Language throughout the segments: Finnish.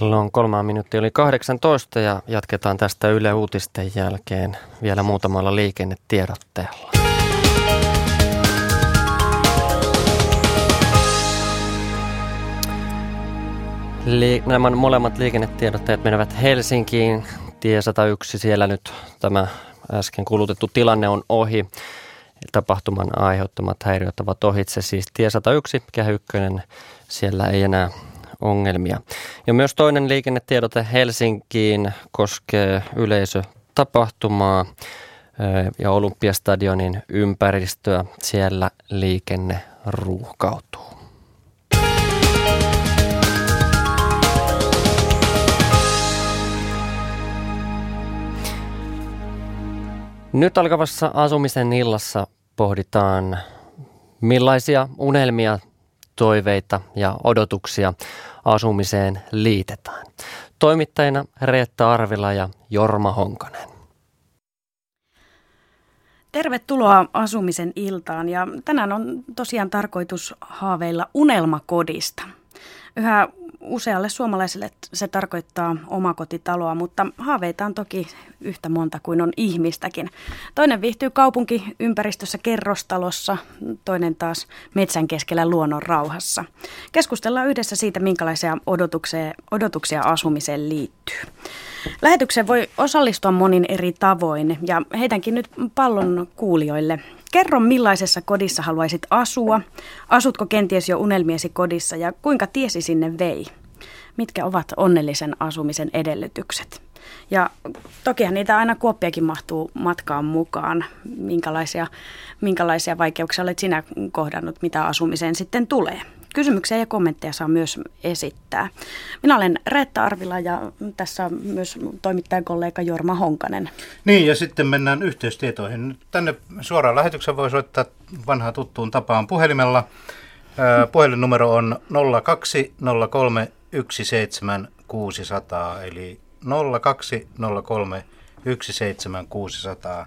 Kello on 3 minuuttia yli 18 ja jatketaan tästä Yle Uutisten jälkeen vielä muutamalla liikennetiedotteella. Nämä molemmat liikennetiedotteet menevät Helsinkiin. Tie 101, siellä nyt tämä äsken kulutettu tilanne on ohi. Tapahtuman aiheuttamat häiriöt ovat ohitse. Siis tie 101, kehä 1, siellä ei enää ongelmia. Ja myös toinen liikennetiedote Helsinkiin koskee yleisötapahtumaa ja Olympiastadionin ympäristöä. Siellä liikenne ruuhkautuu. Nyt alkavassa asumisen illassa pohditaan, millaisia unelmia, toiveita ja odotuksia asumiseen liitetään. Toimittajina Reetta Arvila ja Jorma Honkanen. Tervetuloa asumisen iltaan, ja tänään on tosiaan tarkoitus haaveilla unelmakodista. Yhä usealle suomalaiselle se tarkoittaa omakotitaloa, mutta haaveita on toki yhtä monta kuin on ihmistäkin. Toinen viihtyy kaupunkiympäristössä kerrostalossa, toinen taas metsän keskellä luonnon rauhassa. Keskustellaan yhdessä siitä, minkälaisia odotuksia asumiseen liittyy. Lähetykseen voi osallistua monin eri tavoin, ja heitänkin nyt pallon kuulijoille. Kerro, millaisessa kodissa haluaisit asua, asutko kenties jo unelmiesi kodissa ja kuinka tiesi sinne vei? Mitkä ovat onnellisen asumisen edellytykset? Ja tokihan niitä aina kuoppiakin mahtuu matkaan mukaan. Minkälaisia vaikeuksia olet sinä kohdannut, mitä asumiseen sitten tulee? Kysymyksiä ja kommentteja saa myös esittää. Minä olen Reetta Arvila ja tässä on myös toimittajakollega Jorma Honkanen. Niin, ja sitten mennään yhteystietoihin. Tänne suoraan lähetyksen voi soittaa vanhaan tuttuun tapaan puhelimella. Puhelinnumero on 0203 17600, eli 0203 17600.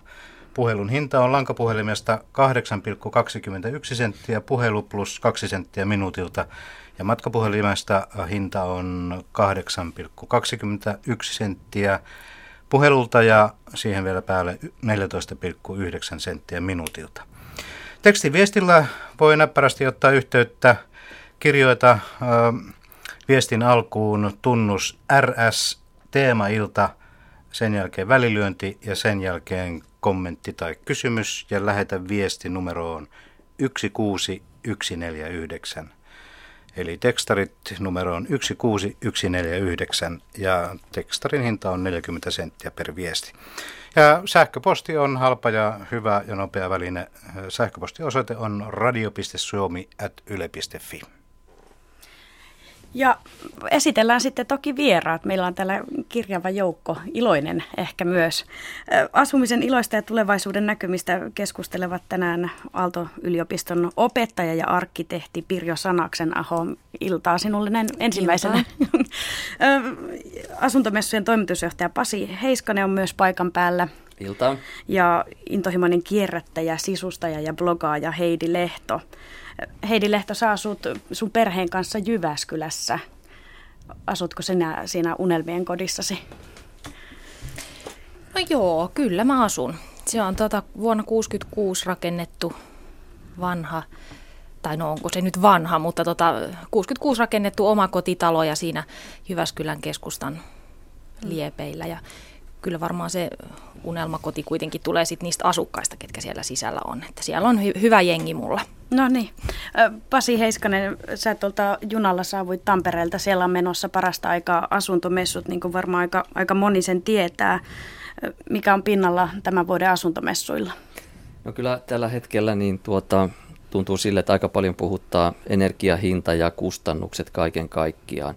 Puhelun hinta on lankapuhelimesta 8,21 senttiä, puhelu plus 2 senttiä minuutilta, ja matkapuhelimesta hinta on 8,21 senttiä puhelulta ja siihen vielä päälle 14,9 senttiä minuutilta. Tekstiviestillä voi näppärästi ottaa yhteyttä, kirjoita viestin alkuun tunnus RS, teemailta, sen jälkeen välilyönti ja sen jälkeen kommentti tai kysymys, ja lähetä viesti numeroon 16149. Eli tekstarit numeroon 16149 ja tekstarin hinta on 40 senttiä per viesti. Ja sähköposti on halpa ja hyvä ja nopea väline. Sähköpostiosoite on radio.suomi@yle.fi. Ja esitellään sitten toki vieraat. Meillä on täällä kirjava joukko, iloinen ehkä myös. Asumisen iloista ja tulevaisuuden näkymistä keskustelevat tänään Aalto-yliopiston opettaja ja arkkitehti Pirjo Sanaksenaho. Iltaa sinulle näin ensimmäisenä. Asuntomessujen toimitusjohtaja Pasi Heiskanen on myös paikan päällä. Iltaa. Ja intohimoinen kierrättäjä, sisustaja ja blogaaja Heidi Lehto. Heidi Lehto, sä asut sun perheen kanssa Jyväskylässä. Asutko sinä siinä unelmien kodissasi? No joo, kyllä mä asun. Se on vuonna 1966 rakennettu vanha, tai no onko se nyt vanha, mutta 1966 rakennettu omakotitalo ja siinä Jyväskylän keskustan liepeillä. Ja kyllä varmaan se unelmakoti kuitenkin tulee sit niistä asukkaista, ketkä siellä sisällä on. Että siellä on hyvä jengi mulla. No niin. Pasi Heiskanen, sä tuolta junalla saavuit Tampereelta. Siellä on menossa parasta aikaa asuntomessut, niin kuin varmaan aika moni sen tietää. Mikä on pinnalla tämän vuoden asuntomessuilla? No kyllä tällä hetkellä niin tuntuu sille, että aika paljon puhuttaa energiahinta ja kustannukset kaiken kaikkiaan.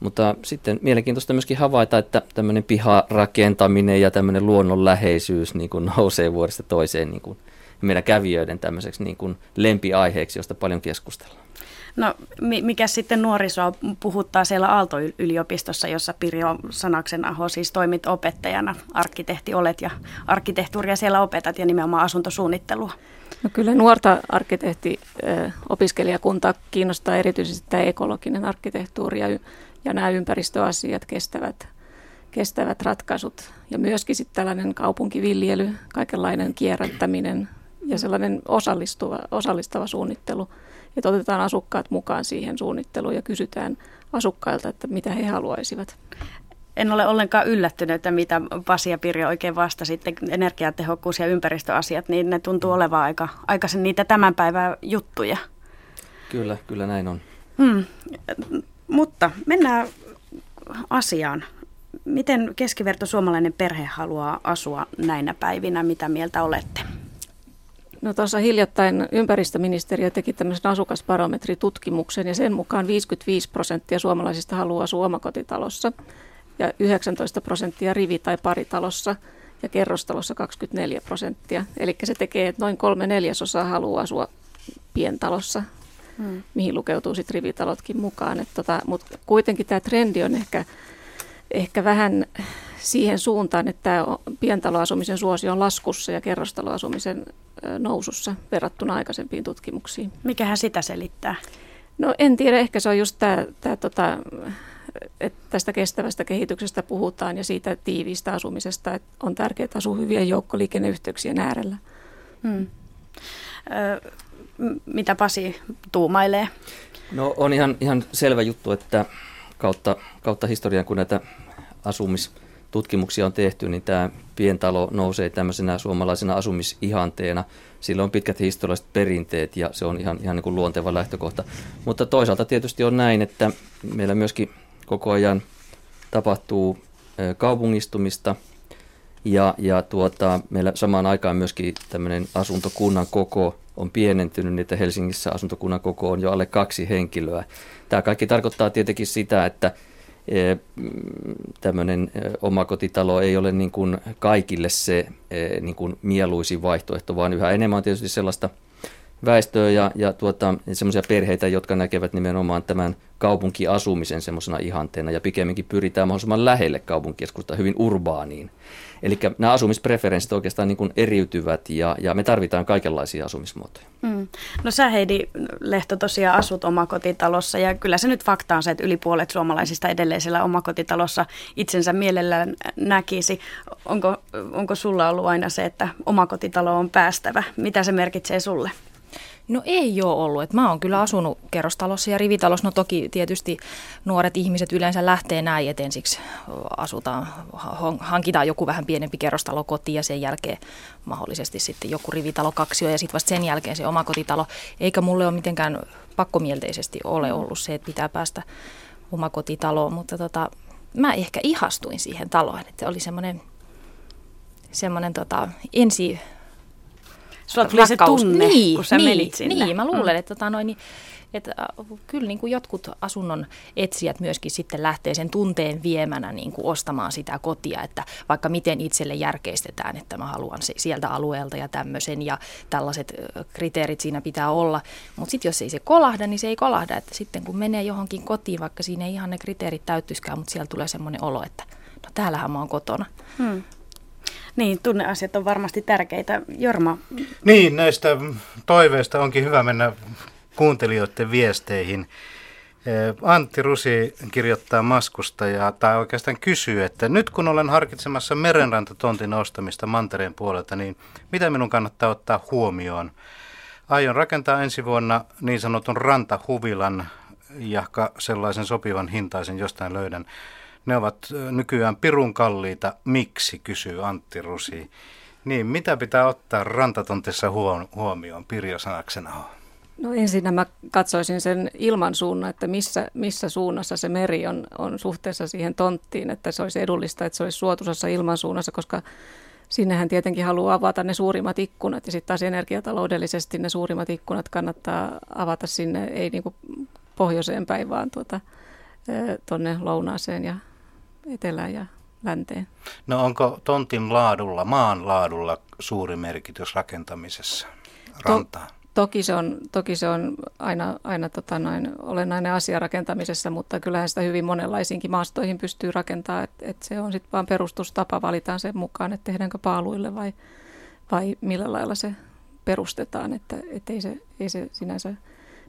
Mutta sitten mielenkiintoista myöskin havaita, että tämmöinen piharakentaminen ja tämmöinen luonnonläheisyys niin kuin nousee vuodesta toiseen niin kuin meidän kävijöiden tämmöiseksi niin kuin lempiaiheeksi, josta paljon keskustellaan. No mikä sitten nuorisoa puhuttaa siellä Aalto-yliopistossa, jossa Pirjo Sanaksenaho siis toimit opettajana, arkkitehti olet ja arkkitehtuuria siellä opetat ja nimenomaan asuntosuunnittelua? No kyllä nuorta arkkitehtiopiskelijakuntaa kiinnostaa erityisesti tämä ekologinen arkkitehtuuri ja ja nämä ympäristöasiat, kestävät ratkaisut ja myöskin sitten tällainen kaupunkiviljely, kaikenlainen kierrättäminen ja sellainen osallistava suunnittelu, että otetaan asukkaat mukaan siihen suunnitteluun ja kysytään asukkailta, että mitä he haluaisivat. En ole ollenkaan yllättynyt, että mitä Pasi ja Pirjo oikein vastasitte, energiatehokkuus ja ympäristöasiat, niin ne tuntuu olevan aika niitä tämän päivän juttuja. Kyllä näin on. Mutta mennään asiaan. Miten keskiverto suomalainen perhe haluaa asua näinä päivinä? Mitä mieltä olette? No tuossa hiljattain ympäristöministeriö teki tämmöisen asukasbarometritutkimuksen ja sen mukaan 55% suomalaisista haluaa asua omakotitalossa ja 19% rivi- tai paritalossa ja kerrostalossa 24%. Eli se tekee, että noin 3/4 haluaa asua pientalossa, mihin lukeutuu sitten rivitalotkin mukaan. Mutta kuitenkin tämä trendi on ehkä vähän siihen suuntaan, että tämä pientaloasumisen suosio on laskussa ja kerrostaloasumisen nousussa verrattuna aikaisempiin tutkimuksiin. Mikähän sitä selittää? No en tiedä, ehkä se on just tämä että tästä kestävästä kehityksestä puhutaan ja siitä tiiviistä asumisesta, että on tärkeää asua hyvien joukkoliikenneyhteyksien äärellä. Mitä Pasi tuumailee? No on ihan selvä juttu, että kautta historian, kun näitä asumistutkimuksia on tehty, niin tämä pientalo nousee tämmöisenä suomalaisena asumisihanteena. Sillä on pitkät historialliset perinteet ja se on ihan niin kuin luonteva lähtökohta. Mutta toisaalta tietysti on näin, että meillä myöskin koko ajan tapahtuu kaupungistumista ja meillä samaan aikaan myöskin tämmöinen asuntokunnan koko on pienentynyt, että Helsingissä asuntokunnan koko on jo alle 2 henkilöä. Tämä kaikki tarkoittaa tietenkin sitä, että tämmöinen omakotitalo ei ole niin kuin kaikille se niin kuin mieluisin vaihtoehto, vaan yhä enemmän on tietysti sellaista väestöä ja semmoisia perheitä, jotka näkevät nimenomaan tämän kaupunkiasumisen semmoisena ihanteena ja pikemminkin pyritään mahdollisimman lähelle kaupunkikeskusta, hyvin urbaaniin. Eli nämä asumispreferenssit oikeastaan niin kuin eriytyvät ja me tarvitaan kaikenlaisia asumismuotoja. No sä Heidi Lehto tosiaan asut omakotitalossa ja kyllä se nyt fakta on se, että yli puolet suomalaisista edelleen siellä omakotitalossa itsensä mielellään näkisi. Onko sulla ollut aina se, että omakotitalo on päästävä? Mitä se merkitsee sulle? No ei ole ollut. Mä oon kyllä asunut kerrostalossa ja rivitalossa. No toki tietysti nuoret ihmiset yleensä lähtee näin, että ensiksi hankitaan joku vähän pienempi kerrostalo kotiin ja sen jälkeen mahdollisesti sitten joku rivitalokaksio ja sitten vasta sen jälkeen se omakotitalo. Eikä mulle ole mitenkään pakkomielteisesti ole ollut se, että pitää päästä omakotitaloon, mutta mä ehkä ihastuin siihen taloon. Että se oli semmoinen ensi... Sulla tuli se tunne, kun sä menit sinne. Niin, mä luulen, että, kyllä niin kuin jotkut asunnon etsijät myöskin sitten lähtee sen tunteen viemänä niin kuin ostamaan sitä kotia, että vaikka miten itselle järkeistetään, että mä haluan sieltä alueelta ja tämmöisen ja tällaiset kriteerit siinä pitää olla. Mutta sitten jos ei se kolahda, niin se ei kolahda, että sitten kun menee johonkin kotiin, vaikka siinä ei ihan ne kriteerit täyttyisikään, mutta siellä tulee semmoinen olo, että no täällähän mä oon kotona. Niin, tunneasiat on varmasti tärkeitä. Jorma? Niin, näistä toiveista onkin hyvä mennä kuuntelijoiden viesteihin. Antti Rusi kirjoittaa Maskusta tai oikeastaan kysyy, että nyt kun olen harkitsemassa merenrantatontin ostamista mantereen puolelta, niin mitä minun kannattaa ottaa huomioon? Aion rakentaa ensi vuonna niin sanotun rantahuvilan ja sellaisen sopivan hintaisen jostain löydän. Ne ovat nykyään pirun kalliita. Miksi, kysyy Antti Rusi. Niin, mitä pitää ottaa rantatontissa huomioon, Pirjo Sanaksenaho? No ensinnä mä katsoisin sen ilmansuunnan, että missä suunnassa se meri on suhteessa siihen tonttiin, että se olisi edullista, että se olisi suotuisassa ilmansuunnassa, koska sinnehän tietenkin haluaa avata ne suurimmat ikkunat ja sitten taas energiataloudellisesti ne suurimmat ikkunat kannattaa avata sinne, ei niin kuin pohjoiseen päin, vaan tuonne lounaaseen ja etelään ja länteen. No onko tontin laadulla, maan laadulla suuri merkitys rakentamisessa rantaan? Toki se on aina olennainen asia rakentamisessa, mutta kyllähän sitä hyvin monenlaisiinkin maastoihin pystyy rakentamaan. Et se on sitten vaan perustustapa, valitaan sen mukaan, että tehdäänkö paaluille vai millä lailla se perustetaan. Että ei se sinänsä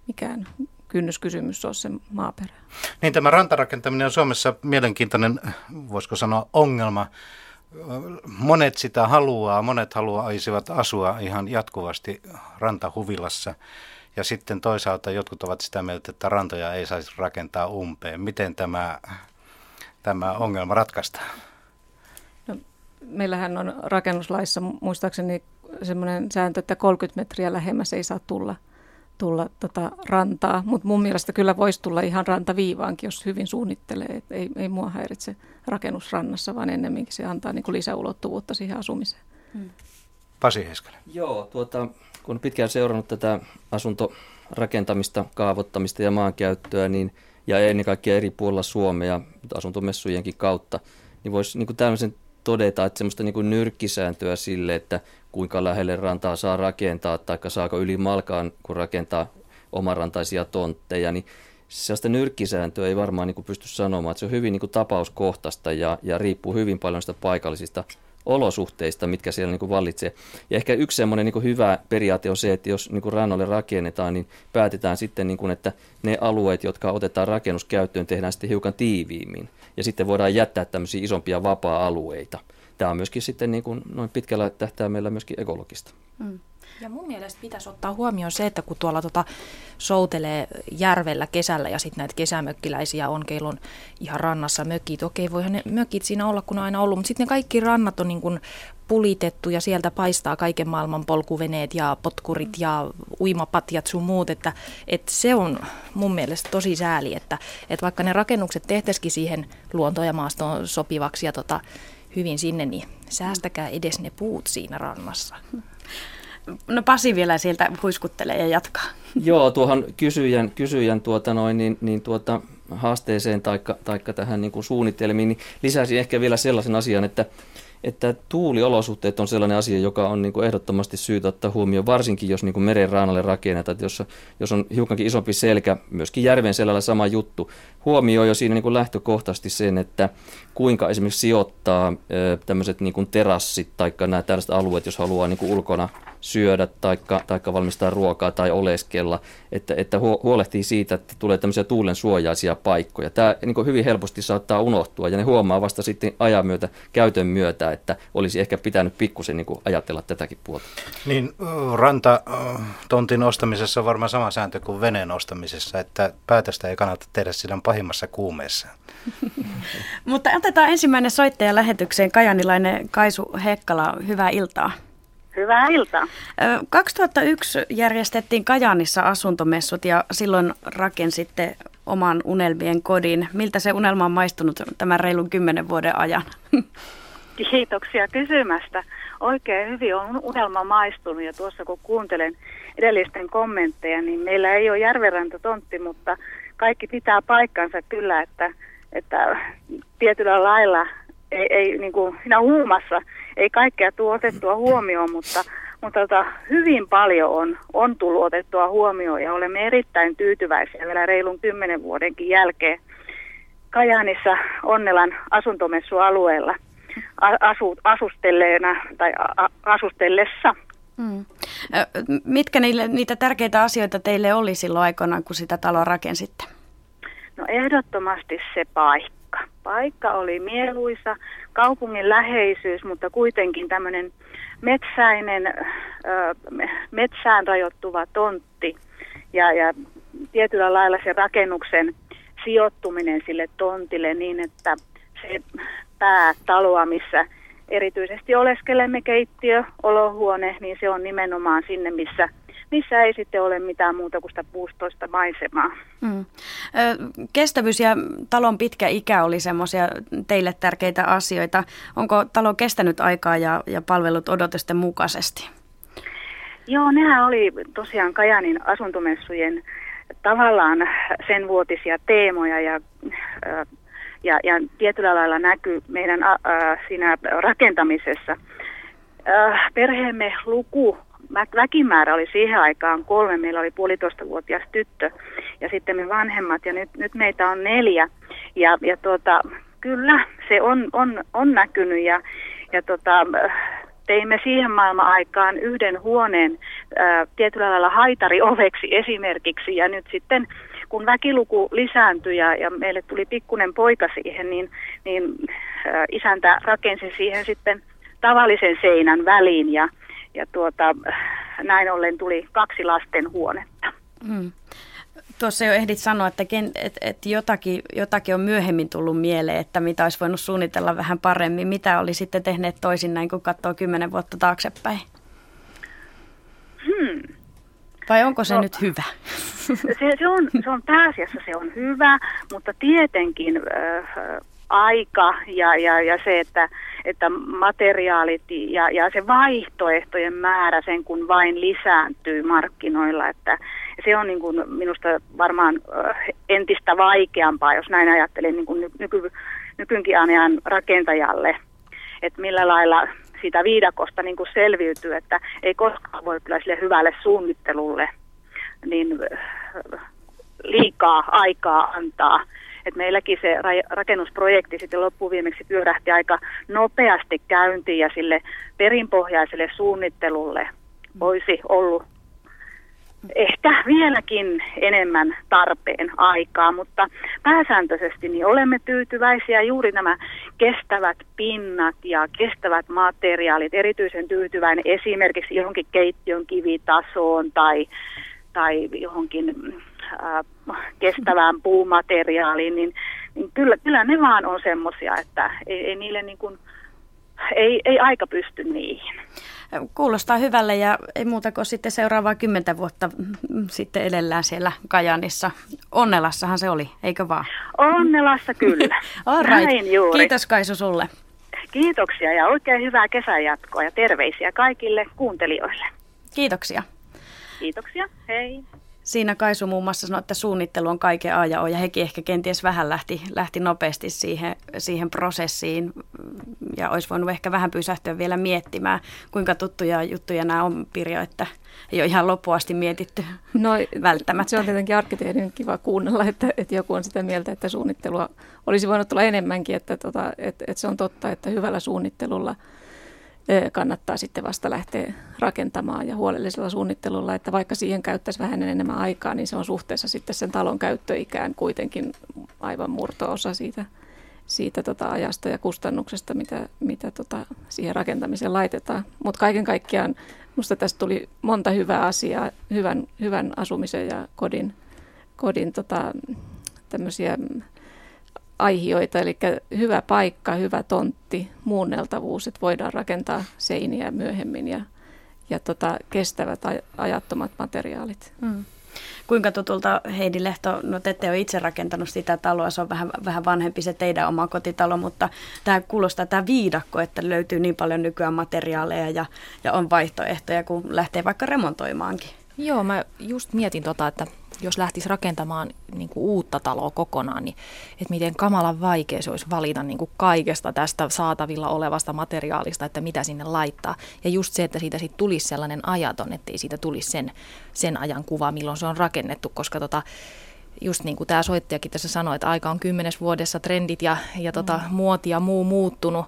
mikään kynnyskysymys ole se maaperä. Niin, tämä rantarakentaminen on Suomessa mielenkiintoinen, voisiko sanoa, ongelma. Monet sitä haluaa, monet haluaisivat asua ihan jatkuvasti rantahuvilassa. Ja sitten toisaalta jotkut ovat sitä mieltä, että rantoja ei saisi rakentaa umpeen. Miten tämä ongelma ratkaistaan? No, meillähän on rakennuslaissa muistaakseni semmoinen sääntö, että 30 metriä lähemmäs ei saa tulla rantaa. Mutta mun mielestä kyllä voisi tulla ihan rantaviivaankin, jos hyvin suunnittelee. Et ei mua häiritse rakennusrannassa, vaan ennemminkin se antaa niin kuin lisäulottuvuutta siihen asumiseen. Pasi Heiskanen. Joo, kun pitkään seurannut tätä asuntorakentamista, kaavoittamista ja maankäyttöä, niin, ja ennen kaikkea eri puolilla Suomea asuntomessujenkin kautta, niin voisi niin tämmöisen todeta, että semmoista niin nyrkkisääntöä sille, että kuinka lähelle rantaa saa rakentaa, tai saako yli malkaan, kun rakentaa omarantaisia tontteja, niin sellaista nyrkkisääntöä ei varmaan niin pysty sanomaan, että se on hyvin niin tapauskohtaista ja riippuu hyvin paljon sitä paikallisista olosuhteista, mitkä siellä niin kuin vallitsee. Ja ehkä yksi semmoinen niin kuin hyvä periaate on se, että jos niin kuin rannalle rakennetaan, niin päätetään sitten, niin kuin, että ne alueet, jotka otetaan rakennuskäyttöön, tehdään sitten hiukan tiiviimmin. Ja sitten voidaan jättää tämmöisiä isompia vapaa-alueita. Tämä on myöskin sitten niin kuin noin pitkällä tähtäimellä myöskin ekologista. Ja mun mielestä pitäisi ottaa huomioon se, että kun tuolla soutelee järvellä kesällä ja sitten näitä kesämökkiläisiä on, keillä on ihan rannassa mökit. Okei, voihan ne mökit siinä olla, kun on aina ollut, mutta sitten ne kaikki rannat on niin kuin pulitettu ja sieltä paistaa kaiken maailman polkuveneet ja potkurit ja uimapatjat sun muut. Että se on mun mielestä tosi sääli, että vaikka ne rakennukset tehtäisikin siihen luonto- ja maastoon sopivaksi ja hyvin sinne, niin säästäkää edes ne puut siinä rannassa. No Pasi vielä sieltä huiskuttelee ja jatkaa. Joo, tuohon kysyjän haasteeseen taikka tähän niin kuin suunnitelmiin, niin lisäisin ehkä vielä sellaisen asian, että tuuliolosuhteet on sellainen asia, joka on niin kuin ehdottomasti syytä ottaa huomioon, varsinkin jos niin kuin meren rannalle rakennetaan, jos on hiukankin isompi selkä, myöskin järven selällä sama juttu. Huomioi jo siinä niin kuin lähtökohtaisesti sen, että kuinka esimerkiksi sijoittaa tämmöiset niin kuin terassit tai nämä tällaiset alueet, jos haluaa niin kuin ulkona syödä tai valmistaa ruokaa tai oleskella, että huolehtii siitä, että tulee tämmöisiä tuulen suojaisia paikkoja. Tämä niin kuin hyvin helposti saattaa unohtua ja ne huomaa vasta sitten ajan myötä, käytön myötä, että olisi ehkä pitänyt pikkusen niin kuin ajatella tätäkin puolta. Niin rantatontin ostamisessa on varmaan sama sääntö kuin veneen ostamisessa, että päätöstä ei kannata tehdä silloin pahimmassa kuumeessa. Mutta otetaan ensimmäinen soittaja lähetykseen, kajanilainen Kaisu Hekkala, hyvää iltaa. Hyvää iltaa. 2001 järjestettiin Kajaanissa asuntomessut ja silloin rakensitte oman unelmien kodin. Miltä se unelma on maistunut tämän reilun 10 vuoden ajan? Kiitoksia kysymästä. Oikein hyvin on unelma maistunut ja tuossa kun kuuntelen edellisten kommentteja, niin meillä ei ole järvenrantatontti, mutta kaikki pitää paikkansa kyllä, että tietyllä lailla ei niin kuin siinä huumassa ei kaikkea tule otettua huomioon, mutta hyvin paljon on tullut otettua huomioon ja olemme erittäin tyytyväisiä vielä reilun 10 vuodenkin jälkeen. Kajaanissa Onnelan asuntomessualueella asustellessa. Mitkä niitä tärkeitä asioita teille oli silloin aikanaan, kun sitä taloa rakensitte? No ehdottomasti se paikka. Paikka oli mieluisa, kaupungin läheisyys, mutta kuitenkin tämmöinen metsäinen, metsään rajoittuva tontti ja tietyllä lailla se rakennuksen sijoittuminen sille tontille niin, että se päätaloa, missä erityisesti oleskelemme keittiö, olohuone, niin se on nimenomaan sinne, missä ei sitten ole mitään muuta kuin sitä puustoista maisemaa. Kestävyys ja talon pitkä ikä oli semmoisia teille tärkeitä asioita. Onko talo kestänyt aikaa ja palvelut odotusten mukaisesti? Joo, nehän oli tosiaan Kajaanin asuntomessujen tavallaan sen vuotisia teemoja ja tietyllä lailla näkyy meidän siinä rakentamisessa. Perheemme luku. Väkimäärä oli siihen aikaan 3, meillä oli 1,5-vuotias tyttö ja sitten me vanhemmat ja nyt meitä on 4 ja kyllä se on näkynyt ja teimme siihen maailman aikaan yhden huoneen tietyllä lailla haitari oveksi esimerkiksi ja nyt sitten kun väkiluku lisääntyi ja meille tuli pikkunen poika siihen, niin isäntä rakensi siihen sitten tavallisen seinän väliin ja näin ollen tuli 2 lasten huonetta. Mm. Tuossa jo ehdit sanoa, että jotakin on myöhemmin tullut mieleen, että mitä olisi voinut suunnitella vähän paremmin. Mitä oli sitten tehneet toisin näin, kun katsoo 10 vuotta taaksepäin? Vai onko se nyt hyvä? Se on pääasiassa se on hyvä, mutta tietenkin aika ja se, että materiaalit ja se vaihtoehtojen määrä sen kun vain lisääntyy markkinoilla, että se on niin kuin minusta varmaan entistä vaikeampaa, jos näin ajattelen niin kuin nykyinkin ajan rakentajalle, että millä lailla siitä viidakosta niin kuin selviytyy, että ei koskaan voi kyllä sille hyvälle suunnittelulle niin liikaa aikaa antaa. Et meilläkin se rakennusprojekti sitten loppuviimeksi pyörähti aika nopeasti käyntiin ja sille perinpohjaiselle suunnittelulle olisi ollut ehkä vieläkin enemmän tarpeen aikaa, mutta pääsääntöisesti niin olemme tyytyväisiä. Juuri nämä kestävät pinnat ja kestävät materiaalit, erityisen tyytyväinen esimerkiksi johonkin keittiön kivitasoon tai johonkin kestävään puumateriaaliin, niin kyllä ne vaan on semmoisia, että ei niille niin kuin, ei aika pysty niihin. Kuulostaa hyvälle ja ei muuta kuin sitten seuraavaa 10 vuotta sitten edellään siellä Kajaanissa. Onnelassahan se oli, eikö vaan? Onnelassa kyllä. Näin juuri. Kiitos Kaisu sulle. Kiitoksia ja oikein hyvää kesänjatkoa ja terveisiä kaikille kuuntelijoille. Kiitoksia. Kiitoksia, hei. Siinä Kaisu muun muassa sanoi, että suunnittelu on kaiken A ja O, ja hekin ehkä kenties vähän lähti nopeasti siihen prosessiin, ja olisi voinut ehkä vähän pysähtyä vielä miettimään, kuinka tuttuja juttuja nämä on, Pirjo, että ei ole ihan loppuun asti mietitty välttämättä. Se on tietenkin arkkitehdin kiva kuunnella, että joku on sitä mieltä, että suunnittelua olisi voinut olla enemmänkin, että se on totta, että hyvällä suunnittelulla kannattaa sitten vasta lähteä rakentamaan ja huolellisella suunnittelulla, että vaikka siihen käyttäisi vähän enemmän aikaa, niin se on suhteessa sitten sen talon käyttöikään kuitenkin aivan murto-osa siitä ajasta ja kustannuksesta, mitä siihen rakentamiseen laitetaan. Mutta kaiken kaikkiaan minusta tästä tuli monta hyvää asiaa, hyvän asumisen ja kodin tämmöisiä aihioita, eli hyvä paikka, hyvä tontti, muunneltavuus, että voidaan rakentaa seiniä myöhemmin ja kestävät ajattomat materiaalit. Mm. Kuinka tutulta, Heidi Lehto, no te ette ole itse rakentanut sitä taloa, se on vähän vanhempi se teidän oma kotitalo, mutta tämä kuulostaa tämä viidakko, että löytyy niin paljon nykyään materiaaleja ja on vaihtoehtoja, kun lähtee vaikka remontoimaankin. Joo, mä just mietin että jos lähtisi rakentamaan niin kuin uutta taloa kokonaan, niin että miten kamalan vaikea se olisi valita niin kuin kaikesta tästä saatavilla olevasta materiaalista, että mitä sinne laittaa. Ja just se, että siitä sitten tulisi sellainen ajaton, ettei siitä tulisi sen ajan kuva, milloin se on rakennettu, koska just niin kuin tämä soittajakin tässä sanoi, että aika on 10 vuodessa, trendit ja muoti ja muu muuttunut,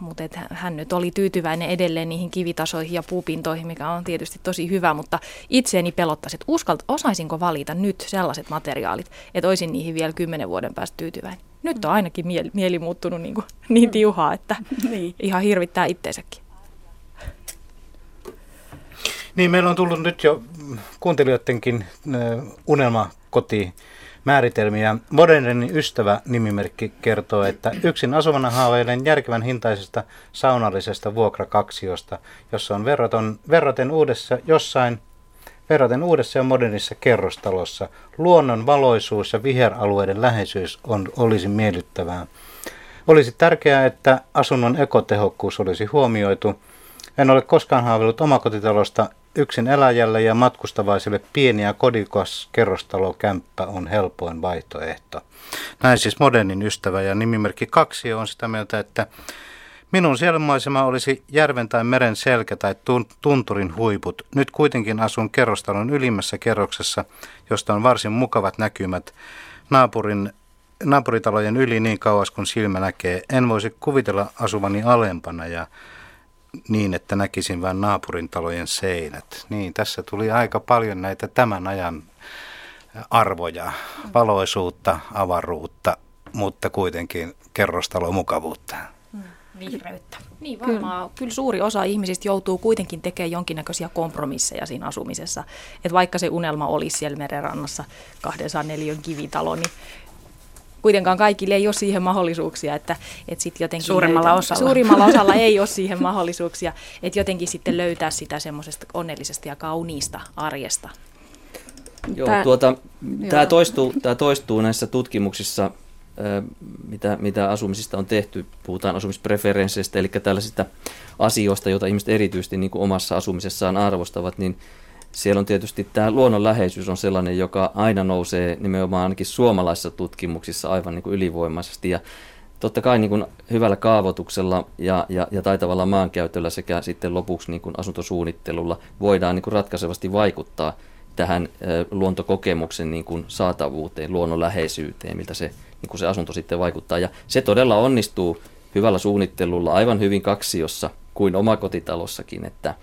mutta hän nyt oli tyytyväinen edelleen niihin kivitasoihin ja puupintoihin, mikä on tietysti tosi hyvä, mutta itseäni pelottaisi, että osaisinko valita nyt sellaiset materiaalit, että olisin niihin vielä 10 vuoden päästä tyytyväinen. Nyt on ainakin mieli muuttunut niin tiuhaa, että ihan hirvittää itteensäkin. Niin, meillä on tullut nyt jo kuuntelijoidenkin unelmakoti. Määritelmiä. Modernin ystävä-nimimerkki kertoo, että yksin asuvana haaveilen järkevän hintaisesta saunallisesta vuokrakaksiosta, jossa on verraten uudessa ja modernissa kerrostalossa. Luonnon valoisuus ja viheralueiden läheisyys olisi miellyttävää. Olisi tärkeää, että asunnon ekotehokkuus olisi huomioitu. En ole koskaan haaveillut omakotitalosta. Yksin eläjälle ja matkustavaiselle pieni ja kodikas kerrostalokämppä on helpoin vaihtoehto. Näin siis modernin ystävä ja nimimerkki 2 on sitä mieltä, että minun sielmaisema olisi järven tai meren selkä tai tunturin huiput. Nyt kuitenkin asun kerrostalon ylimmässä kerroksessa, josta on varsin mukavat näkymät naapuritalojen yli niin kauas kuin silmä näkee. En voisi kuvitella asuvani alempana ja niin, että näkisin vain naapurin talojen seinät. Niin, tässä tuli aika paljon näitä tämän ajan arvoja, valoisuutta, avaruutta, mutta kuitenkin kerrostalomukavuutta. Vihreyttä. Niin varmaan. Kyllä suuri osa ihmisistä joutuu kuitenkin tekemään jonkinnäköisiä kompromisseja siinä asumisessa. Et vaikka se unelma olisi siellä merenrannassa 204 kivitalo, niin kuitenkaan kaikille ei ole siihen mahdollisuuksia. Että sit jotenkin suurimmalla osalla ei ole siihen mahdollisuuksia. Että jotenkin sitten löytää sitä semmoisesta onnellisesta ja kauniista arjesta. Joo, tämä toistuu näissä tutkimuksissa. Mitä asumisista on tehty, puhutaan asumispreferensseistä, eli tällaisista asioista, joita ihmiset erityisesti niin kuin omassa asumisessaan arvostavat, niin siellä on tietysti tämä luonnonläheisyys on sellainen, joka aina nousee nimenomaan ainakin suomalaisissa tutkimuksissa aivan niin kuin ylivoimaisesti, ja totta kai niin kuin hyvällä kaavoituksella ja taitavalla maankäytöllä sekä sitten lopuksi niin kuin asuntosuunnittelulla voidaan niin kuin ratkaisevasti vaikuttaa tähän luontokokemuksen niin kuin saatavuuteen, luonnonläheisyyteen, miltä se niin kuin se asunto sitten vaikuttaa. Ja se todella onnistuu hyvällä suunnittelulla aivan hyvin kaksiossa kuin omakotitalossakin. Että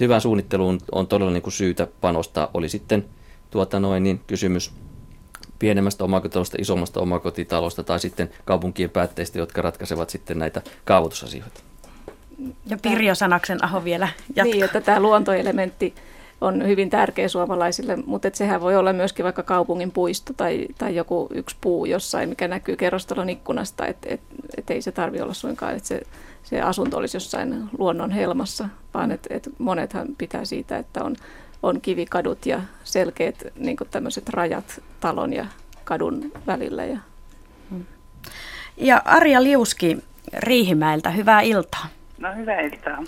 hyvän suunnitteluun on todella niin kuin syytä panostaa. Oli sitten kysymys pienemmästä omakotitalosta, isommasta omakotitalosta tai sitten kaupunkien päätteistä, jotka ratkaisevat sitten näitä kaavoitusasioita. Ja Pirjo Sanaksenaho vielä jatkaa. Niin, että tämä luontoelementti on hyvin tärkeä suomalaisille, mutta sehän voi olla myöskin vaikka kaupungin puisto tai joku yksi puu jossain, mikä näkyy kerrostalon ikkunasta, että ei se tarvitse olla suinkaan, että se asunto olisi jossain luonnon helmassa, vaan että monethan pitää siitä, että on kivikadut ja selkeät niin kuin tämmöiset rajat talon ja kadun välillä. Ja Arja Liuski Riihimäeltä, hyvää iltaa. No hyvää iltaa.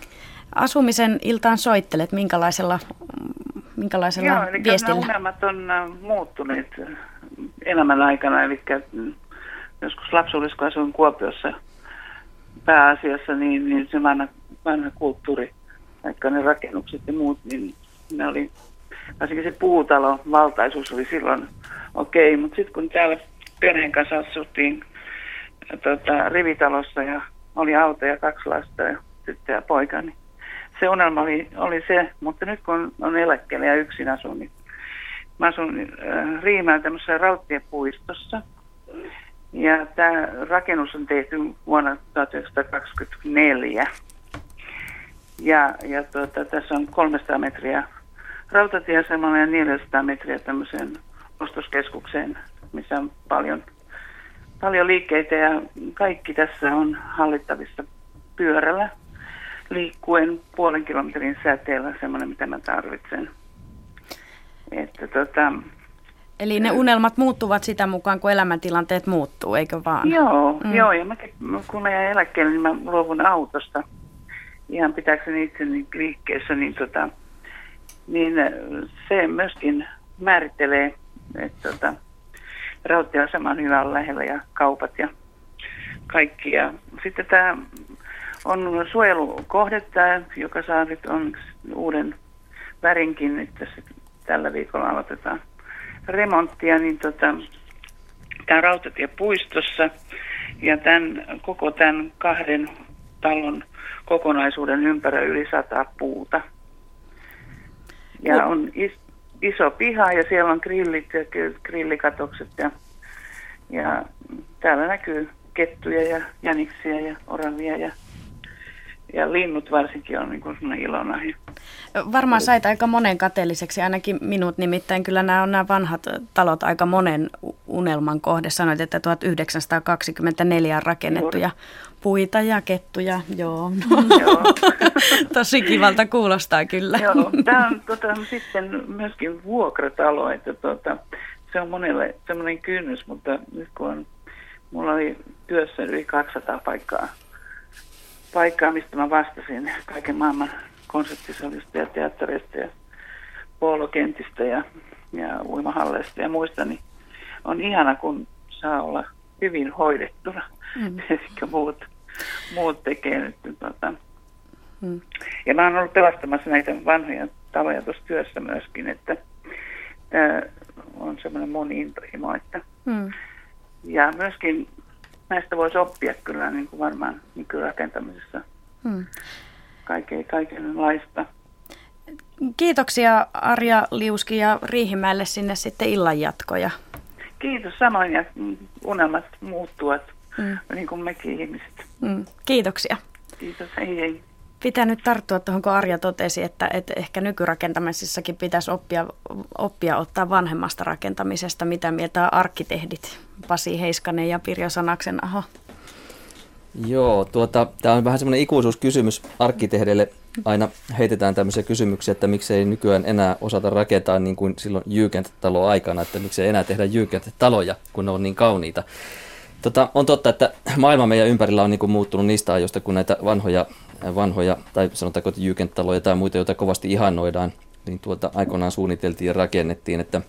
Asumisen iltaan soittelet, minkälaisella joo, eli viestillä? Joo, ongelmat on muuttuneet elämän aikana, eli joskus lapsuudessa, kun asuin Kuopiossa pääasiassa, niin se vanha kulttuuri, vaikka ne rakennukset ja muut, niin ne oli, varsinkin se puutalo, valtaisuus oli silloin okei, mutta sitten kun täällä perheen kanssa asuttiin rivitalossa ja oli auto ja kaksi lasta ja tyttö ja poika, niin se unelma oli se, mutta nyt kun on eläkkeellä ja yksin asun, niin mä asun Riihimäellä tämmöisessä rautiepuistossa. Ja tämä rakennus on tehty vuonna 1924. Ja tässä on 300 metriä rautatieasemalla ja 400 metriä tämmöiseen ostoskeskukseen, missä on paljon liikkeitä ja kaikki tässä on hallittavissa pyörällä. Liikkuen puolen kilometrin säteellä, semmoinen, mitä mä tarvitsen. Eli ne unelmat muuttuvat sitä mukaan, kun elämäntilanteet muuttuu, eikö vaan? Joo, ja kun mä jäin eläkkeelle, niin mä luovun autosta ihan pitääkseni itseni liikkeessä, niin se myöskin määrittelee, että rautatiasema on hyvä lähellä ja kaupat ja kaikki. Ja sitten tämä on suojelukohde, joka saa nyt uuden värinkin, että tällä viikolla aloitetaan remonttia, niin tämä rautatiepuistossa ja koko tämän kahden talon kokonaisuuden ympärä yli 100 puuta. Ja on iso piha ja siellä on grillit ja grillikatokset ja täällä näkyy kettuja ja jäniksiä ja oravia ja linnut varsinkin on niin kuin sellainen ilonaihe. Varmaan sait aika monen kateelliseksi, ainakin minut, nimittäin kyllä nämä vanhat talot aika monen unelman kohde. Sanoit, että 1924 on rakennettu ja puita ja kettuja, joo. Tosi kivalta kuulostaa kyllä. Joo, tämä on sitten myöskin vuokratalo, että se on monelle sellainen kynnys, mutta nyt kun mulla oli työssä yli 200 paikkaa, mistä mä vastasin kaiken maailman konserttisalista ja teattereista ja poolokentistä ja uimahalleista ja muista, niin on ihana, kun saa olla hyvin hoidettuna. Eikä muut tekee nyt. Ja mä oon ollut pelastamassa näitä vanhoja taloja tuossa työssä myöskin, että tää on semmoinen mun intohimo, että ja myöskin näistä voisi oppia kyllä niin kuin varmaan nykyrakentamisessa kaikenlaista. Kiitoksia Arja Liuski ja Riihimäelle sinne sitten illan jatkoja. Kiitos samoin ja unelmat muuttuvat niin kuin mekin ihmiset. Kiitoksia. Kiitos, hei hei. Pitää nyt tarttua tuohon, kun Arja totesi, että ehkä nykyrakentamisessakin pitäisi oppia ottaa vanhemmasta rakentamisesta. Mitä mieltä arkkitehdit Pasi Heiskanen ja Pirjo Sanaksenaho? Joo, tämä on vähän semmoinen ikuisuuskysymys arkkitehdeille. Aina heitetään tämmöisiä kysymyksiä, että miksei nykyään enää osata rakentaa niin kuin silloin jyykäntetalo aikana, että miksei enää tehdä jyykäntetaloja, kun ne on niin kauniita. On totta, että maailma meidän ympärillä on niin kuin muuttunut niistä ajoista, kun näitä vanhoja tai sanotaanko jyykäntetaloja tai muita, joita kovasti ihannoidaan, niin aikoinaan suunniteltiin ja rakennettiin, että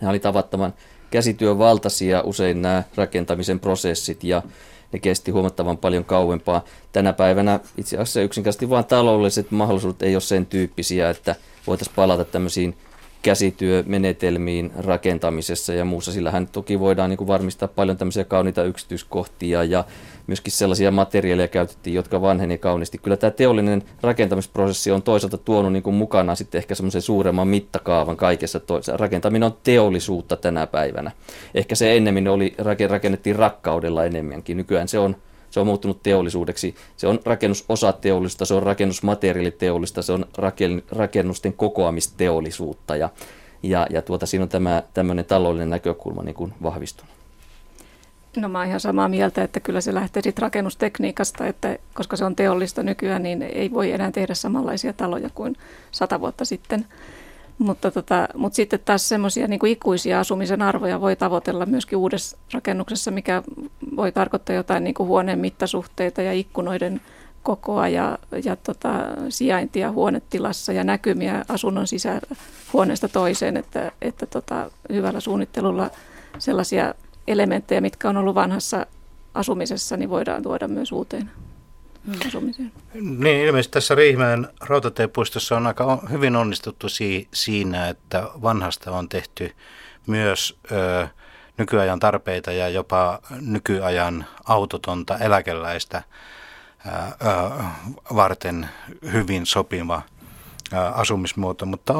nämä oli tavattoman käsityövaltaisia usein nämä rakentamisen prosessit ja ne kesti huomattavan paljon kauempaa. Tänä päivänä itse asiassa yksinkertaisesti vaan taloudelliset mahdollisuudet ei ole sen tyyppisiä, että voitaisiin palata tämmöisiin käsityömenetelmiin rakentamisessa ja muussa. Sillähän toki voidaan niin kuin varmistaa paljon tämmöisiä kauniita yksityiskohtia ja myöskin sellaisia materiaaleja käytettiin, jotka vanheni kauniisti. Kyllä tämä teollinen rakentamisprosessi on toisaalta tuonut niin kuin mukanaan sitten ehkä semmoisen suuremman mittakaavan kaikessa. Rakentaminen on teollisuutta tänä päivänä. Ehkä se ennemmin oli, rakennettiin rakkaudella enemmänkin. Nykyään se on muuttunut teollisuudeksi. Se on rakennusosateollista, se on rakennusmateriaaliteollista, se on rakennusten kokoamisteollisuutta. Ja siinä on tämmöinen taloudellinen näkökulma niin kuin vahvistunut. No mä oon ihan samaa mieltä, että kyllä se lähtee siitä rakennustekniikasta, että koska se on teollista nykyään, niin ei voi enää tehdä samanlaisia taloja kuin 100 vuotta sitten. Mutta sitten taas semmoisia niin kuin ikuisia asumisen arvoja voi tavoitella myöskin uudessa rakennuksessa, mikä voi tarkoittaa jotain niin kuin huoneen mittasuhteita ja ikkunoiden kokoa ja sijaintia huonetilassa ja näkymiä asunnon sisähuoneesta toiseen, että hyvällä suunnittelulla sellaisia elementtejä, mitkä on ollut vanhassa asumisessa, niin voidaan tuoda myös uuteen asumiseen. Niin, ilmeisesti tässä Riihimäen rautatiepuistossa on aika hyvin onnistuttu siinä, että vanhasta on tehty myös nykyajan tarpeita ja jopa nykyajan autotonta eläkeläistä varten hyvin sopiva asumismuoto. Mutta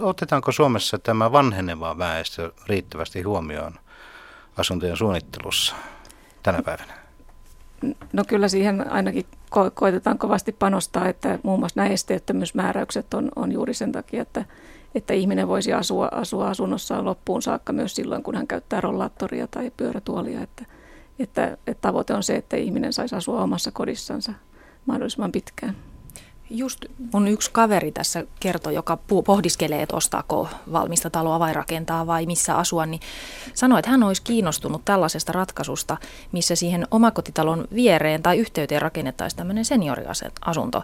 otetaanko Suomessa tämä vanheneva väestö riittävästi huomioon asuntojen suunnittelussa tänä päivänä? No kyllä siihen ainakin koitetaan kovasti panostaa, että muun muassa nämä esteettömyysmääräykset on juuri sen takia, että ihminen voisi asua asunnossaan loppuun saakka myös silloin, kun hän käyttää rollaattoria tai pyörätuolia. Että tavoite on se, että ihminen saisi asua omassa kodissansa mahdollisimman pitkään. Just mun yksi kaveri tässä kertoi, joka pohdiskelee, että ostaako valmista taloa vai rakentaa vai missä asua, niin sanoi, että hän olisi kiinnostunut tällaisesta ratkaisusta, missä siihen omakotitalon viereen tai yhteyteen rakennettaisiin tämmöinen senioriasunto,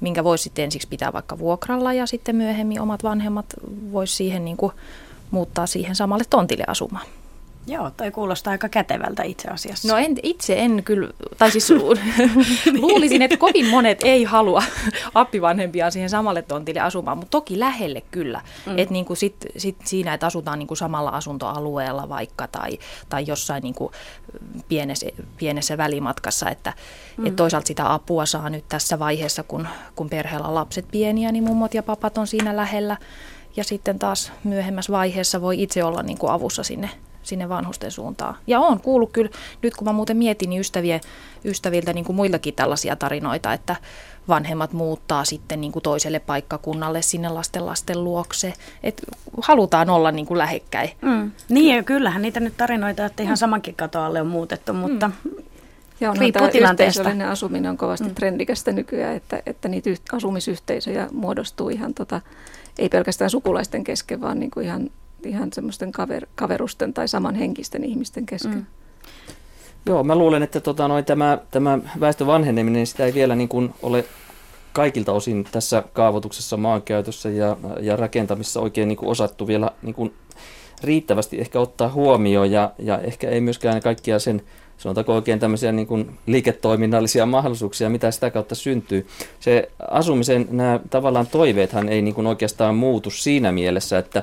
minkä voisi sitten ensiksi pitää vaikka vuokralla ja sitten myöhemmin omat vanhemmat voisi siihen niin kuin muuttaa siihen samalle tontille asumaan. Joo, toi kuulostaa aika kätevältä itse asiassa. No itse en kyllä, tai siis luulisin, että kovin monet ei halua appivanhempia siihen samalle tontille asumaan, mutta toki lähelle kyllä. Että niinku sit siinä, että asutaan niinku samalla asuntoalueella vaikka tai jossain niinku pienessä välimatkassa, että et toisaalta sitä apua saa nyt tässä vaiheessa, kun perheellä on lapset pieniä, niin mummot ja papat on siinä lähellä. Ja sitten taas myöhemmässä vaiheessa voi itse olla niinku avussa sinne vanhusten suuntaan. Ja olen kuullut kyllä, nyt kun mä muuten mietin, niin ystäviltä niin kuin muillakin tällaisia tarinoita, että vanhemmat muuttaa sitten niin kuin toiselle paikkakunnalle sinne lasten luokse. Että halutaan olla niin kuin lähekkäin. Niin ja kyllähän niitä nyt tarinoita, että ihan samankin katon alle on muutettu, mutta ja riippuu tilanteesta. Yhteisöllinen asuminen on kovasti trendikästä nykyään, että niitä asumisyhteisöjä muodostuu ihan ei pelkästään sukulaisten kesken, vaan niin kuin ihan semmoisten kaverusten tai samanhenkisten ihmisten kesken. Joo, mä luulen, että tämä väestön vanheneminen, sitä ei vielä niin kuin ole kaikilta osin tässä kaavoituksessa, maankäytössä ja rakentamisessa oikein niin kuin osattu vielä niin kuin riittävästi ehkä ottaa huomioon ja ehkä ei myöskään kaikkia sen sanotaanko oikein tämmöisiä niin kuin liiketoiminnallisia mahdollisuuksia, mitä sitä kautta syntyy. Se asumisen nämä tavallaan toiveethan ei niin kuin oikeastaan muutu siinä mielessä, että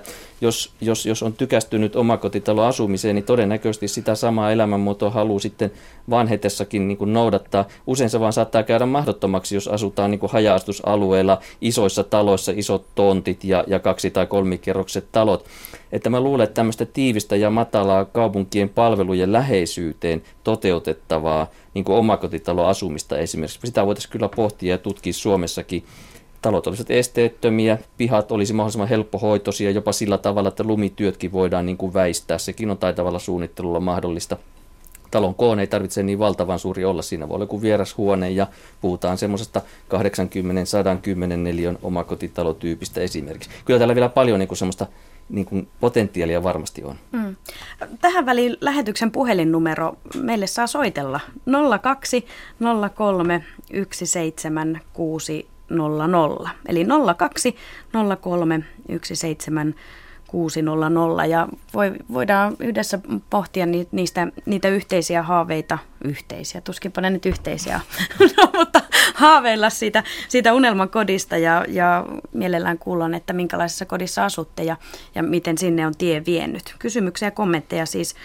jos on tykästynyt omakotitaloasumiseen, niin todennäköisesti sitä samaa elämänmuotoa haluaa sitten vanhetessakin niin kuin noudattaa. Usein se vaan saattaa käydä mahdottomaksi, jos asutaan niin kuin haja-asutusalueilla, isoissa taloissa, isot tontit ja 2- tai 3-kerrokset talot. Että mä luulen, että tämmöistä tiivistä ja matalaa kaupunkien palvelujen läheisyyteen toteutettavaa niin kuin omakotitaloasumista esimerkiksi. Sitä voitaisiin kyllä pohtia ja tutkia Suomessakin. Talot olisivat esteettömiä, pihat olisi mahdollisimman helppohoitoisia, jopa sillä tavalla, että lumityötkin voidaan niin kuin väistää. Sekin on taitavalla suunnittelulla mahdollista. Talon koon ei tarvitse niin valtavan suuri olla. Siinä voi olla joku vierashuone ja puhutaan semmoisesta 80-110 neliön omakotitalotyypistä esimerkiksi. Kyllä täällä vielä paljon niin kuin semmoista niin kuin potentiaalia varmasti on. Mm. Tähän väliin lähetyksen puhelinnumero meille saa soitella 02 03 176 00, eli 02 03 176 00, ja voidaan yhdessä pohtia niitä yhteisiä haaveita, tuskinpa ne nyt yhteisiä, no, mutta haaveilla siitä unelmakodista ja mielellään kuullaan, että minkälaisessa kodissa asutte ja miten sinne on tie vienyt. Kysymyksiä ja kommentteja siis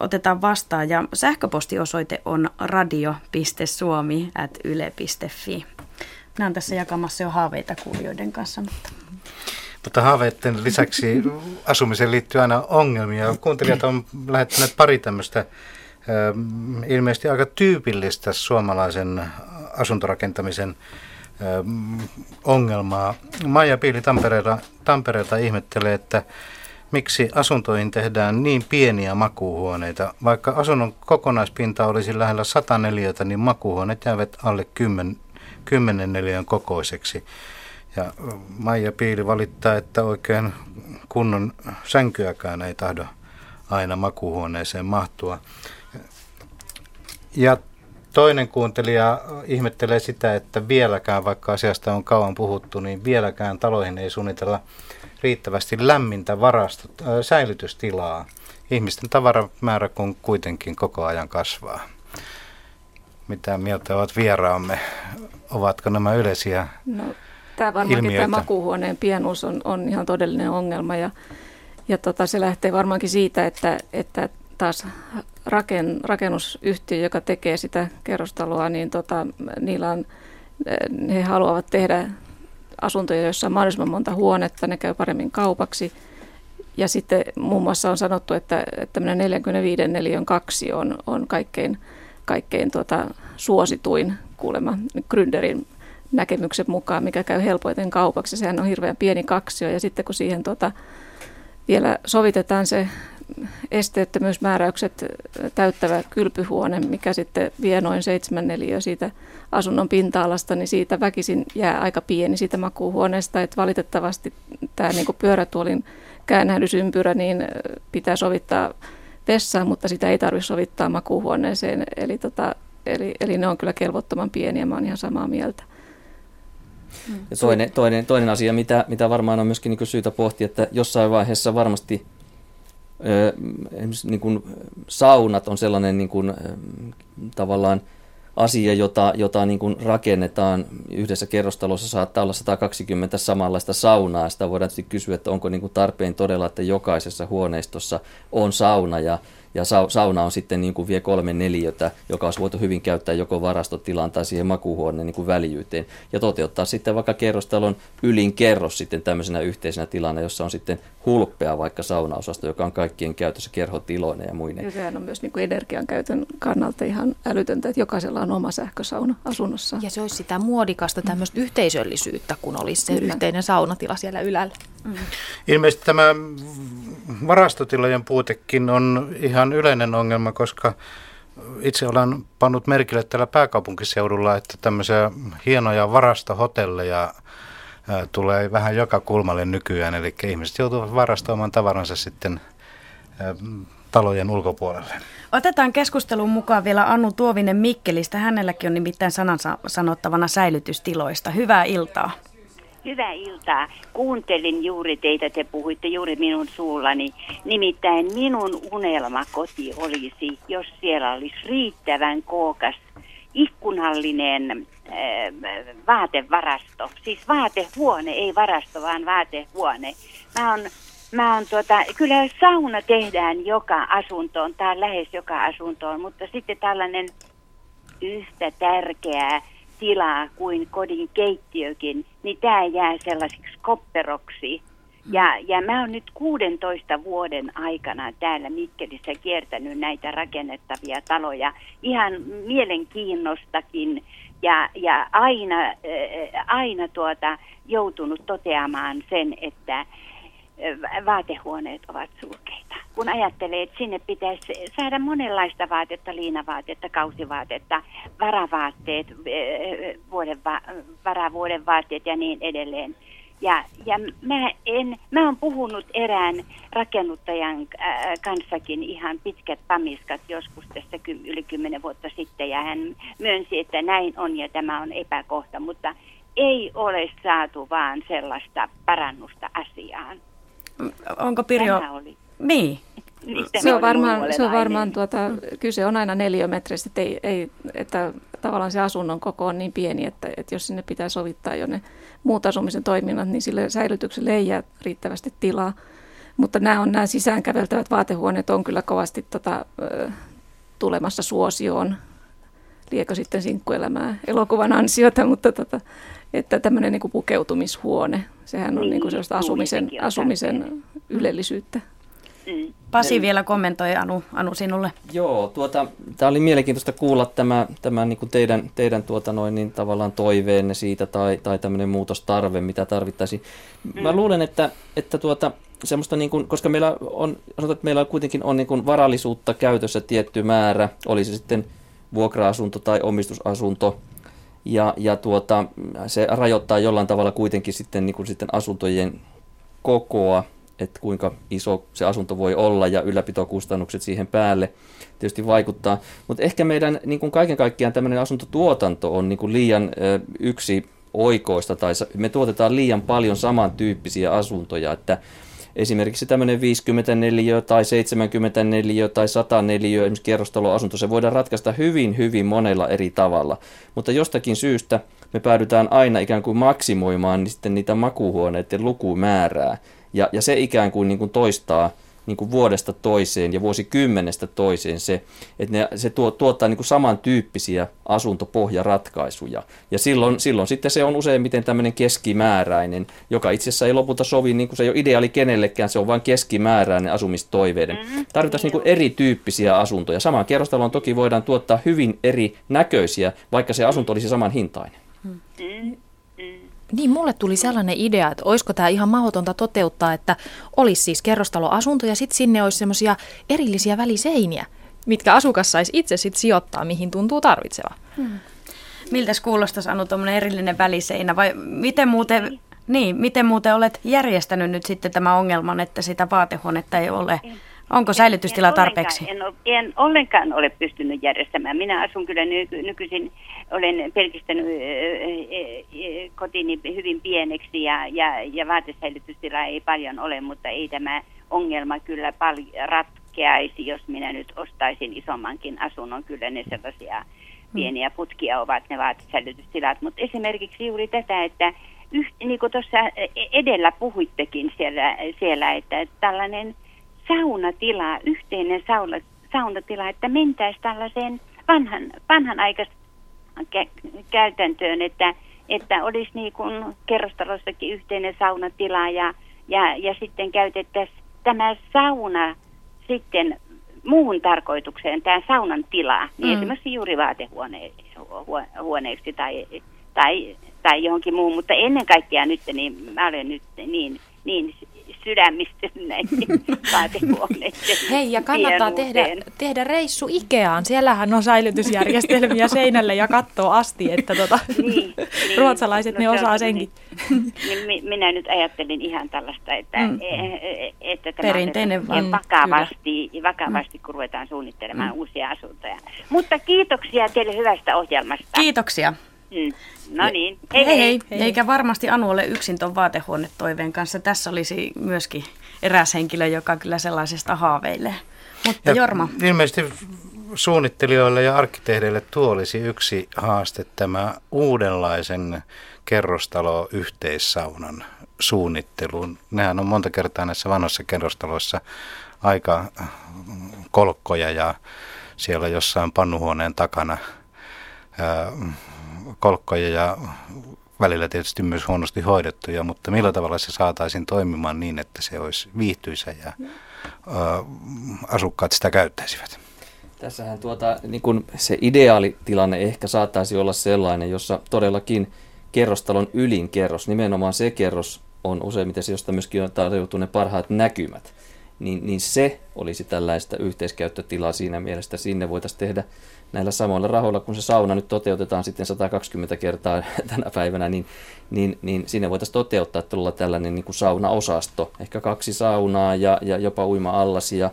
otetaan vastaan ja sähköpostiosoite on radio.suomi@yle.fi. Minä olen tässä jakamassa jo haaveita kuulijoiden kanssa. Mutta haaveiden lisäksi asumiseen liittyy aina ongelmia. Kuuntelijat on lähettäneet pari tämmöistä ilmeisesti aika tyypillistä suomalaisen asuntorakentamisen ongelmaa. Maija Piili Tampereelta ihmettelee, että miksi asuntoihin tehdään niin pieniä makuuhuoneita. Vaikka asunnon kokonaispinta olisi lähellä 100 neliötä, niin makuuhuoneet jäävät alle 10 neliön kokoiseksi. Ja Maija Piili valittaa, että oikein kunnon sänkyäkään ei tahdo aina makuuhuoneeseen mahtua. Ja toinen kuuntelija ihmettelee sitä, että vieläkään, vaikka asiasta on kauan puhuttu, niin vieläkään taloihin ei suunnitella riittävästi lämmintä säilytystilaa. Ihmisten tavaramäärä kun kuitenkin koko ajan kasvaa. Mitä mieltä ovat vieraamme? Ovatko nämä yleisiä ilmiöitä? Tämä varmaankin tämä makuuhuoneen pienuus on ihan todellinen ongelma ja se lähtee varmaankin siitä, että taas rakennusyhtiö, joka tekee sitä kerrostaloa, niin he haluavat tehdä asuntoja, joissa on mahdollisimman monta huonetta, ne käy paremmin kaupaksi. Ja sitten muun muassa on sanottu, että 45 neliön kaksi on kaikkein suosituin kuulemma Gründerin näkemyksen mukaan, mikä käy helpoiten kaupaksi. Sehän on hirveän pieni kaksio, ja sitten kun siihen vielä sovitetaan se esteettömyysmääräykset täyttävä kylpyhuone, mikä sitten vie noin 7 neliötä siitä asunnon pinta-alasta, niin siitä väkisin jää aika pieni siitä makuuhuoneesta, että valitettavasti tämä niin kuin pyörätuolin käännähdysympyrä niin pitää sovittaa vessaan, mutta sitä ei tarvitse sovittaa makuuhuoneeseen, eli ne on kyllä kelvottoman pieniä, mä oon ihan samaa mieltä. Ja toinen asia, mitä varmaan on myöskin niin syytä pohtia, että jossain vaiheessa varmasti niin kuin saunat on sellainen niin kuin, tavallaan asia, jota niin kuin rakennetaan. Yhdessä kerrostalossa saattaa olla 120 samanlaista saunaa. Sitä voidaan tietysti kysyä, että onko niin kuin tarpeen todella, että jokaisessa huoneistossa on sauna ja sauna on sitten niin kuin vie 3 neliötä, joka olisi voitu hyvin käyttää joko varastotilaan tai siihen makuuhuoneen niin kuin väljyyteen. Ja toteuttaa sitten vaikka kerrostalon ylin kerros sitten tämmöisenä yhteisenä tilana, jossa on sitten hulppea vaikka saunaosasto, joka on kaikkien käytössä kerhotiloina ja muinen. Ja sehän on myös niin kuin energiankäytön kannalta ihan älytöntä, että jokaisella on oma sähkösauna asunnossa. Ja se olisi sitä muodikasta tämmöistä yhteisöllisyyttä, kun olisi se yhteinen saunatila siellä ylällä. Mm. Ilmeisesti tämä varastotilojen puutekin on ihan yleinen ongelma, koska itse olen pannut merkille täällä pääkaupunkiseudulla, että tämmöisiä hienoja varastohotelleja tulee vähän joka kulmalle nykyään, eli ihmiset joutuvat varastoimaan tavaransa sitten talojen ulkopuolelle. Otetaan keskustelun mukaan vielä Anu Tuovinen Mikkelistä. Hänelläkin on nimittäin sanansa sanottavana säilytystiloista. Hyvää iltaa. Hyvää iltaa. Kuuntelin juuri teitä, te puhuitte juuri minun suullani. Nimittäin minun unelmakoti olisi, jos siellä olisi riittävän kookas ikkunallinen vaatevarasto. Siis vaatehuone, ei varasto, vaan vaatehuone. Kyllä sauna tehdään joka asuntoon, tai lähes joka asuntoon, mutta sitten tällainen yhtä tärkeää tilaa kuin kodin keittiökin, niin tämä jää sellaisiksi kopperoksi. Ja mä oon nyt 16 vuoden aikana täällä Mikkelissä kiertänyt näitä rakennettavia taloja ihan mielenkiinnostakin ja aina joutunut toteamaan sen, että vaatehuoneet ovat surkeita. Kun ajattelee, että sinne pitäisi saada monenlaista vaatetta, liinavaatetta, kausivaatetta, varavaatteet, varavuoden vaatteet ja niin edelleen. Ja mä oon puhunut erään rakennuttajan kanssakin ihan pitkät pamiskat joskus tässä yli 10 vuotta sitten, ja hän myönsi, että näin on ja tämä on epäkohta, mutta ei ole saatu vaan sellaista parannusta asiaan. Onko Pirjo? Niin. Se on varmaan kyse on aina neliömetreistä, että tavallaan se asunnon koko on niin pieni, että jos sinne pitää sovittaa jo ne muut asumisen toiminnat, niin sille säilytykselle ei jää riittävästi tilaa. Mutta nämä sisäänkäveltävät vaatehuoneet on kyllä kovasti tulemassa suosioon. Liekö sitten sinkkuelämää elokuvan ansiota, mutta että tämmöinen niin kuin pukeutumishuone, sehän on niin kuin sellaista asumisen ylellisyyttä. Pasi vielä kommentoi, Anu sinulle. Joo, tämä oli mielenkiintoista kuulla tämä niin kuin teidän tavallaan toiveenne siitä tai tämmöinen muutostarve, mitä tarvittaisiin. Mä luulen, että semmoista niin kuin, koska meillä on, sanotaan, että meillä kuitenkin on niin kuin varallisuutta käytössä tietty määrä, oli se sitten vuokra-asunto tai omistusasunto, ja se rajoittaa jollain tavalla kuitenkin sitten, niin kuin sitten asuntojen kokoa, että kuinka iso se asunto voi olla, ja ylläpitokustannukset siihen päälle tietysti vaikuttaa. Mutta ehkä meidän niin kuin kaiken kaikkiaan tämmöinen asuntotuotanto on niin kuin liian yksioikoista, tai me tuotetaan liian paljon samantyyppisiä asuntoja, että esimerkiksi tämmöinen 54 tai 74 tai 104, esimerkiksi kerrostaloasunto, se voidaan ratkaista hyvin, hyvin monella eri tavalla. Mutta jostakin syystä me päädytään aina ikään kuin maksimoimaan sitten niitä makuuhuoneiden lukumäärää. Ja se ikään kuin, toistaa niin kuin vuodesta toiseen ja vuosikymmenestä toiseen se, että se tuottaa niin kuin samantyyppisiä asuntopohjaratkaisuja. Ja silloin sitten se on useimmiten tämmöinen keskimääräinen, joka itse asiassa ei lopulta sovi, niin kuin se ei ole ideaali kenellekään, se on vain keskimääräinen asumistoiveiden. Tarvitaan niin kuin erityyppisiä asuntoja. Samaan kerrostaloon toki voidaan tuottaa hyvin eri näköisiä, vaikka se asunto olisi saman hintainen. Niin, mulle tuli sellainen idea, että olisiko tämä ihan mahdotonta toteuttaa, että olisi siis kerrostaloasunto ja sitten sinne olisi semmoisia erillisiä väliseiniä, mitkä asukas saisi itse sitten sijoittaa, mihin tuntuu tarvitseva. Miltäs kuulostaisi, Anu, tuommoinen erillinen väliseinä, vai miten muuten olet järjestänyt nyt sitten tämän ongelman, että sitä vaatehuonetta ei ole? Onko säilytystila tarpeeksi? En ollenkaan ole pystynyt järjestämään. Minä asun kyllä nykyisin, olen pelkistänyt kotini hyvin pieneksi ja vaatesäilytystilaa ei paljon ole, mutta ei tämä ongelma kyllä ratkeaisi, jos minä nyt ostaisin isommankin asunnon. Kyllä ne sellaisia pieniä putkia ovat ne vaatesäilytystilat, mutta esimerkiksi juuri tätä, että niin kuin tuossa edellä puhuittekin siellä että tällainen saunatila, yhteinen saunatila, että mentäisiin tällaiseen vanhanaikaiseen käytäntöön, että olisi niin kuin kerrostalossakin yhteinen saunatila ja sitten käytettäisiin tämä sauna sitten muuhun tarkoitukseen, tämä saunan tila, niin esimerkiksi juuri vaatehuoneeksi tai johonkin muuhun, mutta ennen kaikkea nyt, niin mä olen nyt niin sydämistä näihin vaatehuoneisiin. Hei, ja kannattaa tehdä reissu Ikeaan. Siellähän on säilytysjärjestelmiä seinälle ja kattoa asti, että ruotsalaiset ne osaa senkin. Niin, minä nyt ajattelin ihan tällaista, että perinteinen vaan vakavasti kun ruvetaan suunnittelemaan uusia asuntoja. Mutta kiitoksia teille hyvästä ohjelmasta. Kiitoksia. No niin, hei. Eikä varmasti Anu ole yksin ton vaatehuonetoiveen kanssa. Tässä olisi myöskin eräs henkilö, joka kyllä sellaisesta haaveilee. Mutta ja Jorma. Ilmeisesti suunnittelijoille ja arkkitehdeille tuo olisi yksi haaste, tämä uudenlaisen kerrostaloyhteissaunan suunnitteluun. Nehän on monta kertaa näissä vanhoissa kerrostaloissa aika kolkkoja ja siellä jossain pannuhuoneen takana kolkkoja ja välillä tietysti myös huonosti hoidettuja, mutta millä tavalla se saataisiin toimimaan niin, että se olisi viihtyisä ja asukkaat sitä käyttäisivät? Tässähän niin kun se ideaalitilanne ehkä saattaisi olla sellainen, jossa todellakin kerrostalon ylin kerros, nimenomaan se kerros on useimmiten se, josta myöskin on tarjoutu ne parhaat näkymät. Niin se olisi tällaista yhteiskäyttötilaa siinä mielessä, sinne voitaisiin tehdä näillä samoilla rahoilla, kun se sauna nyt toteutetaan sitten 120 kertaa tänä päivänä, niin sinne voitaisiin toteuttaa tällainen niin kuin saunaosasto, ehkä 2 saunaa ja jopa uima-allas ja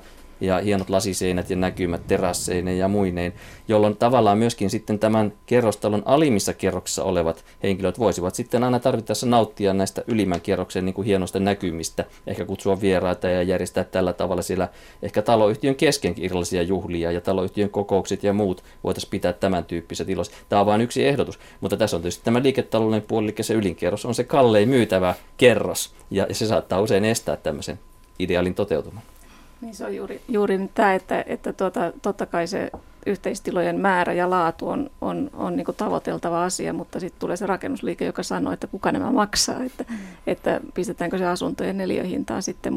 hienot lasiseinät ja näkymät terasseineen ja muineen, jolloin tavallaan myöskin sitten tämän kerrostalon alimmissa kerroksissa olevat henkilöt voisivat sitten aina tarvittaessa nauttia näistä ylimmän kerroksen niin kuin hienoista näkymistä, ehkä kutsua vieraita ja järjestää tällä tavalla siellä ehkä taloyhtiön keskenkin erilaisia juhlia ja taloyhtiön kokoukset ja muut voitaisiin pitää tämän tyyppisissä tiloissa. Tämä on vain yksi ehdotus, mutta tässä on tietysti tämä liiketalouden puoli, eli se ylinkerros on se kallein myytävä kerros ja se saattaa usein estää tämmöisen ideaalin toteutuman. Niin se on juuri tämä, että totta kai se yhteistilojen määrä ja laatu on niin kuin tavoiteltava asia, mutta sitten tulee se rakennusliike, joka sanoo, että kuka nämä maksaa, että pistetäänkö se asuntojen neliöhintaan sitten,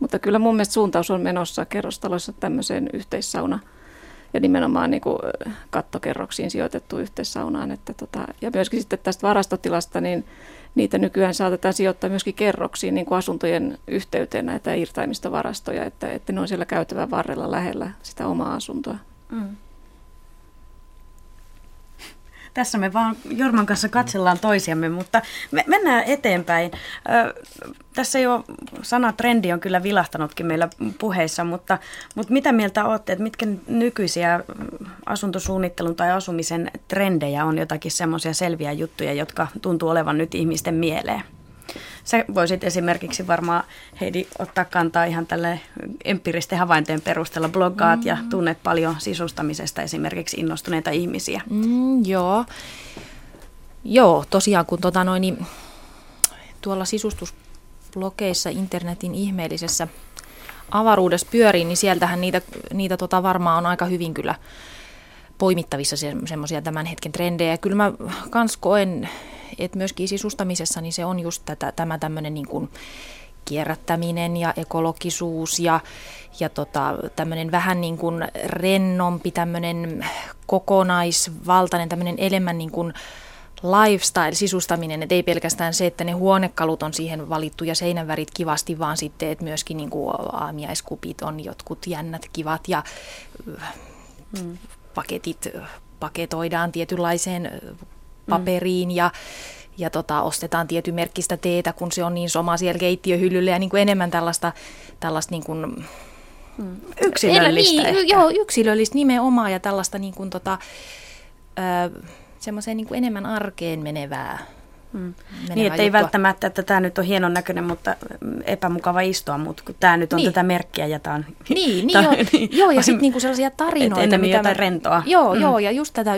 mutta kyllä mun mielestä suuntaus on menossa kerrostaloissa tämmöiseen yhteissauna ja nimenomaan niin kuin kattokerroksiin sijoitettuun yhteissaunaan, ja myöskin sitten tästä varastotilasta, niin niitä nykyään saatetaan sijoittaa myöskin kerroksiin niin kuin asuntojen yhteyteen näitä irtaimistovarastoja, että ne on siellä käytävän varrella lähellä sitä omaa asuntoa. Mm. Tässä me vaan Jorman kanssa katsellaan toisiamme, mutta mennään eteenpäin. Tässä jo sana trendi on kyllä vilahtanutkin meillä puheissa, mutta mitä mieltä olette, että mitkä nykyisiä asuntosuunnittelun tai asumisen trendejä on jotakin semmoisia selviä juttuja, jotka tuntuu olevan nyt ihmisten mieleen? Sä voisit esimerkiksi varmaan, Heidi, ottaa kantaa ihan tälle empiiristen havaintojen perusteella, bloggaat ja tunnet paljon sisustamisesta esimerkiksi innostuneita ihmisiä. Joo, tosiaan kun niin tuolla sisustusblogeissa internetin ihmeellisessä avaruudessa pyörii, niin sieltähän niitä varmaan on aika hyvin kyllä poimittavissa semmoisia tämän hetken trendejä. Kyllä mä kans koen, että myöskin sisustamisessa niin se on just tämä tämmöinen niin kuin kierrättäminen ja ekologisuus ja tämmöinen vähän niin kuin rennompi tämmöinen kokonaisvaltainen tämmöinen enemmän niin kuin lifestyle-sisustaminen, että ei pelkästään se, että ne huonekalut on siihen valittu ja seinänvärit kivasti, vaan sitten, että myöskin niin kuin aamiaiskupit on jotkut jännät kivat ja paketit paketoidaan tietynlaiseen paperiin ja ostetaan tietyn merkkistä teetä, kun se on niin soma siellä keittiöhyllyllä ja niin kuin enemmän tällaista niin kuin yksilöllistä. Yksilöllistä nimenomaan ja tällaista niin kuin semmoiseen niin kuin enemmän arkeen menevää. Niin, että ei välttämättä, että tämä nyt on hienon näköinen, mutta epämukava istua, mutta kun tämä nyt on tätä merkkiä ja tämä on... Niin, ja sitten niinku sellaisia tarinoita. Enemmän jotain rentoa. Joo, ja just tätä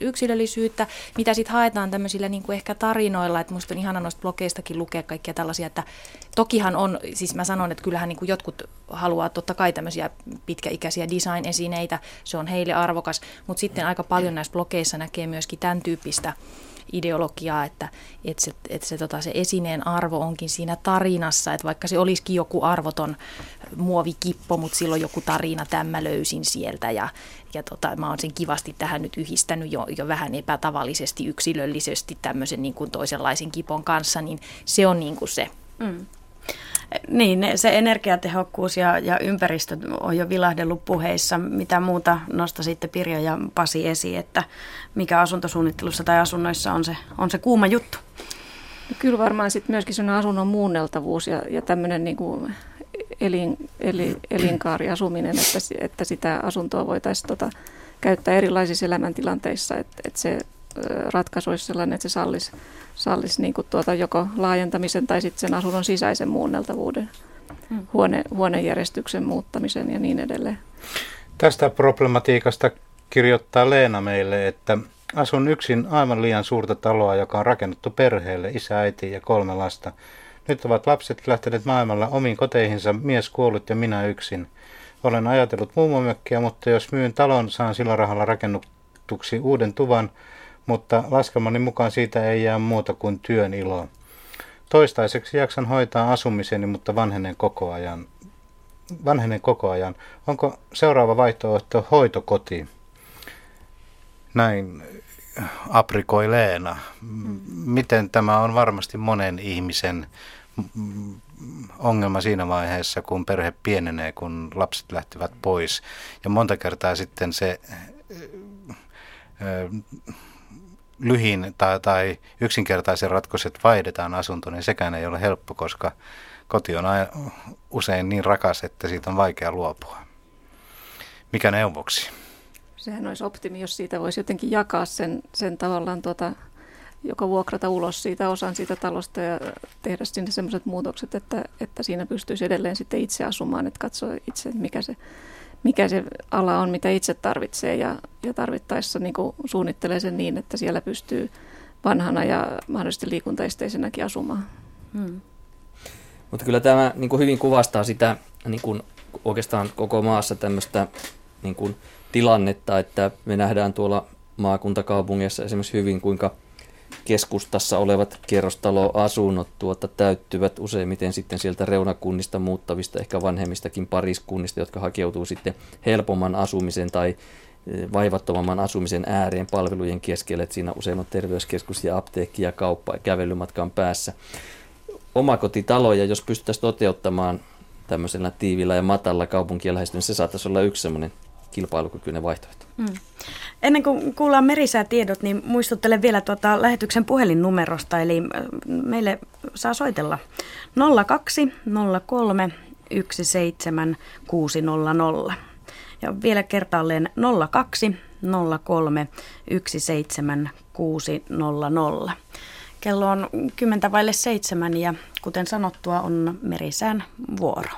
yksilöllisyyttä, mitä sitten haetaan tämmöisillä niinku ehkä tarinoilla, että musta on ihana noista blogeistakin lukea kaikkia tällaisia, että tokihan on, siis mä sanon, että kyllähän niinku jotkut haluaa totta kai tämmöisiä pitkäikäisiä design-esineitä, se on heille arvokas, mutta sitten aika paljon näissä blogeissa näkee myöskin tämän tyyppistä ideologiaa, että se esineen arvo onkin siinä tarinassa, että vaikka se olisikin joku arvoton muovikippo, mutta silloin joku tarina, mä löysin sieltä ja mä oon sen kivasti tähän nyt yhdistänyt jo vähän epätavallisesti, yksilöllisesti tämmöisen niin kuin toisenlaisen kipon kanssa, niin se on niin kuin se. Mm. Niin, se energiatehokkuus ja ympäristö on jo vilahdellut puheissa. Mitä muuta nostasitte Pirjo ja Pasi esiin, että mikä asuntosuunnittelussa tai asunnoissa on se kuuma juttu? No kyllä varmaan sitten myöskin se asunnon muunneltavuus ja tämmöinen niinku elinkaariasuminen, että sitä asuntoa voitaisiin käyttää erilaisissa elämäntilanteissa, että se ratkaisu olisi sellainen, että se sallisi niin kuin joko laajentamisen tai sitten sen asunnon sisäisen muunneltavuuden, huonejärjestyksen muuttamisen ja niin edelleen. Tästä problematiikasta kirjoittaa Leena meille, että asun yksin aivan liian suurta taloa, joka on rakennettu perheelle, isä, äiti ja 3 lasta. Nyt ovat lapset lähteneet maailmalla omiin koteihinsa, mies kuollut ja minä yksin. Olen ajatellut mummomökkiä, mutta jos myyn talon, saan sillä rahalla rakennutuksi uuden tuvan, mutta laskelmani mukaan siitä ei jää muuta kuin työn iloa. Toistaiseksi jaksan hoitaa asumiseni, mutta vanhenen koko ajan. Onko seuraava vaihtoehto hoitokoti? Näin aprikoi Leena. Miten tämä on varmasti monen ihmisen ongelma siinä vaiheessa, kun perhe pienenee, kun lapset lähtevät pois. Ja monta kertaa sitten se lyhin tai yksinkertaisen ratkaisu, että vaihdetaan asunto, niin sekään ei ole helppo, koska koti on usein niin rakas, että siitä on vaikea luopua. Mikä neuvoksi? Sehän olisi optimi, jos siitä voisi jotenkin jakaa sen tavallaan joko vuokrata ulos siitä osan siitä talosta ja tehdä sinne sellaiset muutokset, että siinä pystyisi edelleen sitten itse asumaan, että katsoa itse, mikä se ala on, mitä itse tarvitsee ja tarvittaessa niin kuin suunnittelee sen niin, että siellä pystyy vanhana ja mahdollisesti liikuntaesteisenäkin asumaan. Mutta kyllä tämä niin kuin hyvin kuvastaa sitä niin kuin oikeastaan koko maassa tämmöistä niin kuin tilannetta, että me nähdään tuolla maakuntakaupungeissa esimerkiksi hyvin, kuinka keskustassa olevat kerrostaloasunnot täyttyvät useimmiten sitten sieltä reunakunnista muuttavista, ehkä vanhemmistakin pariskunnista, jotka hakeutuu sitten helpomman asumisen tai vaivattomamman asumisen ääreen palvelujen keskelle, että siinä usein on terveyskeskus ja apteekki ja kauppa kävelymatkan päässä. Omakotitaloja, jos pystyttäisiin toteuttamaan tämmöisellä tiivillä ja matalalla kaupunkia lähestyminen, se saattaisi olla yksi semmoinen kilpailukykyinen vaihtoehto. Ennen kuin kuullaan merisäätiedot, niin muistuttelen vielä lähetyksen puhelinnumerosta, eli meille saa soitella 02 03 17600. Ja vielä kertaalleen 02 03 17600. Kello on 6:10 ja kuten sanottua on merisään vuoro.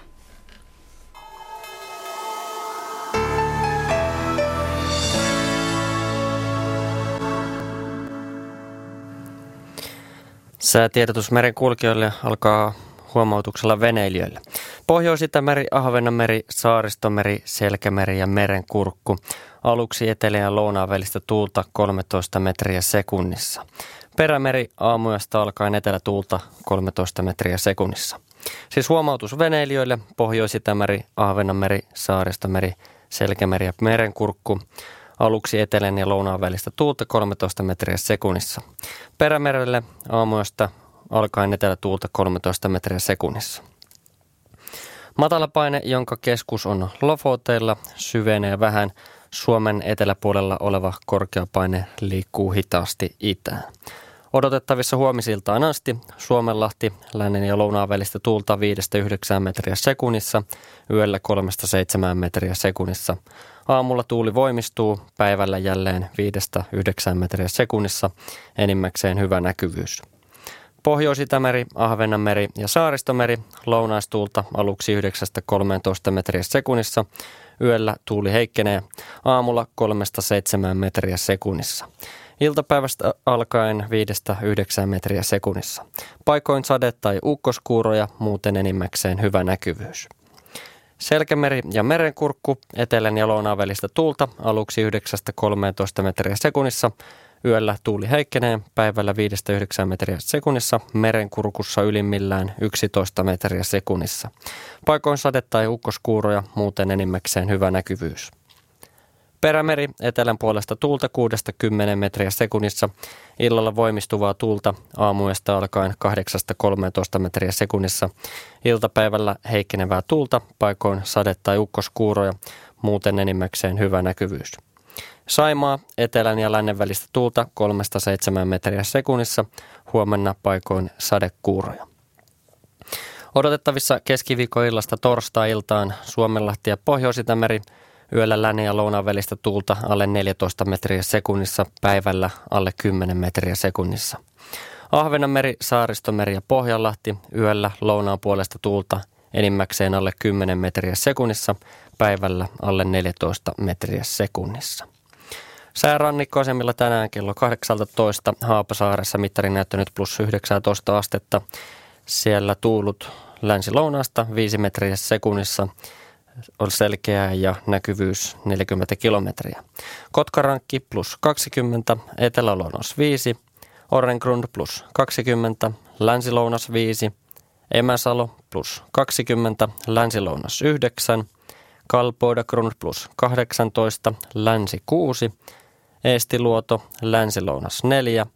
Säätiedotus merenkulkijoille alkaa huomautuksella veneilijöille. Pohjois-Itämeri, Ahvenanmeri, Saaristomeri, Selkämeri ja Merenkurkku. Aluksi etelä- ja lounaan välistä tuulta 13 metriä sekunnissa. Perämeri aamuyöstä alkaen etelätuulta 13 metriä sekunnissa. Siis huomautus veneilijöille, Pohjois-Itämeri, Ahvenanmeri, Saaristomeri, Selkämeri ja Merenkurkku. Aluksi etelän ja lounaan välistä tuulta 13 metriä sekunnissa. Perämerelle aamuista alkaen etelätuulta 13 metriä sekunnissa. Matalapaine, jonka keskus on Lofoteilla, syvenee vähän. Suomen eteläpuolella oleva korkeapaine liikkuu hitaasti itään. Odotettavissa huomisiltaan asti Suomenlahti, lännen ja lounaan välistä tuulta 5-9 metriä sekunnissa, yöllä 3-7 metriä sekunnissa. Aamulla tuuli voimistuu, päivällä jälleen 5-9 metriä sekunnissa, enimmäkseen hyvä näkyvyys. Pohjois-Itämeri, Ahvenanmeri ja Saaristomeri, lounaistuulta aluksi 9-13 metriä sekunnissa, yöllä tuuli heikkenee, aamulla 3-7 metriä sekunnissa. Iltapäivästä alkaen 5-9 metriä sekunnissa. Paikoin sade- tai ukkoskuuroja, muuten enimmäkseen hyvä näkyvyys. Selkämeri ja Merenkurkku, etelän ja lounaan välistä tuulta, aluksi 9-13 metriä sekunnissa. Yöllä tuuli heikkenee, päivällä 5-9 metriä sekunnissa, Merenkurkussa ylimmillään 11 metriä sekunnissa. Paikoin sade- tai ukkoskuuroja, muuten enimmäkseen hyvä näkyvyys. Perämeri, etelän puolesta tuulta 6-10 metriä sekunnissa, illalla voimistuvaa tuulta aamuyöstä alkaen 8-13 metriä sekunnissa, iltapäivällä heikkenevää tuulta, paikoin sade- tai ukkoskuuroja, muuten enimmäkseen hyvä näkyvyys. Saimaa, etelän ja lännen välistä tuulta 3-7 metriä sekunnissa, huomenna paikoin sadekuuroja. Odotettavissa keskiviikkoillasta torstai-iltaan Suomenlahti ja Pohjois-Itämeri, Yöllä lännen ja lounaan välistä tuulta alle 14 metriä sekunnissa, päivällä alle 10 metriä sekunnissa. Ahvenanmeri, Saaristomeri ja Pohjanlahti, yöllä lounaan puolesta tuulta enimmäkseen alle 10 metriä sekunnissa, päivällä alle 14 metriä sekunnissa. Säärannikko asemilla tänään kello 18, Haapasaaressa mittari näyttänyt plus 19 astetta. Siellä tuulut länsi-lounaasta 5 metriä sekunnissa, on selkeää ja näkyvyys 40 kilometriä. Kotkarankki plus 20, etelälounas 5, Orrengrund plus 20, länsilounas 5, Emäsalo plus 20, länsilounas 9, Kalpoidagrund plus 18, länsi 6, Eestiluoto, länsilounas 4,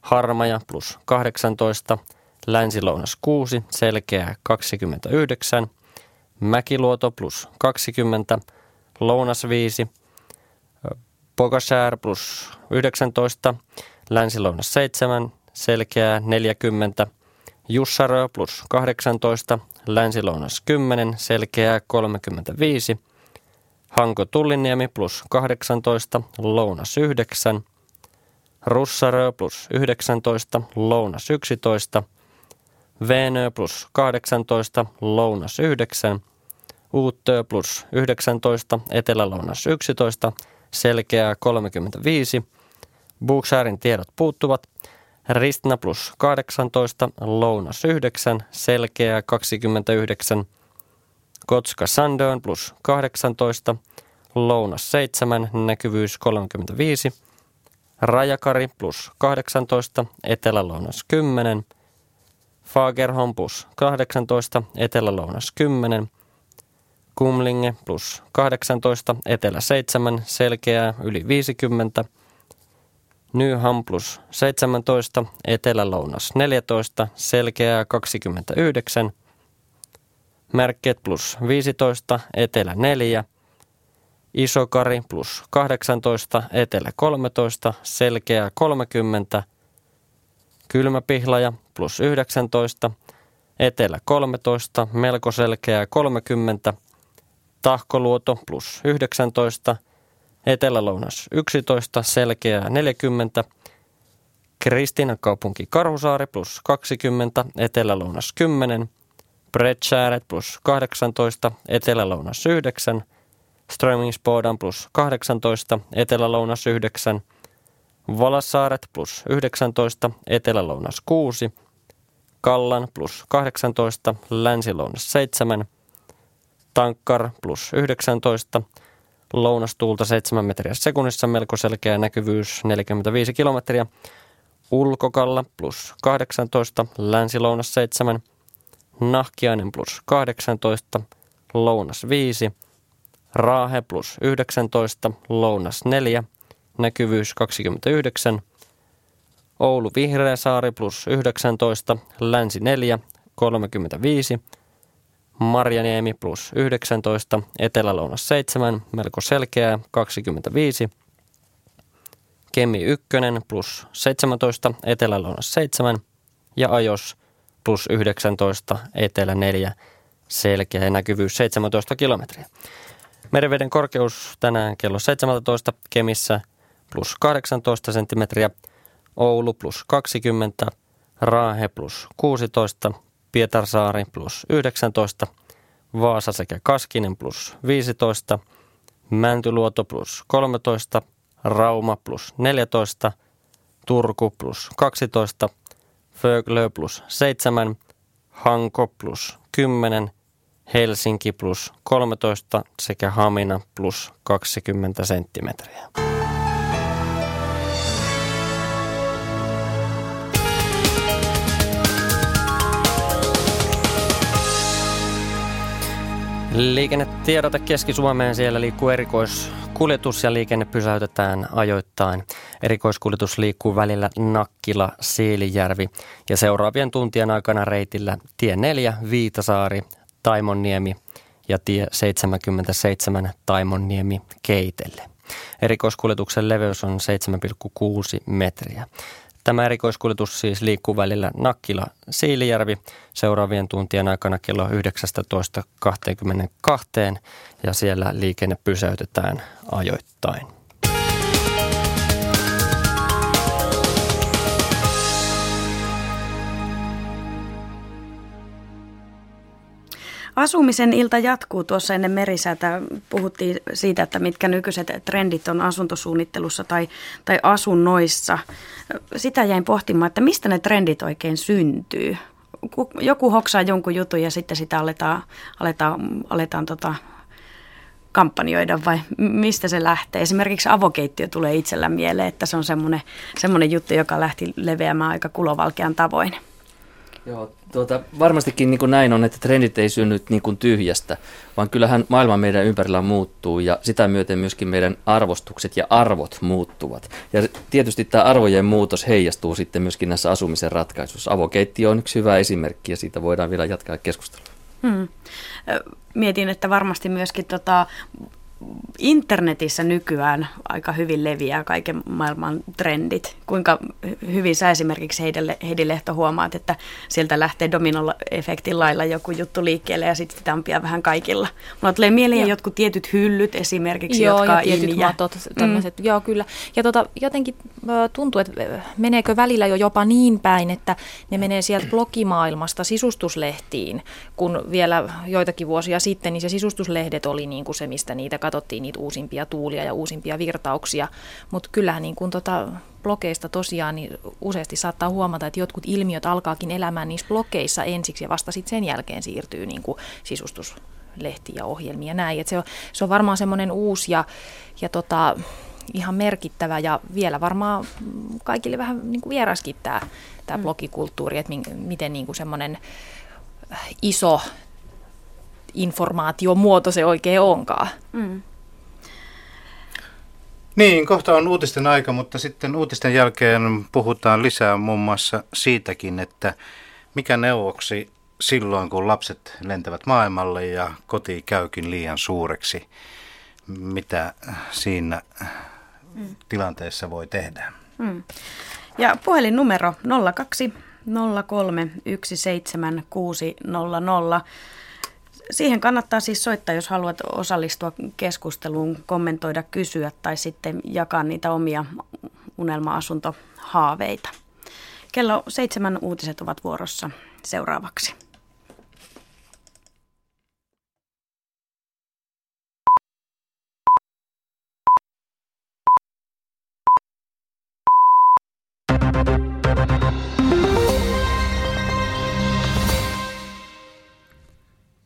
Harmaja plus 18, länsilounas 6, selkeää 29, Mäkiluoto plus 20, lounas 5, Pogačar plus 19, länsilounas 7, selkeää 40, Jussarö plus 18, länsilounas 10, selkeää 35, Hanko Tulliniemi plus 18, lounas 9, Russarö plus 19, lounas 11, Venö plus 18, lounas 9, Uuttö plus 19, etelälounas 11, selkeää 35, Buksaarin tiedot puuttuvat, Ristna plus 18, lounas 9, selkeää 29, Kotska Sandön plus 18, lounas 7, näkyvyys 35, Rajakari plus 18, etelälounas 10, Fagerholm plus 18, etelälounas 10, Kumlinge plus 18, etelä 7, selkeää yli 50, Nyham plus 17, etelälounas 14, selkeää 29, Märket plus 15, etelä 4, Isokari plus 18, etelä 13, selkeää 30, Kylmäpihlaja plus 19, etelä 13, melko selkeää 30, Tahkoluoto plus 19, etelälounas 11, selkeää 40, Kristiinankaupunki Karhusaari plus 20, etelälounas 10, Bretsääret plus 18, etelälounas 9, Strömingsbodan plus 18, etelälounas 9, Valassaaret plus 19, etelälounas 6, Kallan plus 18, länsilounas 7, Tankkar plus 19, lounastuulta 7 metriä sekunnissa, melko selkeä näkyvyys 45 kilometriä, Ulkokalla plus 18, länsilounas 7, Nahkiainen plus 18, lounas 5, Raahe plus 19, lounas 4, näkyvyys 29, Oulu Vihreäsaari plus 19, länsi 4, 35, Marjaniemi plus 19, etelälounas 7, melko selkeää 25, Kemi 1 plus 17, etelälounas 7 ja Ajos plus 19, etelä 4, selkeä näkyvyys 17 kilometriä. Meriveden korkeus tänään kello 17, Kemissä plus 18 senttimetriä, Oulu plus 20, Raahe plus 16, Pietarsaari plus 19, Vaasa sekä Kaskinen plus 15, Mäntyluoto plus 13, Rauma plus 14, Turku plus 12, Föglö plus 7, Hanko plus 10, Helsinki plus 13 sekä Hamina plus 20 senttimetriä. Liikennetiedote Keski-Suomeen, siellä liikkuu erikoiskuljetus ja liikenne pysäytetään ajoittain. Erikoiskuljetus liikkuu välillä Nakkila-Siilijärvi ja seuraavien tuntien aikana reitillä tie 4 Viitasaari, Taimonniemi ja tie 77 Taimonniemi-Keitelle. Erikoiskuljetuksen leveys on 7,6 metriä. Tämä erikoiskuljetus siis liikkuu välillä Nakkila-Siilijärvi seuraavien tuntien aikana kello 19.22 ja siellä liikenne pysäytetään ajoittain. Asumisen ilta jatkuu. Tuossa ennen merisäätä puhuttiin siitä, että mitkä nykyiset trendit on asuntosuunnittelussa tai asunnoissa. Sitä jäin pohtimaan, että mistä ne trendit oikein syntyy. Joku hoksaa jonkun jutun ja sitten sitä aletaan kampanjoida vai mistä se lähtee? Esimerkiksi avokeittiö tulee itsellä mieleen, että se on semmoinen juttu, joka lähti leveämään aika kulovalkean tavoin. Joo, varmastikin niin kuin näin on, että trendit ei synny niin kuin tyhjästä, vaan kyllähän maailma meidän ympärillä muuttuu ja sitä myöten myöskin meidän arvostukset ja arvot muuttuvat. Ja tietysti tämä arvojen muutos heijastuu sitten myöskin näissä asumisen ratkaisuissa. Avokeittiö on yksi hyvä esimerkki ja siitä voidaan vielä jatkaa keskustelua. Mietin, että varmasti myöskin internetissä nykyään aika hyvin leviää kaiken maailman trendit. Kuinka hyvin sä esimerkiksi Heidi Lehto huomaat, että sieltä lähtee domino-efektin lailla joku juttu liikkeelle ja sitten sitä on pian vähän kaikilla. Mulla tulee mieleen jotkut tietyt hyllyt esimerkiksi, jotka on tietyt matot, tämmöiset. Joo, kyllä. Ja jotenkin tuntuu, että meneekö välillä jopa niin päin, että ne menee sieltä blogimaailmasta sisustuslehtiin, kun vielä joitakin vuosia sitten niin se sisustuslehdet oli niin kuin se, mistä niitä katsottiin niitä uusimpia tuulia ja uusimpia virtauksia, mutta kyllähän niin kun blogeista tosiaan niin useasti saattaa huomata, että jotkut ilmiöt alkaakin elämään niissä blogeissa ensiksi ja vasta sitten sen jälkeen siirtyy niin kun sisustuslehtiin ja ohjelmiin ja näin. Et se on varmaan semmoinen uusi ja ihan merkittävä ja vielä varmaan kaikille vähän niin kun vieraskin tämä blogikulttuuri, että miten niin kun semmoinen iso informaatiomuoto se oikein onkaan. Niin, kohta on uutisten aika, mutta sitten uutisten jälkeen puhutaan lisää muun muassa siitäkin, että mikä neuvoksi silloin, kun lapset lentävät maailmalle ja koti käykin liian suureksi, mitä siinä tilanteessa voi tehdä. Ja puhelinnumero 02 03 176 00. Siihen kannattaa siis soittaa, jos haluat osallistua keskusteluun, kommentoida, kysyä tai sitten jakaa niitä omia unelma-asuntohaaveita. Kello 7 uutiset ovat vuorossa seuraavaksi.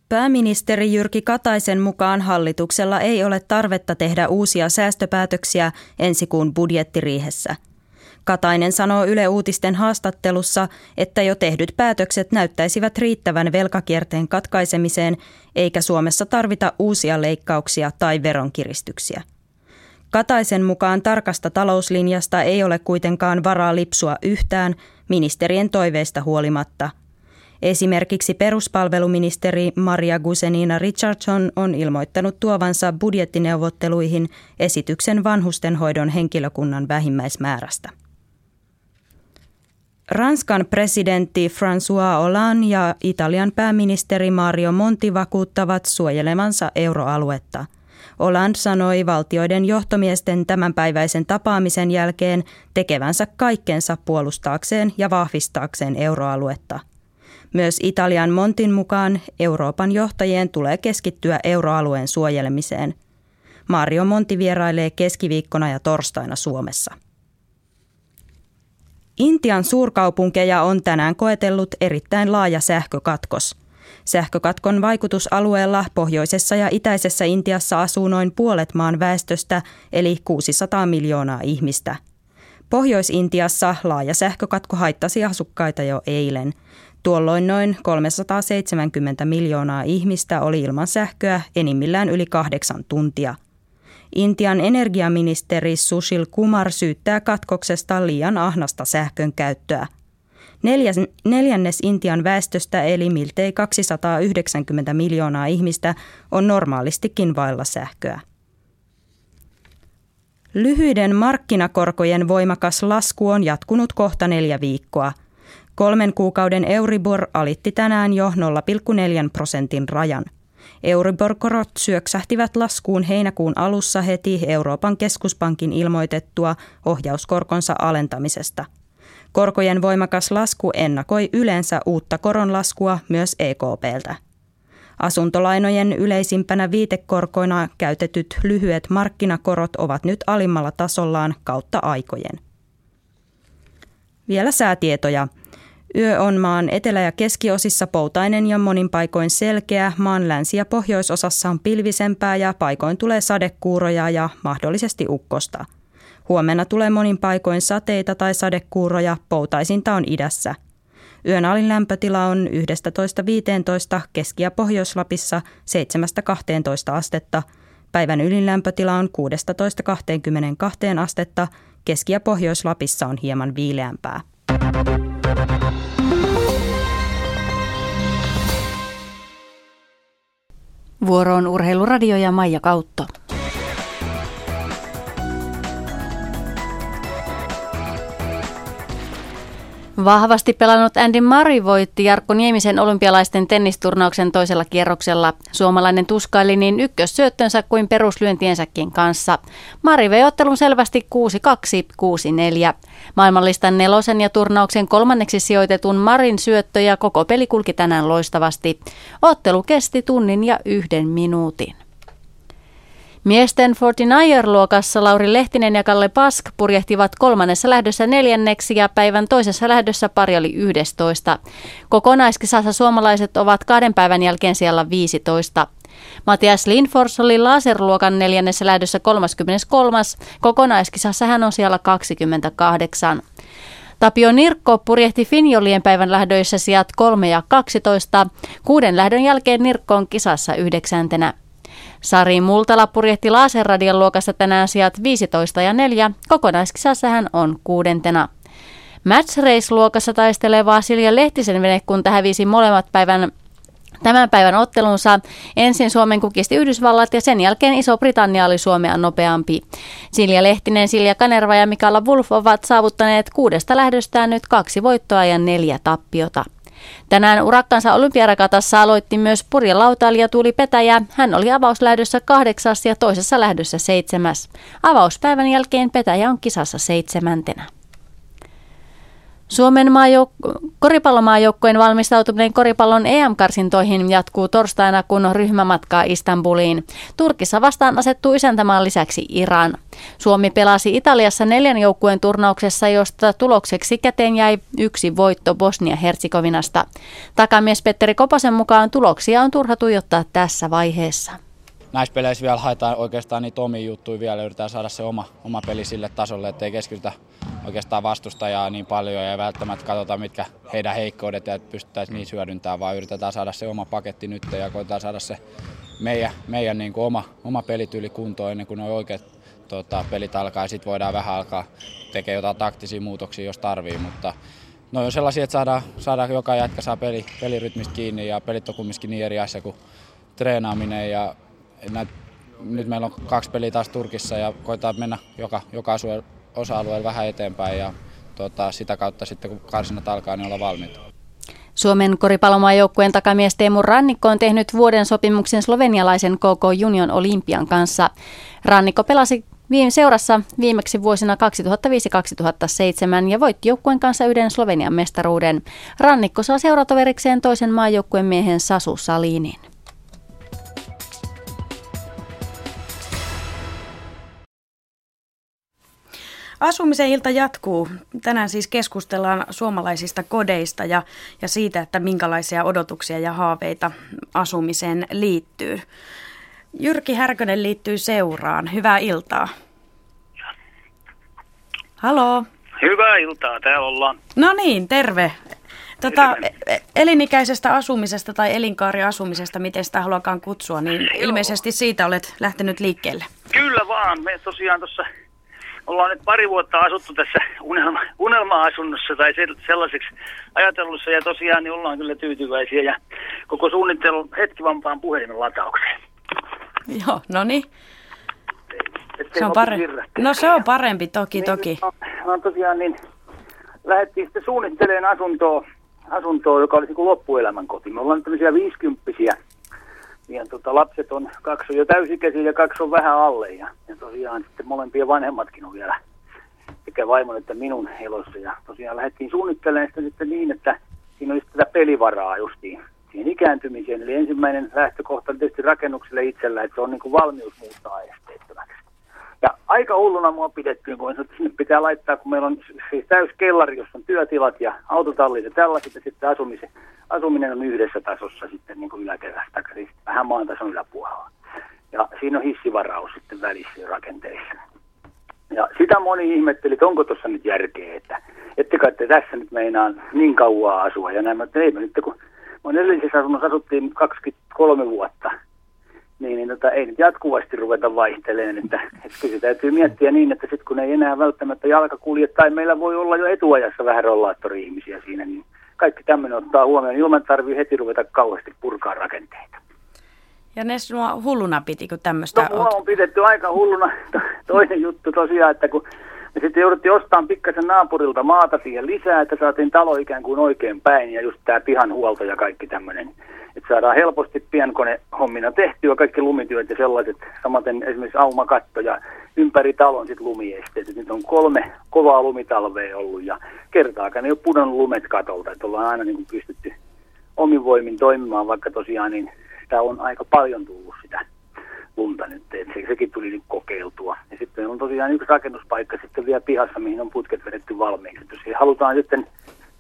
Pääministeri Jyrki Kataisen mukaan hallituksella ei ole tarvetta tehdä uusia säästöpäätöksiä ensi kuun budjettiriihessä. Katainen sanoo Yle Uutisten haastattelussa, että jo tehdyt päätökset näyttäisivät riittävän velkakierteen katkaisemiseen, eikä Suomessa tarvita uusia leikkauksia tai veronkiristyksiä. Kataisen mukaan tarkasta talouslinjasta ei ole kuitenkaan varaa lipsua yhtään ministerien toiveista huolimatta. Esimerkiksi peruspalveluministeri Maria Guzenina Richardson on ilmoittanut tuovansa budjettineuvotteluihin esityksen vanhustenhoidon henkilökunnan vähimmäismäärästä. Ranskan presidentti François Hollande ja Italian pääministeri Mario Monti vakuuttavat suojelemansa euroaluetta. Hollande sanoi valtioiden johtomiesten tämänpäiväisen tapaamisen jälkeen tekevänsä kaikkensa puolustaakseen ja vahvistaakseen euroaluetta. Myös Italian Montin mukaan Euroopan johtajien tulee keskittyä euroalueen suojelemiseen. Mario Monti vierailee keskiviikkona ja torstaina Suomessa. Intian suurkaupunkeja on tänään koetellut erittäin laaja sähkökatkos. Sähkökatkon vaikutusalueella pohjoisessa ja itäisessä Intiassa asuu noin puolet maan väestöstä, eli 600 miljoonaa ihmistä. Pohjois-Intiassa laaja sähkökatko haittasi asukkaita jo eilen. Tuolloin noin 370 miljoonaa ihmistä oli ilman sähköä enimmillään yli 8 tuntia. Intian energiaministeri Sushil Kumar syyttää katkoksesta liian ahnasta sähkön käyttöä. Neljännes Intian väestöstä eli miltei 290 miljoonaa ihmistä on normaalistikin vailla sähköä. Lyhyiden markkinakorkojen voimakas lasku on jatkunut kohta 4 viikkoa. 3 kuukauden Euribor alitti tänään jo 0,4% rajan. Euribor-korot syöksähtivät laskuun heinäkuun alussa heti Euroopan keskuspankin ilmoitettua ohjauskorkonsa alentamisesta. Korkojen voimakas lasku ennakoi yleensä uutta koronlaskua myös EKP:ltä. Asuntolainojen yleisimpänä viitekorkoina käytetyt lyhyet markkinakorot ovat nyt alimmalla tasollaan kautta aikojen. Vielä säätietoja. Yö on maan etelä- ja keskiosissa poutainen ja monin paikoin selkeä, maan länsi- ja pohjoisosassa on pilvisempää ja paikoin tulee sadekuuroja ja mahdollisesti ukkosta. Huomenna tulee monin paikoin sateita tai sadekuuroja, poutaisinta on idässä. Yön alin lämpötila on 11–15, Keski- ja Pohjois-Lapissa 7–12 astetta. Päivän ylin lämpötila on 16–22 astetta, Keski- ja Pohjois-Lapissa on hieman viileämpää. Vuoroon Urheiluradio ja Maija Kautto. Vahvasti pelannut Andy Murray voitti Jarkko Niemisen olympialaisten tennisturnauksen toisella kierroksella. Suomalainen tuskaili niin ykkössyöttönsä kuin peruslyöntiensäkin kanssa. Murray vei ottelun selvästi 6-2, 6-4. Maailmanlistan 4. ja turnauksen 3. sijoitetun Murrayn syöttö ja koko peli kulki tänään loistavasti. Ottelu kesti 1 tunnin ja 1 minuutin. Miesten 49er-luokassa Lauri Lehtinen ja Kalle Pask purjehtivat 3. lähdössä 4. ja päivän toisessa lähdössä pari oli 11. Kokonaiskisassa suomalaiset ovat 2 päivän jälkeen siellä 15. Matias Lindfors oli laserluokan 4. lähdössä 33. Kokonaiskisassa hän on siellä 28. Tapio Nirkko purjehti Finjolien päivän lähdöissä sijat 3 ja 12. 6 lähdön jälkeen Nirkko on kisassa 9. Sari Multala purjehti laserradian luokassa tänään sijat 15 ja 4, kokonaiskisassa hän on 6. Match race-luokassa taisteleva Silja Lehtisen venekunta hävisi molemmat tämän päivän ottelunsa. Ensin Suomen kukisti Yhdysvallat ja sen jälkeen Iso-Britannia oli Suomea nopeampi. Silja Lehtinen, Silja Kanerva ja Mikaela Wulff ovat saavuttaneet 6 lähdöstään nyt 2 voittoa ja 4 tappiota. Tänään urakkansa olympiarakatassa aloitti myös purjelautailija Tuuli Petäjä. Hän oli avauslähdössä 8. ja toisessa lähdössä 7. Avauspäivän jälkeen Petäjä on kisassa 7. Suomen koripallomaajoukkojen valmistautuminen koripallon EM-karsintoihin jatkuu torstaina, kun ryhmä matkaa Istanbuliin. Turkissa vastaan asettuu isäntämaan lisäksi Iran. Suomi pelasi Italiassa 4 joukkueen turnauksessa, josta tulokseksi käteen jäi 1 voitto Bosnia-Hertsegovinasta. Takamies Petteri Koposen mukaan tuloksia on turha tuijottaa tässä vaiheessa. Näissä peleissä vielä haetaan oikeastaan niitä omia juttuja vielä, yritetään saada se oma peli sille tasolle, ettei keskitytä oikeastaan vastustajaa niin paljon ja välttämättä katsotaan mitkä heidän heikkoudet ja että pystyttäisiin niitä hyödyntämään, vaan yritetään saada se oma paketti nyt ja koitetaan saada se meidän niin kuin oma pelityyli kuntoon ennen kuin nuo oikeat pelit alkaa ja sitten voidaan vähän alkaa tekemään jotain taktisia muutoksia, jos tarvii, mutta no on sellaisia, että saadaan joka jätkä saa pelirytmistä kiinni ja pelit on kumminkin niin eri asia kuin treenaaminen ja nyt meillä on 2 peliä taas Turkissa ja koetaan mennä joka osa-alueella vähän eteenpäin ja sitä kautta sitten kun karsinnat alkaa, niin olla valmiita. Suomen koripallomaajoukkueen takamies Teemu Rannikko on tehnyt vuoden sopimuksen slovenialaisen KK Union Olympian kanssa. Rannikko pelasi seurassa viimeksi vuosina 2005–2007 ja voitti joukkueen kanssa 1 Slovenian mestaruuden. Rannikko saa seuratoverikseen toisen maajoukkueen miehen Sasu Salinin. Asumisen ilta jatkuu. Tänään siis keskustellaan suomalaisista kodeista ja siitä, että minkälaisia odotuksia ja haaveita asumiseen liittyy. Jyrki Härkönen liittyy seuraan. Hyvää iltaa. Haloo. Hyvää iltaa, täällä ollaan. No niin, terve. Elinikäisestä asumisesta tai elinkaariasumisesta, miten sitä haluakaan kutsua, niin ilmeisesti siitä olet lähtenyt liikkeelle. Kyllä vaan, me tosiaan tuossa... Ollaan nyt pari vuotta asuttu tässä unelma-asunnossa tai sellaiseksi ajatellussa ja tosiaan niin ollaan kyllä tyytyväisiä ja koko suunnittelun hetki vampaan puhelimen lataukseen. Joo, no niin. Se on parempi. No se on parempi toki. No tosiaan niin lähdettiin sitten suunnittelemaan asuntoa, joka olisi kuin loppuelämän koti. Me ollaan tämmöisiä 50-vuotiaita. Ja lapset on, 2 on jo täysikäisiä ja 2 on vähän alle. Ja tosiaan sitten molempien vanhemmatkin on vielä sekä vaimon että minun elossa. Ja tosiaan lähdettiin suunnittelemaan sitä sitten niin, että siinä olisi tätä pelivaraa justiin siihen ikääntymiseen. Eli ensimmäinen lähtökohta on tietysti rakennukselle itsellä, että se on niin kuin valmius muuttaa esteettömäksi. Ja aika hulluna mua pidettiin, kun sinne pitää laittaa, kun meillä on siis täyskellari, jossa on työtilat ja autotallit ja tällaiset, ja sitten asuminen on yhdessä tasossa sitten niin kuin yläkerästä, siis vähän maan tason yläpuolella. Ja siinä on hissivaraus sitten välissä rakenteissa. Ja sitä moni ihmetteli, että onko tuossa nyt järkeä, että ettekä te tässä nyt meinaan niin kauaa asua. Ja näin, että ei me nyt, kun mun edellisessä asunnossa asuttiin 23 vuotta, niin ei nyt jatkuvasti ruveta vaihtelemaan, että kyllä täytyy miettiä niin, että sitten kun ei enää välttämättä jalka kulje, tai meillä voi olla jo etuajassa vähän rollaattori-ihmisiä siinä, niin kaikki tämmöinen ottaa huomioon, ilman tarvii heti ruveta kauheasti purkaa rakenteita. Ja ne sinua hulluna piti, kun tämmöistä olet? No, mua on pidetty aika hulluna. Toinen juttu tosiaan, että kun me sitten jouduttiin ostamaan pikkasen naapurilta maata siihen lisää, että saatiin talo ikään kuin oikein päin, ja just tämä pihan huolto ja kaikki tämmöinen. Että saadaan helposti pienkonehommina tehtyä kaikki lumityöt ja sellaiset, samaten esimerkiksi aumakatto ja ympäri talon sitten lumiesteet. Et nyt on 3 kovaa lumitalvea ollut ja kertaakaan ei ole pudonnut lumet katolta. Että ollaan aina niin kuin pystytty omin voimin toimimaan, vaikka tosiaan niin sitä on aika paljon tullut sitä lunta nyt. Et sekin tuli nyt kokeiltua. Ja sitten on tosiaan yksi rakennuspaikka sitten vielä pihassa, mihin on putket vedetty valmiiksi. Et jos halutaan sitten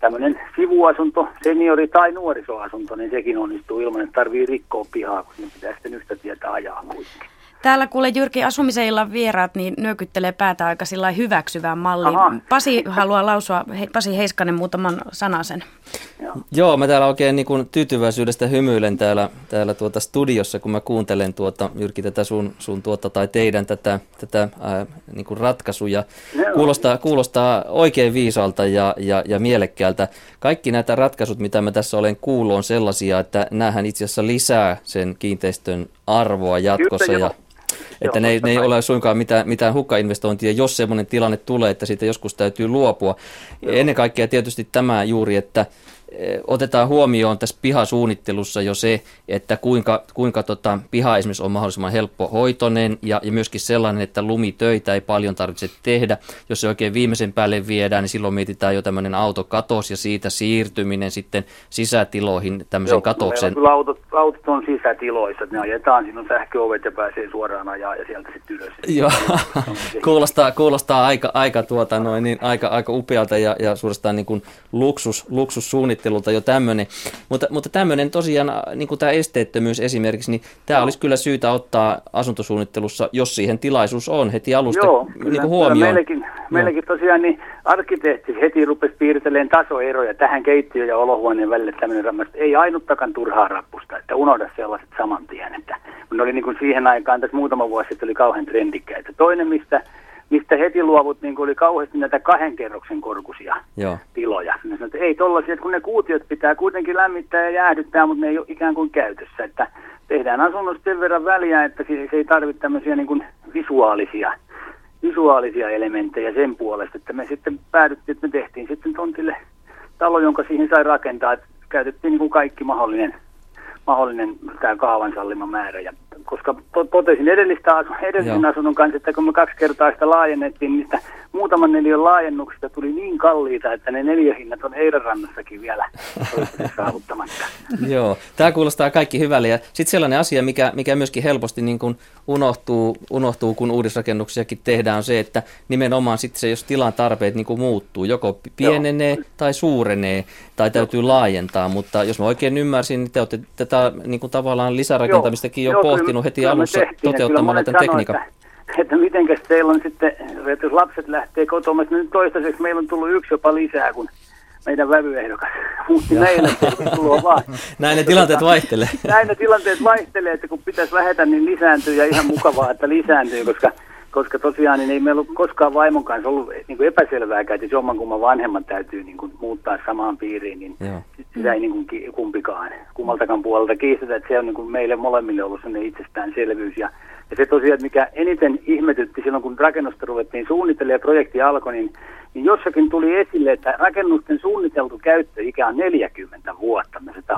tämmöinen sivuasunto, seniori- tai nuorisoasunto, niin sekin onnistuu ilman, että tarvii rikkoa pihaa, kun sinne pitää sitten yhtä tietä ajaa kuitenkin. Täällä kuule Jyrki, asumisen illan vieraat, niin nyökyttelee päätä aika sillä hyväksyvään malliin. Aha. Pasi haluaa lausua, Pasi Heiskanen muutaman sanasen. Joo, mä täällä oikein niin kuin tyytyväisyydestä hymyilen täällä studiossa, kun mä kuuntelen Jyrki tätä sun tai teidän tätä niin kuin ratkaisuja. Kuulostaa oikein viisalta ja mielekkäältä. Kaikki näitä ratkaisut, mitä mä tässä olen kuullut, on sellaisia, että näähän itse asiassa lisää sen kiinteistön arvoa jatkossa. Kyllä, ja että ne ei ole suinkaan mitään hukkainvestointia, jos semmoinen tilanne tulee, että siitä joskus täytyy luopua. Joo. Ennen kaikkea tietysti tämä juuri, että otetaan huomioon tässä pihasuunnittelussa jo se, että kuinka piha esimerkiksi on mahdollisimman helppohoitoinen ja myöskin sellainen, että lumitöitä ei paljon tarvitse tehdä. Jos se oikein viimeisen päälle viedään, niin silloin mietitään jo tämmöinen autokatos ja siitä siirtyminen sitten sisätiloihin tämmöisen katoksen. Meillä on autot on sisätiloissa, ne ajetaan, siinä on sähköovet ja pääsee suoraan ajaa ja sieltä sitten ylös. Joo, kuulostaa aika upealta ja suorastaan niin kuin luksussuunnitelma. Jo tämmöinen. Mutta tämmöinen tosiaan, niin kuin tämä esteettömyys esimerkiksi, niin tämä olisi kyllä syytä ottaa asuntosuunnittelussa, jos siihen tilaisuus on heti alusta niin kuin huomioon. Meilläkin tosiaan niin arkkitehti heti rupesi piirtelemään tasoeroja tähän keittiön ja olohuoneen välille tämmöinen rammasta. Ei ainuttakaan turhaa rappusta, että unohda sellaiset saman tien. Että ne oli niin kuin siihen aikaan, tässä muutama vuosi sitten oli kauhean trendikkäitä. Toinen, mistä heti luovut, niin oli kauheasti näitä 2 kerroksen korkuisia tiloja. Sanoin, että ei tollaisia, kun ne kuutiot pitää kuitenkin lämmittää ja jäähdyttää, mutta ne ei ole ikään kuin käytössä. Että tehdään asunnosta sen verran väliä, että se ei tarvitse tämmöisiä niin kuin visuaalisia elementtejä sen puolesta. Että me sitten päädyttiin, että me tehtiin sitten tontille talo, jonka siihen sai rakentaa. Että käytettiin niin kuin kaikki mahdollinen tämä kaavan sallima määrä. Ja koska totesin edellisen asunnon kanssa, että kun me 2 kertaa sitä laajennettiin, niin sitä muutaman neliön laajennuksista tuli niin kalliita, että ne neliöhinnat on Eiranrannassakin vielä saavuttamatta. Joo, tämä kuulostaa kaikki hyvälle. Ja sitten sellainen asia, mikä myöskin helposti niin kun unohtuu, kun uudisrakennuksiakin tehdään, on se, että nimenomaan sitten se, jos tilan tarpeet niin kun muuttuu, joko pienenee tai suurenee tai täytyy laajentaa. Mutta jos mä oikein ymmärsin, niin te olette tätä niin kun tavallaan lisärakentamistakin jo pohtinut heti alussa toteuttamalla tämän tekniikan. Että mitenkäs teillä on sitten, että jos lapset lähtee kotoa, että nyt toistaiseksi meillä on tullut 1 jopa lisää kuin meidän vävyehdokas. Näin ne tilanteet vaihtelee. Että kun pitäisi vähetä, niin lisääntyy ja ihan mukavaa, että lisääntyy, koska tosiaan niin ei meillä ole koskaan vaimon kanssa ollut niin kuin epäselvääkään, että jos jommankumman vanhemman täytyy niin kuin muuttaa samaan piiriin, niin sitä ei niin kuin kummaltakaan puolelta kiistetä, että se on niin kuin meille molemmille ollut sellainen itsestäänselvyys ja Ja se tosiaan, mikä eniten ihmetytti silloin, kun rakennusta ruvettiin suunnittelemaan ja projekti alkoi, niin jossakin tuli esille, että rakennusten suunniteltu käyttöikä on 40 vuotta. Me sitä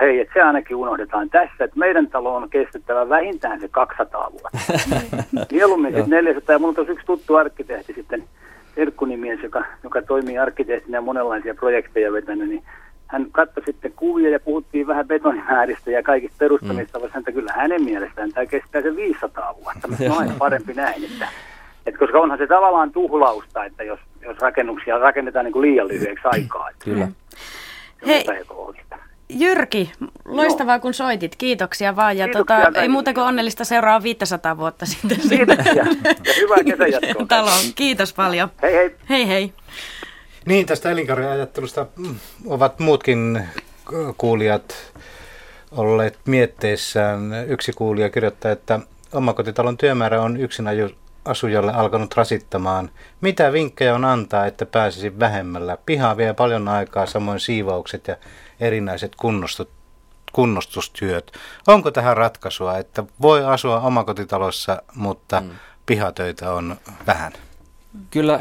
hei, että se ainakin unohdetaan tässä, että meidän talo on kestettävä vähintään se 200 vuotta. Mieluummin sitten 400, ja minulla on yksi tuttu arkkitehti sitten, Erkkunimies, joka toimii arkkitehtinä monenlaisia projekteja vetänyt, niin hän katsoi sitten kuvia ja puhuttiin vähän betonimääristä ja kaikista perustamista, vaan että kyllä hänen mielestään tämä kestää se 500 vuotta, mutta noin parempi näin, että koska onhan se tavallaan tuhlausta, että jos rakennuksia rakennetaan niin kuin liian lyhyeksi aikaa. Kyllä. Hei, Jyrki, loistavaa kun soitit, kiitoksia vaan ja ei muuta kuin onnellista seuraa 500 vuotta sitten. Kiitoksia ja hyvää kesän jatkoa. Taloon, kiitos paljon. Hei hei. Hei hei. Niin, tästä elinkaariajattelusta ovat muutkin kuulijat olleet mietteissään. Yksi kuulija kirjoittaa, että omakotitalon työmäärä on yksinasujalle alkanut rasittamaan. Mitä vinkkejä on antaa, että pääsisi vähemmällä? Pihaa vie paljon aikaa, samoin siivaukset ja erinäiset kunnostustyöt. Onko tähän ratkaisua, että voi asua omakotitalossa, mutta pihatöitä on vähän?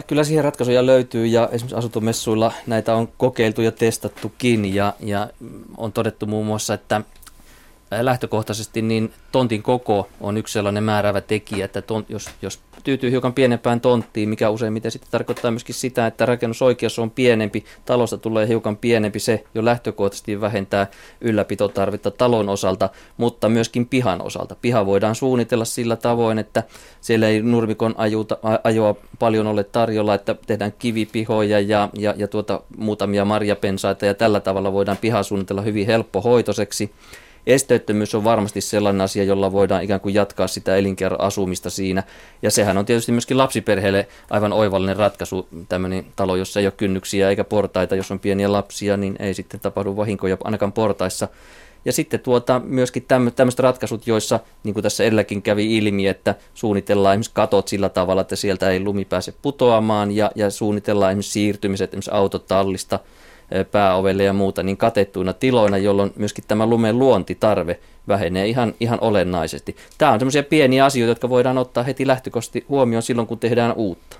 Kyllä siihen ratkaisuja löytyy ja esimerkiksi asuntomessuilla näitä on kokeiltu ja testattukin ja on todettu muun muassa, että lähtökohtaisesti niin tontin koko on yksi sellainen määräävä tekijä, että jos tyytyy hiukan pienempään tonttiin, mikä useimmiten sitten tarkoittaa myöskin sitä, että rakennusoikeus on pienempi, talosta tulee hiukan pienempi, se jo lähtökohtaisesti vähentää ylläpitotarvetta talon osalta, mutta myöskin pihan osalta. Piha voidaan suunnitella sillä tavoin, että siellä ei nurmikon ajoa paljon ole tarjolla, että tehdään kivipihoja ja muutamia marjapensaita ja tällä tavalla voidaan pihaa suunnitella hyvin helppohoitoiseksi. Esteettömyys on varmasti sellainen asia, jolla voidaan ikään kuin jatkaa sitä elinkerroasumista siinä. Ja sehän on tietysti myöskin lapsiperheelle aivan oivallinen ratkaisu, tämmöinen talo, jossa ei ole kynnyksiä eikä portaita. Jos on pieniä lapsia, niin ei sitten tapahdu vahinkoja ainakaan portaissa. Ja sitten myöskin tämmöiset ratkaisut, joissa, niin kuin tässä edelläkin kävi ilmi, että suunnitellaan esimerkiksi katot sillä tavalla, että sieltä ei lumi pääse putoamaan ja suunnitellaan esimerkiksi siirtymiset esimerkiksi autotallista pääovelle ja muuta, niin katettuina tiloina, jolloin myöskin tämä lumen luontitarve vähenee ihan olennaisesti. Tämä on sellaisia pieniä asioita, jotka voidaan ottaa heti lähtökohtaisesti huomioon silloin, kun tehdään uutta.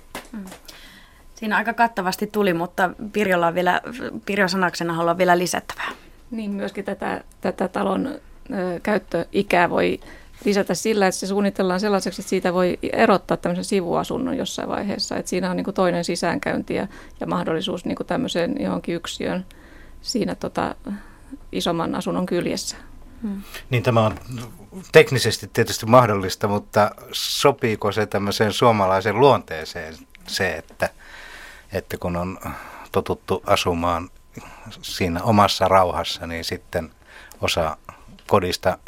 Siinä aika kattavasti tuli, mutta Pirjo Sanaksenaholla on vielä lisättävää. Niin, myöskin tätä talon käyttöikää voi lisätä sillä, että se suunnitellaan sellaiseksi, että siitä voi erottaa tämmöisen sivuasunnon jossain vaiheessa. Että siinä on niin kuin toinen sisäänkäynti ja mahdollisuus niin kuin tämmöiseen johonkin yksiöön siinä isomman asunnon kyljessä. Niin, tämä on teknisesti tietysti mahdollista, mutta sopiiko se tämmöiseen suomalaiseen luonteeseen se, että kun on totuttu asumaan siinä omassa rauhassa, niin sitten osa kodista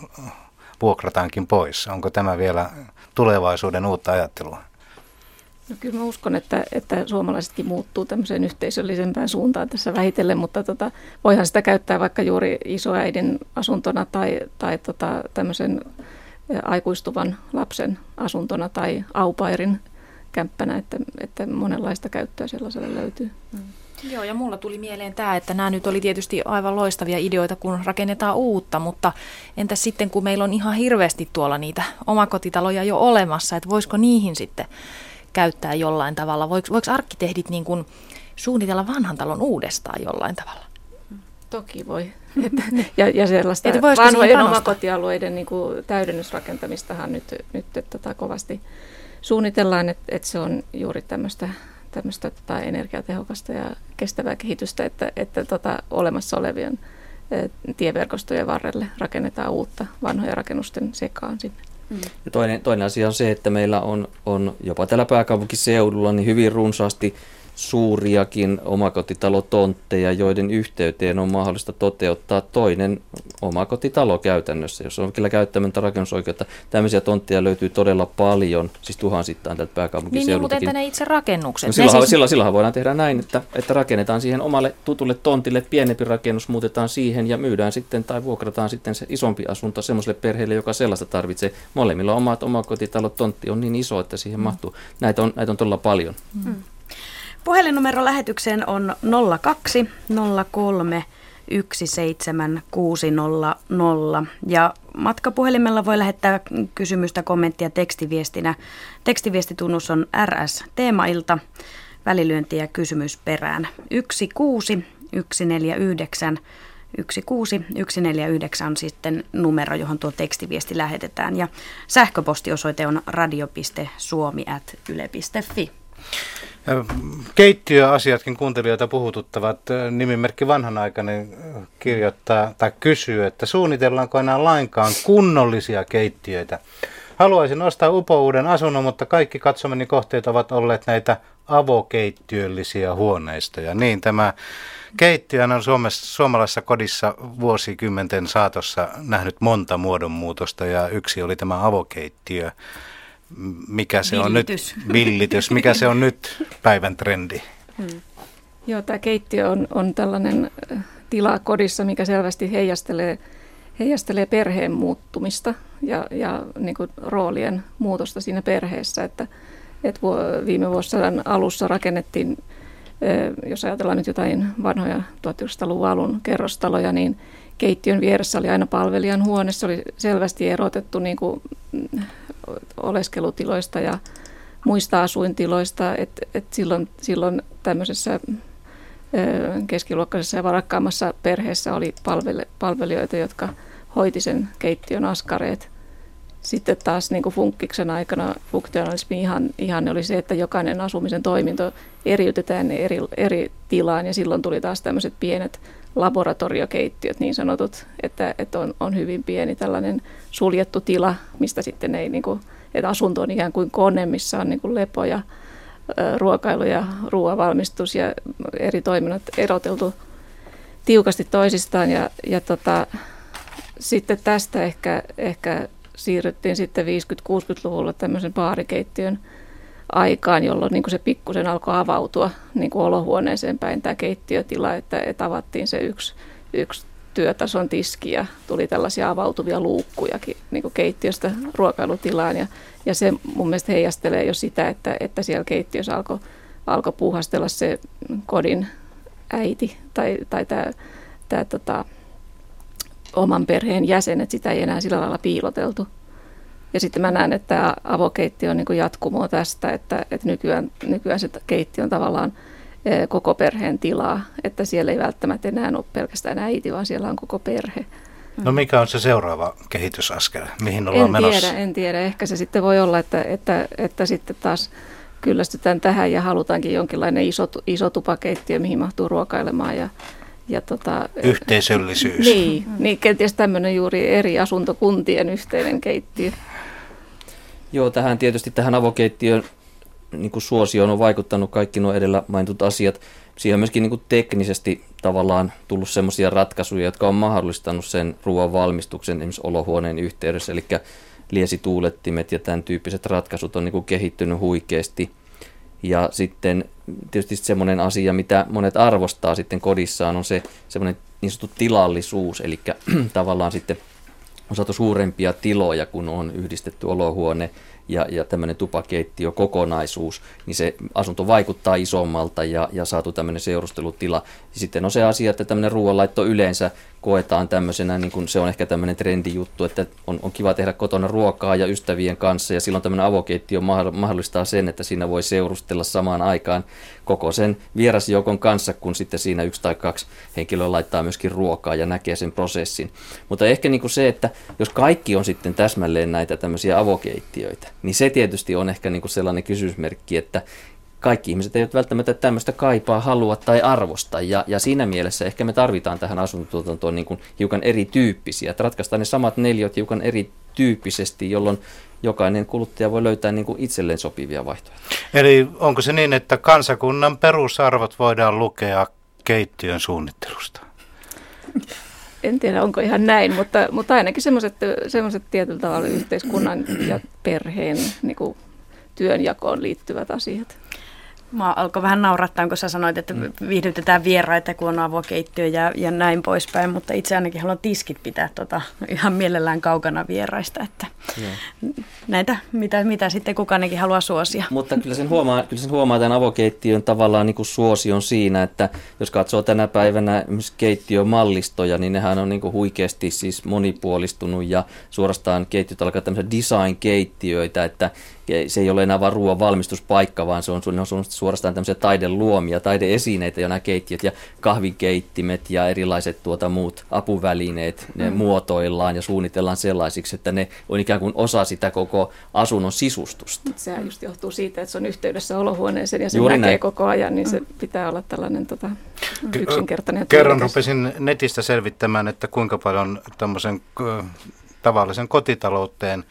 vuokrataankin pois. Onko tämä vielä tulevaisuuden uutta ajattelua? No, kyllä mä uskon, että suomalaisetkin muuttuu tämmöiseen yhteisöllisempään suuntaan tässä vähitellen, mutta voihan sitä käyttää vaikka juuri isoäidin asuntona tai tämmöisen aikuistuvan lapsen asuntona tai au pairin kämppänä, että monenlaista käyttöä sellaiselle löytyy. Joo, ja mulla tuli mieleen tämä, että nämä nyt oli tietysti aivan loistavia ideoita, kun rakennetaan uutta, mutta entä sitten, kun meillä on ihan hirveästi tuolla niitä omakotitaloja jo olemassa, että voisiko niihin sitten käyttää jollain tavalla? Voiko arkkitehdit niin kuin suunnitella vanhan talon uudestaan jollain tavalla? Toki voi. Ja sellaista vanhojen omakotialueiden niin kuin täydennysrakentamistahan nyt kovasti suunnitellaan, että se on juuri tämmöistä energiatehokasta ja kestävää kehitystä, että olemassa olevien tieverkostojen varrelle rakennetaan uutta vanhoja rakennusten sekaan sinne. Ja toinen asia on se, että meillä on jopa täällä pääkaupunkiseudulla niin hyvin runsaasti suuriakin omakotitalotontteja, joiden yhteyteen on mahdollista toteuttaa toinen omakotitalo käytännössä, jos on kyllä käyttämättä rakennusoikeutta. Tämmöisiä tontteja löytyy todella paljon, siis tuhansittain tältä pääkaupunkiseudultakin. Niin, mutta entä ne itse rakennukset? No, silloinhan voidaan tehdä näin, että rakennetaan siihen omalle tutulle tontille pienempi rakennus, muutetaan siihen ja myydään sitten tai vuokrataan sitten se isompi asunto semmoiselle perheelle, joka sellaista tarvitsee. Molemmilla omakotitalotontti on niin iso, että siihen mahtuu. Näitä on todella paljon. Puhelinnumero lähetykseen on 02 03 17600 ja matkapuhelimella voi lähettää kysymystä, kommenttia tekstiviestinä. Tekstivistitunnus on RS-teemailta, välilyönti ja kysymys perään. 16149. 16149 on sitten numero, johon tuo tekstiviesti lähetetään, ja sähköpostiosoite on radio.suomi@yle.fi. Keittiöasiatkin kuuntelijoita puhututtavat. Nimimerkki Vanhanaikainen kirjoittaa tai kysyy, että suunnitellaanko enää lainkaan kunnollisia keittiöitä. Haluaisin ostaa upouuden asunnon, mutta kaikki katsomani kohteet ovat olleet näitä avokeittiöllisiä huoneistoja. Niin, tämä keittiö on suomalaisessa kodissa vuosikymmenten saatossa nähnyt monta muodonmuutosta, ja yksi oli tämä avokeittiö. Mikä se villitys on nyt? Villitys. Mikä se on nyt päivän trendi? Joo, tämä keittiö on tällainen tila kodissa, mikä selvästi heijastelee perheen muuttumista ja niin kuin roolien muutosta siinä perheessä, että viime vuosisadan alussa rakennettiin, jos ajatellaan nyt jotain vanhoja 1900-luvun alun kerrostaloja, niin keittiön vieressä oli aina palvelijan huone. Se oli selvästi erotettu niin kuin oleskelutiloista ja muista asuintiloista, että silloin tämmöisessä keskiluokkaisessa ja varakkaammassa perheessä oli palvelijoita, jotka hoiti sen keittiön askareet. Sitten taas niin kuin funkkiksen aikana funktionalismi ihan oli se, että jokainen asumisen toiminto eriytetään eri tilaan, ja silloin tuli taas tämmöiset pienet laboratoriokeittiöt niin sanotut, että on hyvin pieni tällainen suljettu tila, mistä sitten ei, niin kuin, että asunto on ikään kuin kone, missä on niin kuin lepo ja ruokailu ja ruoavalmistus ja eri toiminnot eroteltu tiukasti toisistaan, ja sitten tästä ehkä siirryttiin sitten 50-60-luvulla tämmöisen baarikeittiön aikaan, jolloin niin kuin se pikkusen alkoi avautua niin kuin olohuoneeseen päin tämä keittiötila, että avattiin se yksi työtason tiski ja tuli tällaisia avautuvia luukkujakin niin kuin keittiöstä ruokailutilaan, ja se mun mielestä heijastelee jo sitä, että siellä keittiössä alkoi puuhastella se kodin äiti tai tämä oman perheen jäsenet, sitä ei enää sillä lailla piiloteltu. Ja sitten mä näen, että avokeittiö on niin kuin jatkumoa tästä, että nykyään se keittiö on tavallaan koko perheen tilaa, että siellä ei välttämättä enää ole pelkästään äiti, vaan siellä on koko perhe. No, mikä on se seuraava kehitysaskel, mihin ollaan menossa? En tiedä. Ehkä se sitten voi olla, että sitten taas kyllästytään tähän ja halutaankin jonkinlainen iso tupakeittiö, mihin mahtuu ruokailemaan ja yhteisöllisyys. Niin kenties tämmöinen juuri eri asuntokuntien yhteinen keittiö. Joo, tähän avokeittiön niin kuin suosioon on vaikuttanut kaikki nuo edellä mainitut asiat. Siihen on myöskin niin kuin teknisesti tavallaan tullut semmoisia ratkaisuja, jotka on mahdollistanut sen ruoan valmistuksen esimerkiksi olohuoneen yhteydessä, eli liesituulettimet ja tämän tyyppiset ratkaisut on niin kuin kehittynyt huikeasti. Ja sitten tietysti semmoinen asia, mitä monet arvostaa sitten kodissaan, on se semmoinen niin sanottu tilallisuus, eli tavallaan sitten on saatu suurempia tiloja, kun on yhdistetty olohuone ja tämmöinen tupakeittiö kokonaisuus, niin se asunto vaikuttaa isommalta ja saatu tämmöinen seurustelutila. Ja sitten on se asia, että tämmöinen ruoanlaitto yleensä koetaan tämmöisenä, niin kun se on ehkä tämmöinen trendijuttu, että on kiva tehdä kotona ruokaa ja ystävien kanssa, ja silloin tämmöinen avokeittiö mahdollistaa sen, että siinä voi seurustella samaan aikaan koko sen vierasjoukon kanssa, kun sitten siinä 1 tai 2 henkilöä laittaa myöskin ruokaa ja näkee sen prosessin. Mutta ehkä niin kuin se, että jos kaikki on sitten täsmälleen näitä tämmöisiä avokeittiöitä, niin se tietysti on ehkä niin kuin sellainen kysymysmerkki, että kaikki ihmiset eivät välttämättä tämmöistä kaipaa, halua tai arvosta, ja siinä mielessä ehkä me tarvitaan tähän asuntotuotantoon niin kuin hiukan erityyppisiä, että ratkaistaan ne samat neliöt hiukan erityyppisesti, jolloin jokainen kuluttaja voi löytää niin kuin itselleen sopivia vaihtoehtoja. Eli onko se niin, että kansakunnan perusarvot voidaan lukea keittiön suunnittelusta? En tiedä, onko ihan näin, mutta ainakin semmoiset tietyllä tavalla yhteiskunnan ja perheen niin kuin työnjakoon liittyvät asiat. Mä alkoi vähän naurattaa, kun sä sanoit, että viihdytetään vieraita, kun on avokeittiö ja näin poispäin, mutta itse ainakin haluan tiskit pitää ihan mielellään kaukana vieraista, että näitä, mitä sitten kukaan nekin haluaa suosia. Mutta kyllä sen huomaa tämän avokeittiön tavallaan niin kuin suosion siinä, että jos katsoo tänä päivänä myös keittiömallistoja, niin nehän on niin kuin huikeasti siis monipuolistunut ja suorastaan keittiöt alkaa tämmöisiä design-keittiöitä, että se ei ole enää vain ruoan valmistuspaikka, vaan ne on suorastaan tämmöisiä taideluomia, taideesineitä ja nämä keittiöt ja kahvinkeittimet ja erilaiset muut apuvälineet, ne muotoillaan ja suunnitellaan sellaisiksi, että ne on ikään kuin osa sitä koko asunnon sisustusta. Sehän just johtuu siitä, että se on yhteydessä olohuoneeseen ja se juuri näkee näin koko ajan, niin se pitää olla tällainen yksinkertainen. Kerran rupesin netistä selvittämään, että kuinka paljon tämmöisen tavallisen kotitalouteen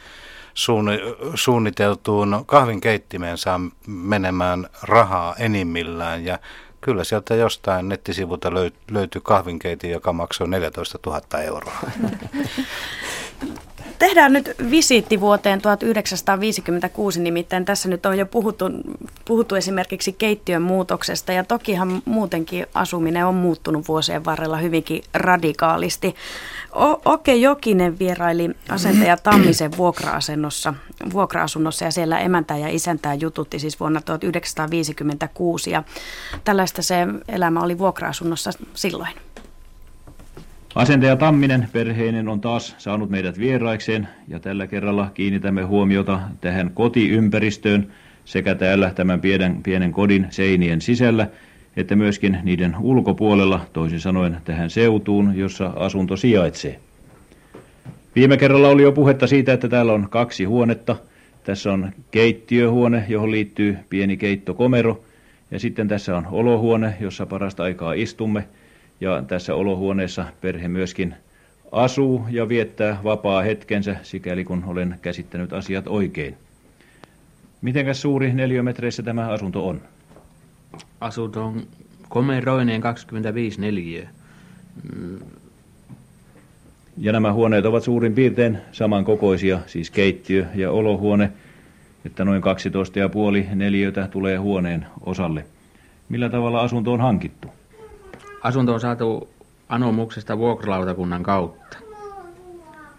suunniteltuun kahvinkeittimeen saa menemään rahaa enimmillään, ja kyllä sieltä jostain nettisivulta löytyy kahvinkeitin, joka maksoi 14 000 euroa. Tehdään nyt visiitti vuoteen 1956, nimittäin tässä nyt on jo puhuttu esimerkiksi keittiön muutoksesta, ja tokihan muutenkin asuminen on muuttunut vuosien varrella hyvinkin radikaalisti. Oke Jokinen vieraili asentaja Tammisen vuokra-asunnossa ja siellä emäntää ja isäntää jututti siis vuonna 1956, ja tällaista se elämä oli vuokra-asunnossa silloin. Asentaja Tamminen perheinen on taas saanut meidät vieraikseen ja tällä kerralla kiinnitämme huomiota tähän kotiympäristöön sekä täällä tämän pienen kodin seinien sisällä että myöskin niiden ulkopuolella, toisin sanoen tähän seutuun, jossa asunto sijaitsee. Viime kerralla oli jo puhetta siitä, että täällä on kaksi huonetta. Tässä on keittiöhuone, johon liittyy pieni keittokomero ja sitten tässä on olohuone, jossa parasta aikaa istumme. Ja tässä olohuoneessa perhe myöskin asuu ja viettää vapaa hetkensä, sikäli kun olen käsittänyt asiat oikein. Mitenkäs suuri neliömetreissä tämä asunto on? Asunto on komeroineen 25 neliöä. Ja nämä huoneet ovat suurin piirtein samankokoisia, siis keittiö ja olohuone, että noin 12,5 neliötä tulee huoneen osalle. Millä tavalla asunto on hankittu? Asunto on saatu anomuksesta vuokralautakunnan kautta.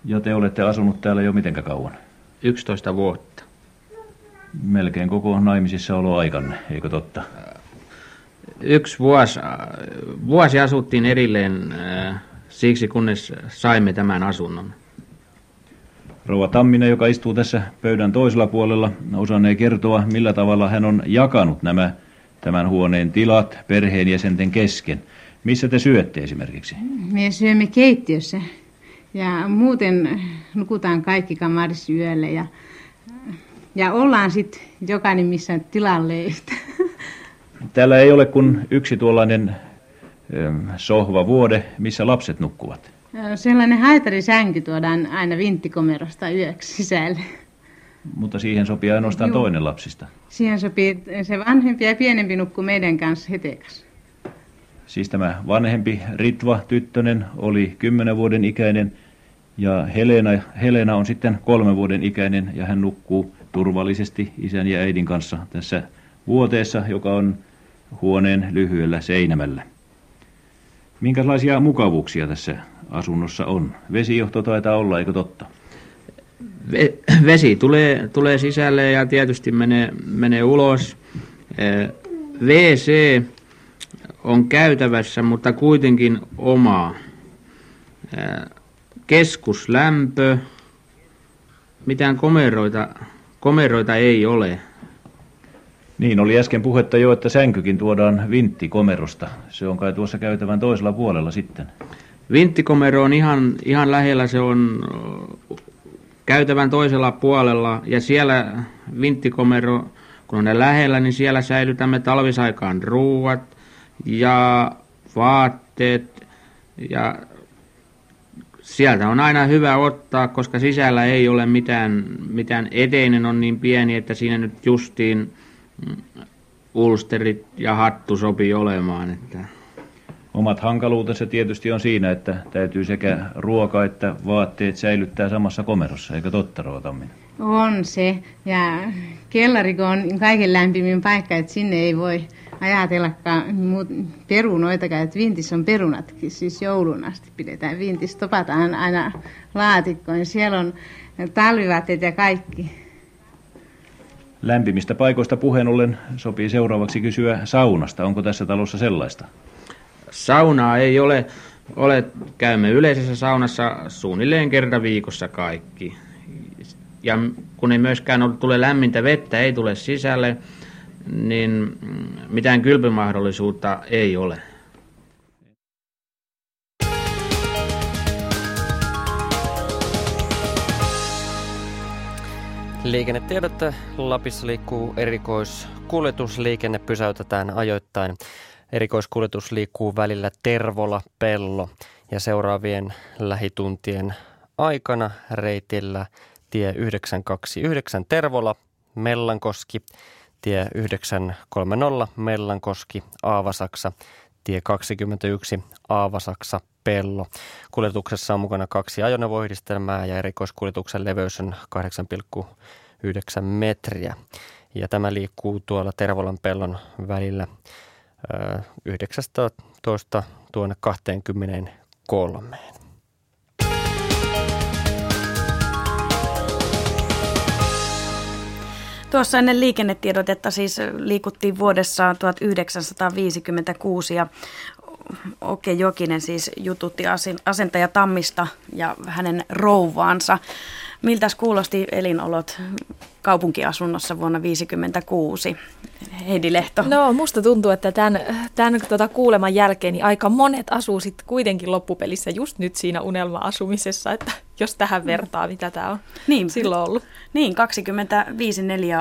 Ja te olette asunut täällä jo mitenkä kauan? 11 vuotta. Melkein koko naimisissa oloaikanne, eikö totta? Yksi vuosi asuttiin erilleen siksi, kunnes saimme tämän asunnon. Rouva Tamminen, joka istuu tässä pöydän toisella puolella, osannee kertoa, millä tavalla hän on jakanut tämän huoneen tilat perheenjäsenten kesken. Missä te syötte esimerkiksi? Me syömme keittiössä ja muuten nukutaan kaikki kamarissa yöllä ja ollaan sitten jokainen missä tilalle. Täällä ei ole kuin yksi tuollainen sohvavuode, missä lapset nukkuvat. Sellainen haitarisänky tuodaan aina vinttikomerosta yöksi sisälle. Mutta siihen sopii ainoastaan toinen lapsista. Siihen sopii se vanhempi ja pienempi nukkuu meidän kanssa hetekas. Siis tämä vanhempi Ritva Tyttönen oli 10 vuoden ikäinen ja Helena on sitten 3 vuoden ikäinen ja hän nukkuu turvallisesti isän ja äidin kanssa tässä vuoteessa, joka on huoneen lyhyellä seinämällä. Minkälaisia mukavuuksia tässä asunnossa on? Vesijohto taitaa olla, eikö totta? Vesi tulee sisälle ja tietysti menee ulos. WC on käytävässä, mutta kuitenkin oma. Keskuslämpö. Mitään komeroita ei ole. Niin, oli äsken puhetta jo, että sänkykin tuodaan vinttikomerosta. Se on kai tuossa käytävän toisella puolella sitten. Vinttikomero on ihan lähellä, se on käytävän toisella puolella ja siellä vinttikomero, kun on ne lähellä, niin siellä säilytämme talvisaikaan ruuat ja vaatteet ja sieltä on aina hyvä ottaa, koska sisällä ei ole mitään eteinen on niin pieni, että siinä nyt justiin ulsterit ja hattu sopii olemaan. Että omat hankaluutensa tietysti on siinä, että täytyy sekä ruoka että vaatteet säilyttää samassa komerossa, eikö totta, Rouva Tamminen? On se, ja kellariko on kaiken lämpimin paikka, että sinne ei voi ajatellakaan perunoitakaan, että vintis on perunatkin, siis joulun asti pidetään vintis, topataan aina laatikkoon, siellä on talvivatet ja kaikki. Lämpimistä paikoista puheen ollen sopii seuraavaksi kysyä saunasta, onko tässä talossa sellaista? Saunaa ei ole. Käymme yleisessä saunassa suunnilleen kerran viikossa kaikki. Ja kun ei myöskään tule lämmintä vettä, ei tule sisälle, niin mitään kylpymahdollisuutta ei ole. Liikennetiedot. Lapissa liikkuu erikoiskuljetusliikenne, pysäytetään ajoittain. Erikoiskuljetus liikkuu välillä Tervola, Pello ja seuraavien lähituntien aikana reitillä tie 929 Tervola, Mellankoski, tie 930 Mellankoski, Aavasaksa, tie 21 Aavasaksa, Pello. Kuljetuksessa on mukana 2 ajoneuvoyhdistelmää ja erikoiskuljetuksen leveys on 8,9 metriä. Ja tämä liikkuu tuolla Tervolan Pellon välillä 19 tuonne 23. Tuossa ennen liikennetiedotetta siis liikuttiin vuodessa 1956 ja Oke Jokinen siis jututti asentaja Tammista ja hänen rouvaansa. Miltäs kuulosti elinolot kaupunkiasunnossa vuonna 1956? Heidi Lehto. No musta tuntuu, että tämän kuuleman jälkeen niin aika monet asuu sitten kuitenkin loppupelissä just nyt siinä unelma-asumisessa, että jos tähän vertaa, mitä tämä on niin, silloin ollut. Niin, 25-4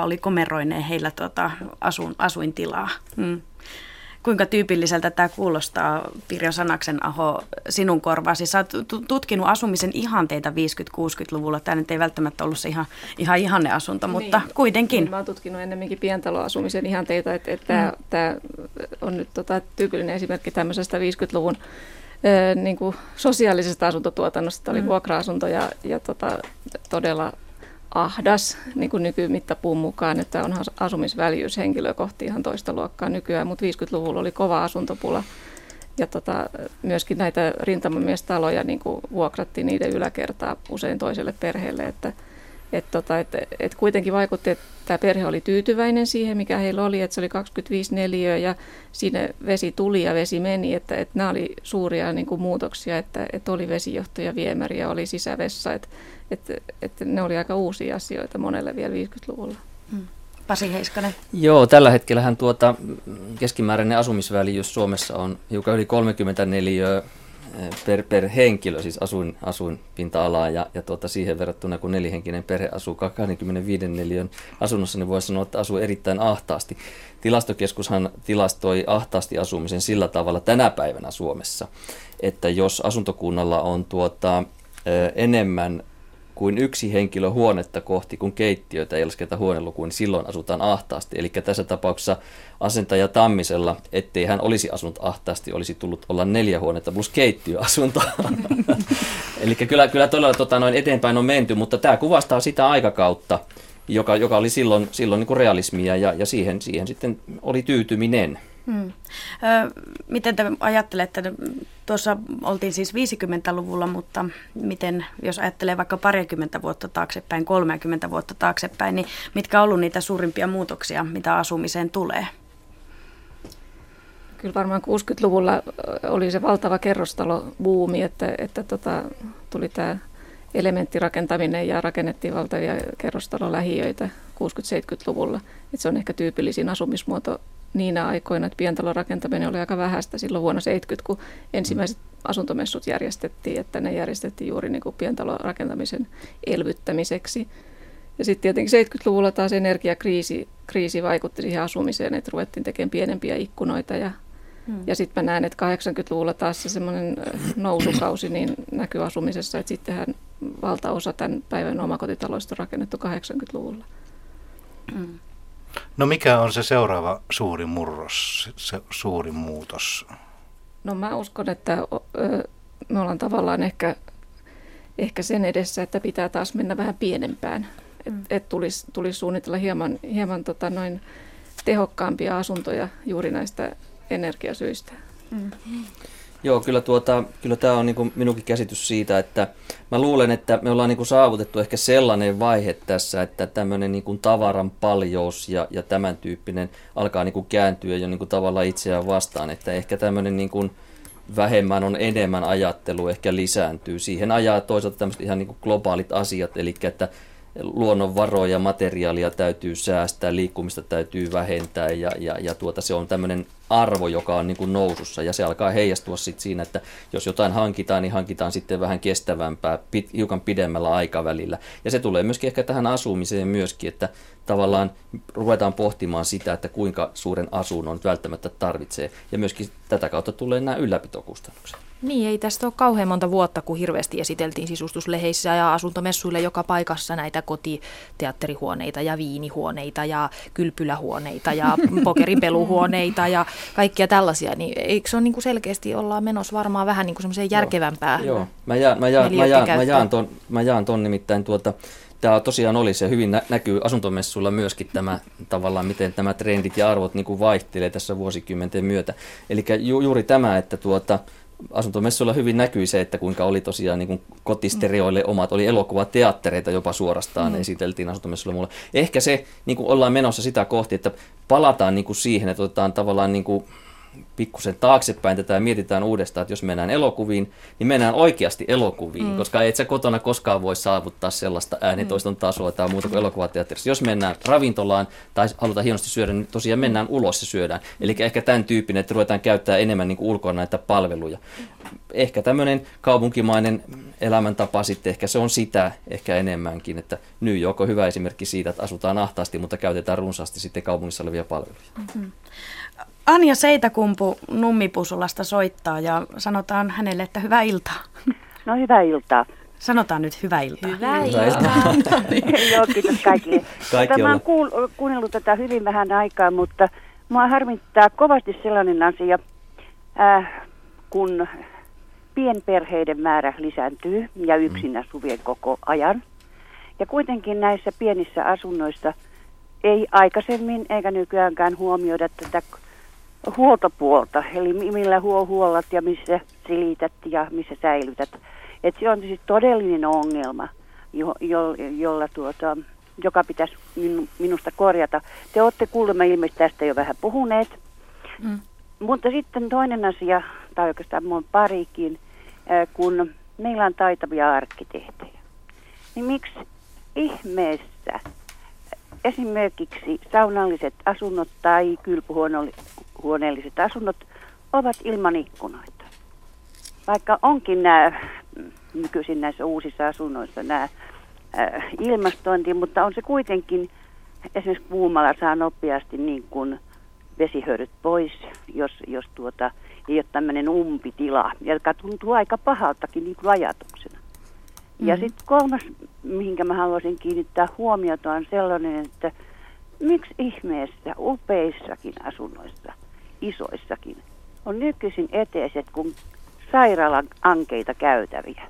oli komeroineen heillä asuintilaa. Mm. Kuinka tyypilliseltä tämä kuulostaa, Pirjo Sanaksenaho, sinun korvaasi? Sä oot tutkinut asumisen ihanteita 50-60-luvulla. Tämä nyt ei välttämättä ollut se ihan ihanne asunto, mutta niin, kuitenkin. Niin, mä oon tutkinut ennemminkin pientaloasumisen ihanteita. Tämä on nyt tyypillinen esimerkki tämmöisestä 50-luvun niin kuin sosiaalisesta asuntotuotannosta. Oli vuokra-asunto ja todella ahdas niin kuin nykymittapuun mukaan, että onhan asumisväljyys henkilökohti ihan toista luokkaa nykyään, mutta 50-luvulla oli kova asuntopula ja myöskin näitä rintamamiestaloja niin kuin vuokrattiin niiden yläkertaa usein toiselle perheelle, että kuitenkin vaikutti, että tämä perhe oli tyytyväinen siihen, mikä heillä oli, että se oli 25 neliöä ja siinä vesi tuli ja vesi meni, että nämä oli suuria niin kuin muutoksia, että oli vesijohto ja viemäri ja oli sisävessa, että ne oli aika uusia asioita monelle vielä 50-luvulla. Pasi Heiskanen. Joo, tällä hetkellähän keskimääräinen asumisväljyys Suomessa on hiukan yli 30 neliöä per henkilö, siis asuinpinta-alaa, ja siihen verrattuna, kun nelihenkinen perhe asuu 25 neliön asunnossa, niin voi sanoa, että asuu erittäin ahtaasti. Tilastokeskushan tilastoi ahtaasti asumisen sillä tavalla tänä päivänä Suomessa, että jos asuntokunnalla on enemmän kuin 1 henkilö huonetta kohti, kun keittiötä ei lasketa huonelukuun, niin silloin asutaan ahtaasti. Eli tässä tapauksessa asentaja Tammisella, ettei hän olisi asunut ahtaasti, olisi tullut olla 4 huonetta plus keittiöasunto. Eli kyllä todella eteenpäin on menty, mutta tämä kuvastaa sitä aikakautta, joka oli silloin niin kuin realismia ja siihen sitten oli tyytyminen. Miten te ajattelette, tuossa oltiin siis 50-luvulla, mutta miten, jos ajattelee vaikka 20 vuotta taaksepäin, 30 vuotta taaksepäin, niin mitkä on ollut niitä suurimpia muutoksia, mitä asumiseen tulee? Kyllä varmaan 60-luvulla oli se valtava kerrostalobuumi, että tuli tämä elementtirakentaminen ja rakennettiin valtavia kerrostalolähiöitä 60-70-luvulla. Että se on ehkä tyypillisin asumismuoto niinä aikoina, että pientalorakentaminen oli aika vähäistä silloin vuonna 70, kun ensimmäiset asuntomessut järjestettiin, että ne järjestettiin juuri niin kuin pientalorakentamisen elvyttämiseksi. Ja sitten tietenkin 70-luvulla taas energiakriisi vaikutti siihen asumiseen, että ruvettiin tekemään pienempiä ikkunoita ja sitten mä näen, että 80-luvulla taas se semmoinen nousukausi niin näkyy asumisessa, että sittenhän valtaosa tämän päivän omakotitaloista on rakennettu 80-luvulla. Mm. No mikä on se seuraava suuri murros, se suuri muutos? No mä uskon, että me ollaan tavallaan ehkä sen edessä, että pitää taas mennä vähän pienempään. että tulisi suunnitella hieman tehokkaampia asuntoja juuri näistä energiasyistä. Mm. Joo, kyllä tämä on niinku minunkin käsitys siitä, että mä luulen, että me ollaan niinku saavutettu ehkä sellainen vaihe tässä, että tämmöinen niinku tavaran paljous ja tämän tyyppinen alkaa niinku kääntyä jo niinku tavallaan itseään vastaan, että ehkä tämmöinen niinku vähemmän on enemmän ajattelu ehkä lisääntyy. Siihen ajaa toisaalta tämmöiset ihan niinku globaalit asiat, eli että luonnonvaroja, materiaalia täytyy säästää, liikkumista täytyy vähentää ja se on tämmöinen arvo, joka on niin kuin nousussa ja se alkaa heijastua sitten siinä, että jos jotain hankitaan, niin hankitaan sitten vähän kestävämpää, hiukan pidemmällä aikavälillä. Ja se tulee myöskin ehkä tähän asumiseen myöskin, että tavallaan ruvetaan pohtimaan sitä, että kuinka suuren asunnon välttämättä tarvitsee ja myöskin tätä kautta tulee nämä ylläpitokustannukset. Niin, ei tästä ole kauhean monta vuotta, kun hirveästi esiteltiin sisustusleheissä ja asuntomessuilla joka paikassa näitä kotiteatterihuoneita ja viinihuoneita ja kylpylähuoneita ja pokeripeluhuoneita ja kaikkia tällaisia. Niin, eikö se ole niin kuin selkeästi ollaan menossa varmaan vähän niin kuin semmoiseen järkevämpään? Joo, mä jaan ton nimittäin Tämä tosiaan oli se, hyvin näkyy asuntomessuilla myöskin tämä tavallaan, miten nämä trendit ja arvot niin kuin vaihtelee tässä vuosikymmenten myötä. Eli juuri tämä, että asuntomessuilla hyvin näkyi se, että kuinka oli tosiaan niin kuin kotisterioille omat, oli elokuvateattereita jopa suorastaan, esiteltiin asuntomessuilla mulle. Ehkä se, niin kuin ollaan menossa sitä kohti, että palataan niin kuin siihen, että otetaan tavallaan niin kuin pikkusen taaksepäin tätä ja mietitään uudestaan, että jos mennään elokuviin, niin mennään oikeasti elokuviin, koska et sä kotona koskaan voi saavuttaa sellaista äänitoiston tasoa tai muuta kuin elokuvateatterissa. Jos mennään ravintolaan tai halutaan hienosti syödä, niin tosiaan mennään ulos ja syödään. Eli ehkä tämän tyyppinen, että ruvetaan käyttää enemmän niin kuin ulkona näitä palveluja. Ehkä tämmöinen kaupunkimainen elämäntapa sitten, ehkä se on sitä ehkä enemmänkin, että New York on hyvä esimerkki siitä, että asutaan ahtaasti, mutta käytetään runsaasti sitten kaupungissa olevia palveluja. Mm-hmm. Anja Seitakumpu Nummi-Pusulasta soittaa ja sanotaan hänelle, että hyvää iltaa. No hyvää iltaa. Sanotaan nyt hyvää iltaa. Hyvää iltaa. Joo, kiitos kaikille. Mä oon kuunnellut tätä hyvin vähän aikaa, mutta mua harmittaa kovasti sellainen asia, kun pienperheiden määrä lisääntyy ja yksin asuvien koko ajan. Ja kuitenkin näissä pienissä asunnoissa ei aikaisemmin eikä nykyäänkään huomioida tätä huoltopuolta, eli millä huollat ja missä silität ja missä säilytät. Et se on siis todellinen ongelma, joka pitäisi minusta korjata. Te olette kuulemma ilmeisesti tästä jo vähän puhuneet. Mm. Mutta sitten toinen asia, tai oikeastaan minun parikin, kun meillä on taitavia arkkitehtejä. Niin miksi ihmeessä esimerkiksi saunalliset asunnot tai kylpyhuoneelliset asunnot ovat ilman ikkunoita. Vaikka onkin nykyisin näissä uusissa asunnoissa ilmastointi, mutta on se kuitenkin, esimerkiksi kuumalla saa nopeasti niin kuin vesihöyryt pois, jos ei ole tämmöinen umpitila, joka tuntuu aika pahaltakin niin kuin ajatuksena. Ja sitten kolmas, mihinkä mä haluaisin kiinnittää huomiota, on sellainen, että miksi ihmeessä upeissakin asunnoissa, isoissakin, on nykyisin eteiset kuin sairaalan ankeita käytäviä.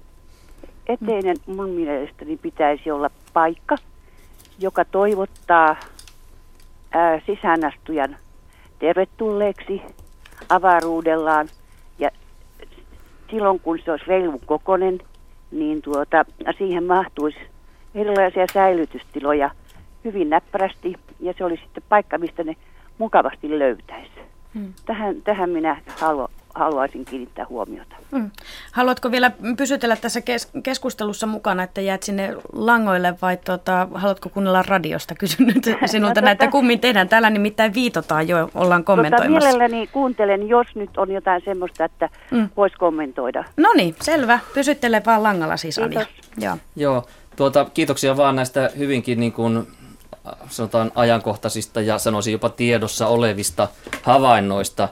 Eteinen mun mielestäni pitäisi olla paikka, joka toivottaa sisäänastujan tervetulleeksi avaruudellaan. Ja silloin, kun se olisi reilun kokoinen, niin siihen mahtuisi erilaisia säilytystiloja hyvin näppärästi, ja se oli sitten paikka, mistä ne mukavasti löytäisi. Tähän minä haluaisin kiinnittää huomiota. Haluatko vielä pysytellä tässä keskustelussa mukana, että jäät sinne langoille, vai haluatko kuunnella radiosta? Kysyn nyt sinulta näitä, kummin tehdään. Täällä nimittäin viitotaan jo, ollaan kommentoimassa. Mielelläni kuuntelen, jos nyt on jotain semmoista, että voisi kommentoida. No niin, selvä. Pysyttele vaan langalla siis, Anja. Joo. Kiitoksia vaan näistä hyvinkin niin kuin sanotaan ajankohtaisista ja sanoisin jopa tiedossa olevista havainnoista.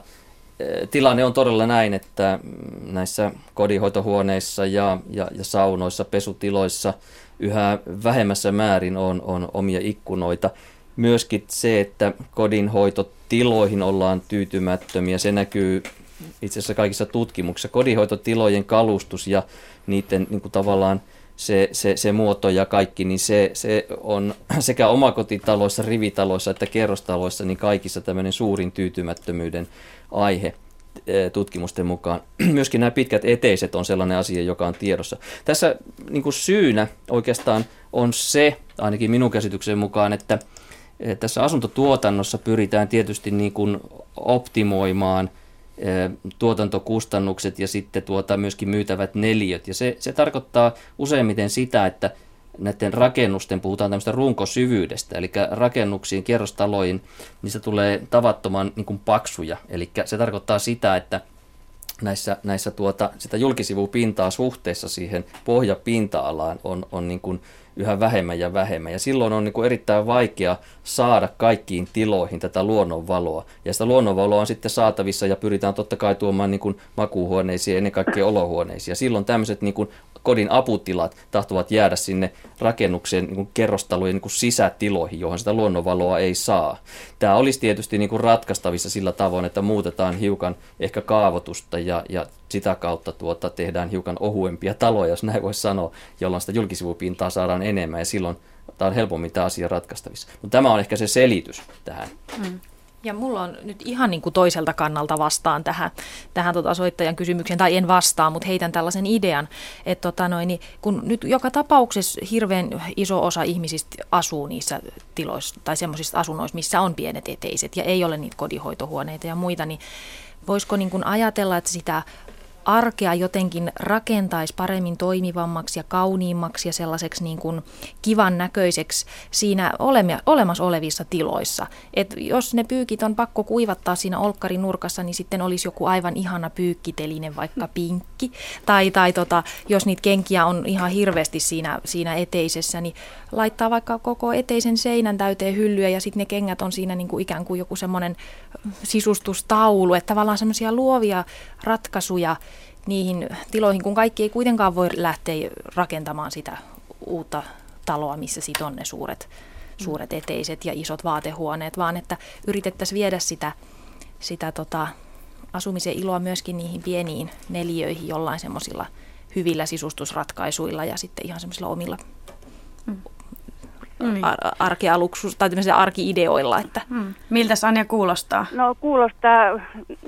Tilanne on todella näin, että näissä kodinhoitohuoneissa ja saunoissa, pesutiloissa yhä vähemmässä määrin on omia ikkunoita. Myöskin se, että kodinhoitotiloihin ollaan tyytymättömiä, se näkyy itse asiassa kaikissa tutkimuksissa. Kodinhoitotilojen kalustus ja niiden niin kuin tavallaan se muoto ja kaikki, niin se on sekä omakotitaloissa, rivitaloissa että kerrostaloissa, niin kaikissa tämmöinen suurin tyytymättömyyden aihe tutkimusten mukaan. Myöskin nämä pitkät eteiset on sellainen asia, joka on tiedossa. Tässä niin kuin syynä oikeastaan on se, ainakin minun käsityksen mukaan, että tässä asuntotuotannossa pyritään tietysti niin kuin optimoimaan tuotantokustannukset ja sitten myöskin myytävät neliöt. Ja se tarkoittaa useimmiten sitä, että näiden rakennusten, puhutaan tämmöistä runkosyvyydestä, eli rakennuksiin, kerrostaloihin, niistä tulee tavattoman niin kuin paksuja. Eli se tarkoittaa sitä, että näissä sitä julkisivupintaa suhteessa siihen pohjapinta-alaan on niin kuin yhä vähemmän ja vähemmän. Ja silloin on niin kuin erittäin vaikea saada kaikkiin tiloihin tätä luonnonvaloa. Ja sitä luonnonvaloa on sitten saatavissa ja pyritään totta kai tuomaan niin kuin makuuhuoneisiin ja ennen kaikkea olohuoneisiin. Ja silloin tämmöiset niin kuin kodin aputilat tahtovat jäädä sinne rakennuksen niin kuin kerrostalojen niin kuin sisätiloihin, johon sitä luonnonvaloa ei saa. Tämä olisi tietysti niin kuin ratkaistavissa sillä tavoin, että muutetaan hiukan ehkä kaavoitusta ja sitä kautta tehdään hiukan ohuempia taloja, jos näin voi sanoa, jolloin sitä julkisivupintaa saadaan enemmän ja silloin tämä on helpommin tämä asia ratkaistavissa. Mutta tämä on ehkä se selitys tähän. Ja mulla on nyt ihan niin kuin toiselta kannalta vastaan tähän soittajan kysymykseen, tai en vastaa, mutta heitän tällaisen idean, että kun nyt joka tapauksessa hirveän iso osa ihmisistä asuu niissä tiloissa tai semmoisissa asunnoissa, missä on pienet eteiset ja ei ole niitä kodinhoitohuoneita ja muita, niin voisiko niin kuin ajatella, että sitä arkea jotenkin rakentaisi paremmin toimivammaksi ja kauniimmaksi ja sellaiseksi niin kuin kivan näköiseksi siinä olemassa olevissa tiloissa. Et jos ne pyykit on pakko kuivattaa siinä olkkarin nurkassa, niin sitten olisi joku aivan ihana pyykkitelinen, vaikka pinkki. Tai jos niitä kenkiä on ihan hirveästi siinä eteisessä, niin laittaa vaikka koko eteisen seinän täyteen hyllyä ja sitten ne kengät on siinä niin kuin ikään kuin joku semmoinen sisustustaulu. Että tavallaan semmoisia luovia ratkaisuja niihin tiloihin, kun kaikki ei kuitenkaan voi lähteä rakentamaan sitä uutta taloa, missä sit on ne suuret eteiset ja isot vaatehuoneet, vaan että yritettäisiin viedä sitä asumisen iloa myöskin niihin pieniin neliöihin jollain semmoisilla hyvillä sisustusratkaisuilla ja sitten ihan semmoisilla omilla arkialuksusta tai tämmöisillä arki-ideoilla. Että. Miltä Anja kuulostaa? No kuulostaa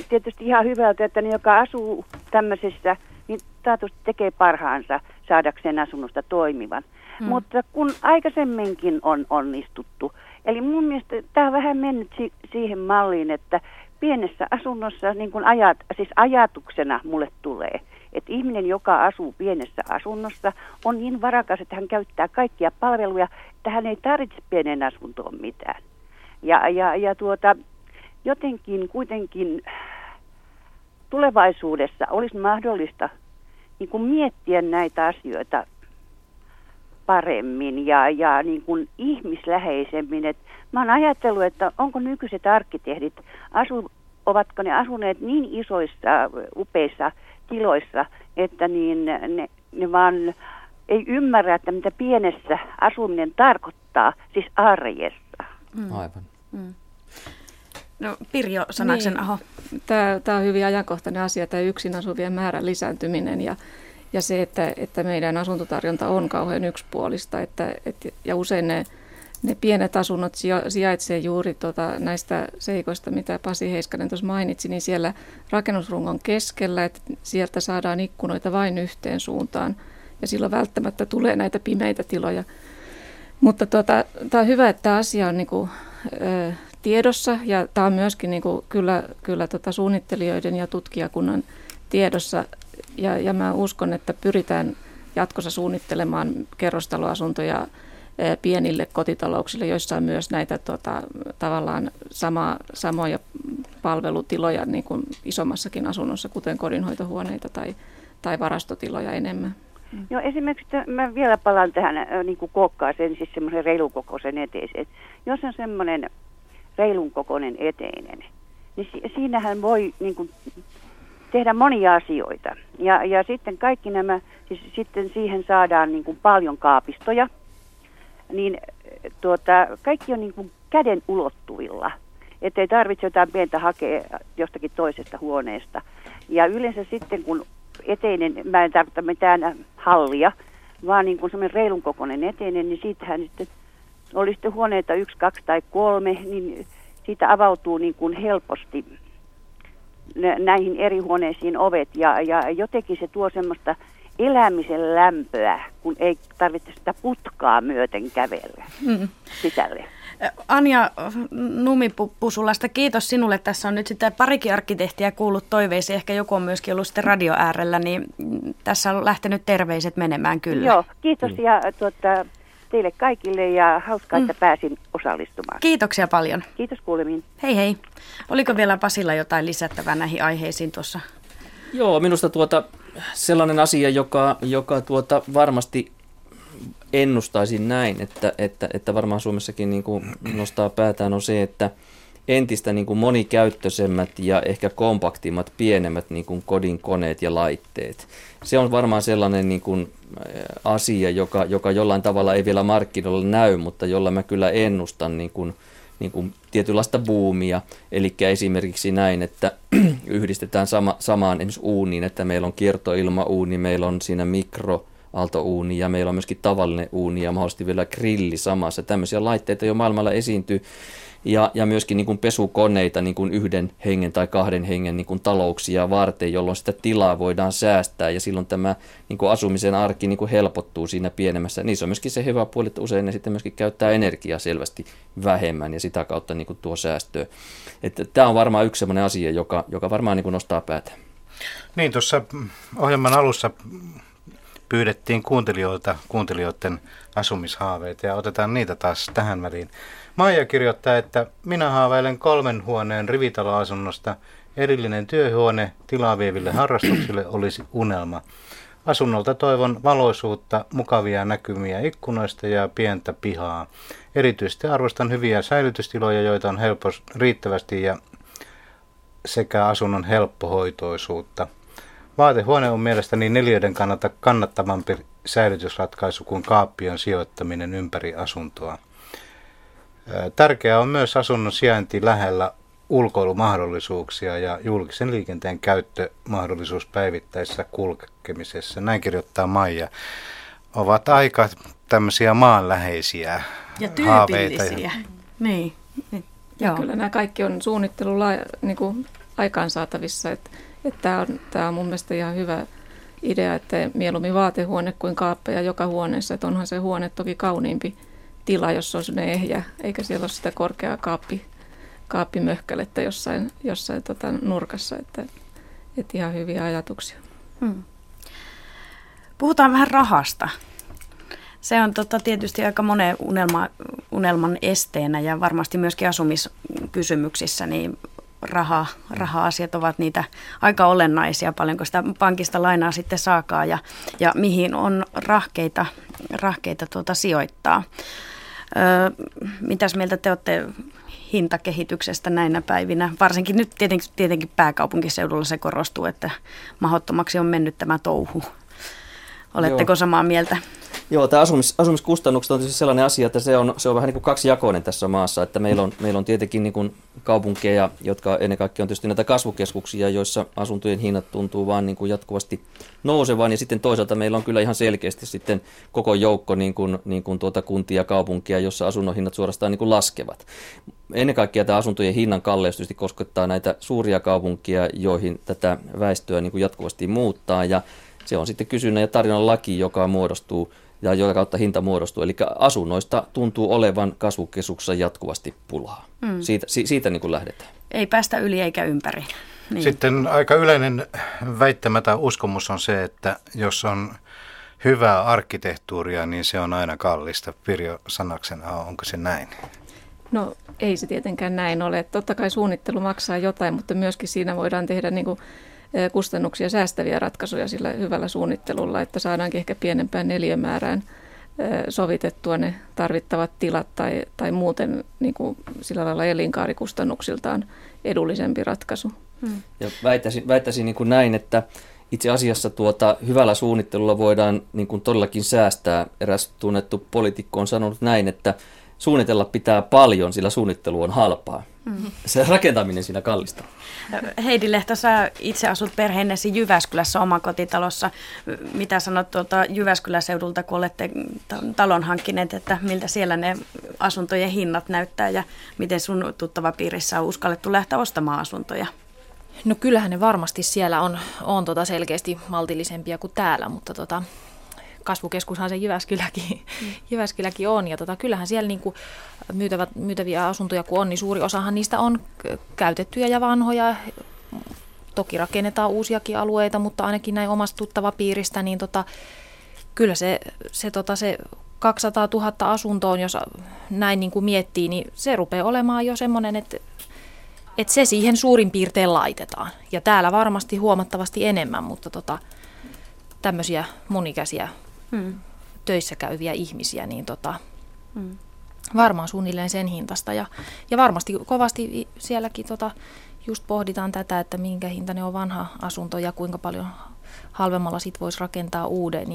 tietysti ihan hyvältä, että ne, joka asuu tämmöisessä, niin taatusti tekee parhaansa saadakseen asunnosta toimivan. Mutta kun aikaisemminkin on onnistuttu, eli mun mielestä tämä on vähän mennyt siihen malliin, että pienessä asunnossa, niin kuin ajatuksena mulle tulee, että ihminen, joka asuu pienessä asunnossa, on niin varakas, että hän käyttää kaikkia palveluja, että hän ei tarvitse pienen asuntoon mitään. Ja jotenkin kuitenkin tulevaisuudessa olisi mahdollista niin kuin miettiä näitä asioita paremmin ja niin kuin ihmisläheisemmin. Et mä oon ajatellut, että onko nykyiset arkkitehdit, ovatko ne asuneet niin isoissa, upeissa tiloissa, että niin ne vaan ei ymmärrä, että mitä pienessä asuminen tarkoittaa, siis arjessa. Aivan. No, Pirjo Sanaksenaho. Niin. Tämä on hyvin ajankohtainen asia, tämä yksin asuvien määrän lisääntyminen ja se, että meidän asuntotarjonta on kauhean yksipuolista. Ja usein ne pienet asunnot sijaitsee juuri näistä seikoista, mitä Pasi Heiskanen tuossa mainitsi, niin siellä rakennusrungon keskellä, että sieltä saadaan ikkunoita vain yhteen suuntaan. Ja silloin välttämättä tulee näitä pimeitä tiloja. Mutta tämä on hyvä, että tämä asia on niinku, tiedossa ja tämä on myöskin niinku, kyllä suunnittelijoiden ja tutkijakunnan tiedossa. Ja mä uskon, että pyritään jatkossa suunnittelemaan kerrostaloasuntoja pienille kotitalouksille, joissa on myös näitä tavallaan samoja palvelutiloja niin kuin isommassakin asunnossa, kuten kodinhoitohuoneita tai varastotiloja enemmän. Joo, esimerkiksi mä vielä palaan tähän niin kuin kookkaaseen, siis semmoisen reilukokoisen eteiseen. Jos on semmoinen reilun kokoinen eteinen, niin siinähän voi niin kuin tehdä monia asioita. Ja sitten kaikki nämä, siis sitten siihen saadaan niin kuin paljon kaapistoja, niin kaikki on niin kuin käden ulottuvilla, ettei tarvitse jotain pientä hakea jostakin toisesta huoneesta. Ja yleensä sitten kun eteinen, mä en tarkoita mitään hallia, vaan niin kuin semmoinen reilun kokoinen eteinen, niin siitähän sitten oli sitten huoneita 1, 2 tai 3, niin siitä avautuu niin kuin helposti näihin eri huoneisiin ovet ja jotenkin se tuo semmoista elämisen lämpöä, kun ei tarvitse sitä putkaa myöten kävellä sisälle. Anja Nummi-Pusulasta, kiitos sinulle. Tässä on nyt sitten parikin arkkitehtiä kuullut toiveisiin. Ehkä joku on myöskin ollut sitten radio äärellä, niin tässä on lähtenyt terveiset menemään kyllä. Joo, kiitos ja teille kaikille ja hauskaa, että pääsin osallistumaan. Kiitoksia paljon. Kiitos kuulemiin. Hei hei. Oliko vielä Pasilla jotain lisättävää näihin aiheisiin tuossa? Joo, minusta sellainen asia, joka varmasti ennustaisin näin, että varmaan Suomessakin niin kuin nostaa päätään, on se, että entistä niin kuin monikäyttöisemmät ja ehkä kompaktimmat, pienemmät niin kuin kodin koneet ja laitteet. Se on varmaan sellainen niin kuin asia, joka jollain tavalla ei vielä markkinoilla näy, mutta jolla mä kyllä ennustan niin kuin tietynlaista buumia, eli esimerkiksi näin, että yhdistetään samaan esimerkiksi uuniin, että meillä on kiertoilmauuni, meillä on siinä mikroaaltouuni ja meillä on myöskin tavallinen uuni ja mahdollisesti vielä grilli samassa. Tämmöisiä laitteita jo maailmalla esiintyy ja myöskin niin kuin pesukoneita niin kuin 1 hengen tai 2 hengen niin kuin talouksia varten, jolloin sitä tilaa voidaan säästää ja silloin tämä niin kuin asumisen arki niin kuin helpottuu siinä pienemmässä. Niissä on myöskin se hyvä puoli, että usein ne sitten myöskin käyttää energiaa selvästi vähemmän ja sitä kautta niin kuin tuo säästöä. Että tämä on varmaan yksi sellainen asia, joka varmaan niin kuin nostaa päätä. Niin, tuossa ohjelman alussa pyydettiin kuuntelijoilta kuuntelijoiden asumishaaveita ja otetaan niitä taas tähän väliin. Maija kirjoittaa, että minä haaveilen 3 huoneen rivitaloasunnosta. Erillinen työhuone tilavieville harrastuksille olisi unelma. Asunnolta toivon valoisuutta, mukavia näkymiä ikkunoista ja pientä pihaa. Erityisesti arvostan hyviä säilytystiloja, joita on riittävästi ja sekä asunnon helppohoitoisuutta. Vaatehuone on mielestäni neliöiden kannalta kannattavampi säilytysratkaisu kuin kaappion sijoittaminen ympäri asuntoa. Tärkeää on myös asunnon sijainti lähellä ulkoilumahdollisuuksia ja julkisen liikenteen käyttömahdollisuus päivittäisessä kulkemisessa. Näin kirjoittaa Maija. Ovat aika tämmöisiä maanläheisiä haaveita. Ja niin. Ja kyllä nämä kaikki on suunnittelulla niin kuin aikaansaatavissa. Tämä on mun mielestä ihan hyvä idea, että mieluummin vaatehuone kuin kaappeja joka huoneessa. Että onhan se huone toki kauniimpi tila, jos on sellainen ehjä, eikä siellä ole sitä korkeaa kaappimöhkälettä jossain nurkassa. Että ihan hyviä ajatuksia. Puhutaan vähän rahasta. Se on tietysti aika monen unelman esteenä ja varmasti myöskin asumiskysymyksissä niin raha-asiat ovat niitä aika olennaisia, paljonko sitä pankista lainaa sitten saakaan ja mihin on rahkeita sijoittaa. Mitäs mieltä te olette hintakehityksestä näinä päivinä? Varsinkin nyt tietenkin pääkaupunkiseudulla se korostuu, että mahdottomaksi on mennyt tämä touhu. Oletteko samaa mieltä? Joo, tämä asumiskustannukset on tietysti sellainen asia, että se on vähän niin kuin kaksijakoinen tässä maassa, että meillä on tietenkin niin kuin kaupunkeja, jotka ennen kaikkea on tietysti näitä kasvukeskuksia, joissa asuntojen hinnat tuntuu vaan niin kuin jatkuvasti nousevan, ja sitten toisaalta meillä on kyllä ihan selkeästi sitten koko joukko niin kuin kuntia ja kaupunkia, jossa asunnon hinnat suorastaan niin kuin laskevat. Ennen kaikkea tämä asuntojen hinnan kalleus tietysti koskettaa näitä suuria kaupunkia, joihin tätä väestöä niin kuin jatkuvasti muuttaa, ja se on sitten kysynnän ja tarjonnan laki, joka muodostuu ja joita kautta hinta muodostuu. Eli asunnoista tuntuu olevan kasvukeskuksessa jatkuvasti pulaa. Siitä niin kuin lähdetään. Ei päästä yli eikä ympäri. Niin. Sitten aika yleinen väittämä tai uskomus on se, että jos on hyvää arkkitehtuuria, niin se on aina kallista. Pirjo Sanaksenaho, onko se näin? No ei se tietenkään näin ole. Totta kai suunnittelu maksaa jotain, mutta myöskin siinä voidaan tehdä niin kuin kustannuksia säästäviä ratkaisuja sillä hyvällä suunnittelulla, että saadaankin ehkä pienempään neliömäärään sovitettua ne tarvittavat tilat tai muuten niin kuin sillä lailla elinkaarikustannuksiltaan edullisempi ratkaisu. Ja väittäisin niin kuin näin, että itse asiassa hyvällä suunnittelulla voidaan niin kuin todellakin säästää. Eräs tunnettu poliitikko on sanonut näin, että suunnitella pitää paljon, sillä suunnittelu on halpaa. se rakentaminen siinä kallistaa. Heidi Lehto, sä itse asut perheennesi Jyväskylässä omakotitalossa. Mitä sanot tuolta Jyväskylä-seudulta, kun olette talon hankkineet, että miltä siellä ne asuntojen hinnat näyttää ja miten sun tuttavapiirissä on uskallettu lähteä ostamaan asuntoja? No kyllähän ne varmasti siellä on selkeästi maltillisempia kuin täällä, mutta kasvukeskushan se Jyväskyläkin on. Ja kyllähän siellä niinku myytäviä asuntoja kun on, niin suuri osahan niistä on käytettyjä ja vanhoja. Toki rakennetaan uusiakin alueita, mutta ainakin näin omasta tuttavapiiristä, niin kyllä se 200 000 asuntoon, jos näin niinku miettii, niin se rupeaa olemaan jo semmoinen, että se siihen suurin piirtein laitetaan. Ja täällä varmasti huomattavasti enemmän, mutta tämmöisiä monikäisiä töissä käyviä ihmisiä, niin varmaan suunnilleen sen hintasta. Ja varmasti kovasti sielläkin just pohditaan tätä, että minkä hintainen on vanha asunto ja kuinka paljon halvemmalla sit voisi rakentaa uuden.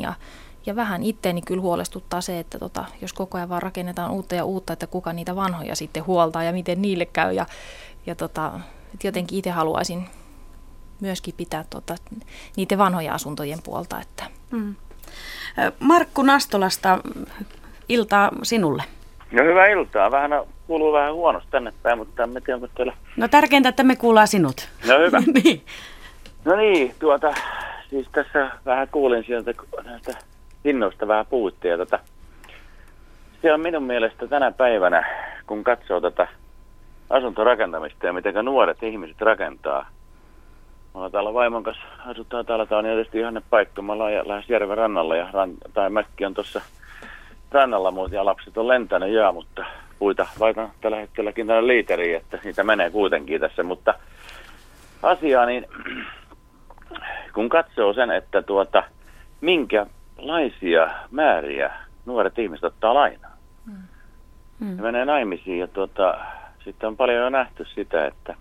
Ja vähän itteeni kyllä huolestuttaa se, että jos koko ajan vaan rakennetaan uutta ja uutta, että kuka niitä vanhoja sitten huoltaa ja miten niille käy. Ja jotenkin itse haluaisin myöskin pitää niiden vanhoja asuntojen puolta. Että. Markku Nastolasta, iltaa sinulle. No hyvää iltaa. Kuuluu vähän huonosti tänne päin, mutta en tiedä, onko teillä... No tärkeintä, että me kuullaan sinut. No hyvä. Niin. No niin, siis tässä vähän kuulin sieltä näistä hinnoista vähän puhuttiin. Se on minun mielestä tänä päivänä, kun katsoo asuntorakentamista ja miten nuoret ihmiset rakentaa. Me ollaan täällä vaimon kanssa, asutaan täällä, tämä on tietysti ihanne paikka, me ollaan lähes järven rannalla, tai mäkki on tuossa rannalla muuten, ja lapset on lentänyt jää, mutta puita laitan tällä hetkelläkin tänne liiteriin, että niitä menee kuitenkin tässä, mutta asiaa, niin kun katsoo sen, että minkälaisia määriä nuoret ihmiset ottaa lainaa, ne menee naimisiin, ja sitten on paljon jo nähty sitä, että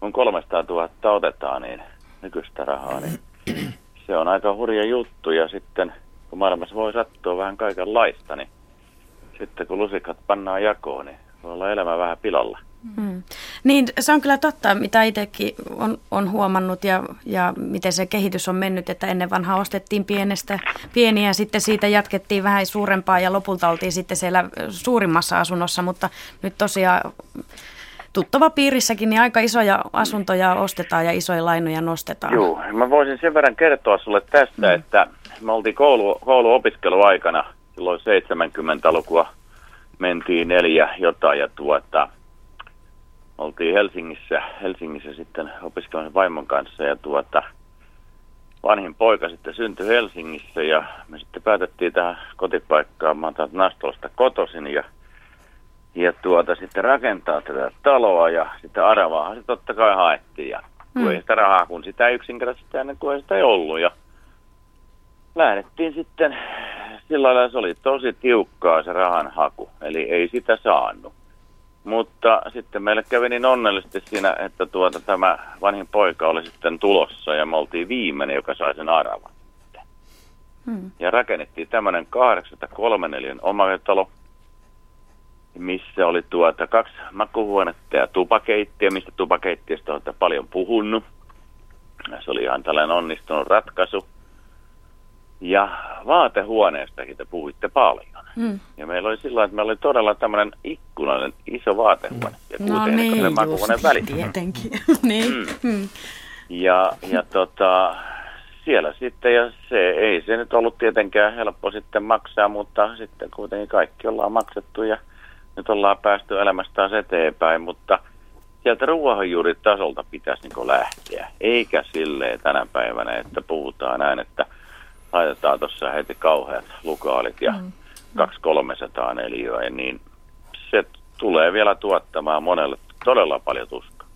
kun 300 000 otetaan niin nykyistä rahaa, niin se on aika hurja juttu. Ja sitten, kun maailmassa voi sattua vähän kaikenlaista, niin sitten kun lusikat pannaan jakoon, niin voi olla elämä vähän pilalla. Niin, se on kyllä totta, mitä itsekin on huomannut ja miten se kehitys on mennyt, että ennen vanhaa ostettiin pieniä, sitten siitä jatkettiin vähän suurempaa ja lopulta oltiin sitten siellä suurimmassa asunnossa, mutta nyt tosiaan... Tuttava piirissäkin niin aika isoja asuntoja ostetaan ja isoja lainoja nostetaan. Joo, mä voisin sen verran kertoa sulle tästä, että me oltiin kouluopiskeluaikana, silloin 70-lukua, mentiin 4 jotain ja oltiin Helsingissä sitten opiskelemassa vaimon kanssa ja vanhin poika sitten syntyi Helsingissä ja me sitten päätettiin tähän kotipaikkaan, mä oon täältä Nastolasta kotoisin ja sitten rakentaa tätä taloa ja sitä aravaahan se totta kai haettiin ja kun ei sitä rahaa, kun sitä ei yksinkertaisesti ennen kuin ei sitä ei ollut ja lähdettiin sitten sillä lailla, se oli tosi tiukkaa se rahan haku, eli ei sitä saanut. Mutta sitten meille kävi niin onnellisesti siinä, että tämä vanhin poika oli sitten tulossa ja me oltiin viimeinen, joka sai sen aravan. Ja rakennettiin tämmöinen 834 omakotitalo, missä oli 2 makuuhuonetta ja tupakeittiö, mistä tupakeittiöstä olette paljon puhunut. Se oli ihan tällainen onnistunut ratkaisu. Ja vaatehuoneestakin te puhuitte paljon. Ja meillä oli silloin, että meillä oli todella tämmöinen ikkunainen iso vaatehuone. Ja kuitenkin makuuhuoneen välissä. Tietenkin. Ja siellä sitten, ja ei se nyt ollut tietenkään helppo sitten maksaa, mutta sitten kuitenkin kaikki ollaan maksettu ja nyt ollaan päästy elämästä taas eteenpäin, mutta sieltä ruohonjuuritasolta pitäisi lähteä. Eikä silleen tänä päivänä, että puhutaan näin, että laitetaan tuossa heti kauheat lukaalit ja 200-300 neliöä, niin se tulee vielä tuottamaan monelle todella paljon tuskaa.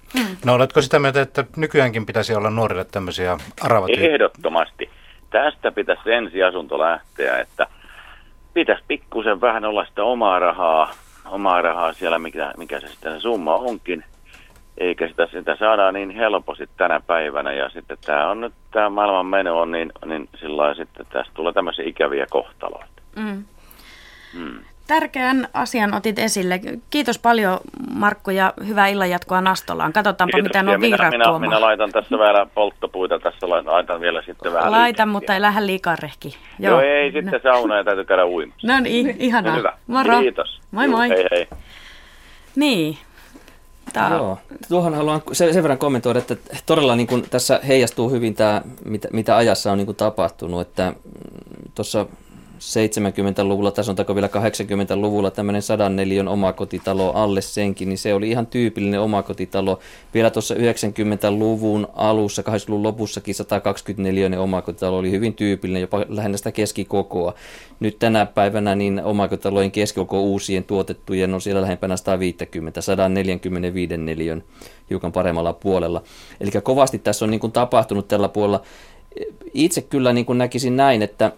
No oletko sitä mieltä, että nykyäänkin pitäisi olla nuorille tämmöisiä aravatyyppejä? Ehdottomasti. Tästä pitäisi ensiasunto lähteä, että pitäisi pikkusen vähän olla sitä omaa rahaa siellä, mikä se sitten summa onkin, eikä sitä saada niin helposti tänä päivänä, ja sitten tämä maailman meno on niin sillä sitten tästä tulee tämmöisiä ikäviä kohtaloita. tärkeän asian otit esille. Kiitos paljon, Markku, ja hyvää illanjatkoa Nastolaan. Katsotaanpa, mitä nuo vihreät tuomaan. Minä laitan tässä vähän polttopuita, tässä laitan vielä sitten vähän liikenteen. Mutta ei lähde liikaa rehki. Joo, ei sitten sauna ja täytyy käydä uimassa. No niin, ihanaa. Hyvä. Moro. Kiitos. Moi moi. Hei hei. Niin. Joo. Tuohon haluan sen verran kommentoida, että todella niin kuin tässä heijastuu hyvin tämä, mitä ajassa on niin kuin tapahtunut, että tuossa 70-luvulla, tasontako vielä 80-luvulla tämmöinen 104 omakotitalo alle senkin, niin se oli ihan tyypillinen omakotitalo. Vielä tuossa 90-luvun alussa, 80-luvun lopussakin 124 omakotitalo oli hyvin tyypillinen, jopa lähinnä sitä keskikokoa. Nyt tänä päivänä niin omakotitalojen keskikoko uusien tuotettujen on siellä lähempänä 150, 145 neliön hiukan paremmalla puolella. Eli kovasti tässä on niin kuin tapahtunut tällä puolella. Itse kyllä niin kuin näkisin näin, että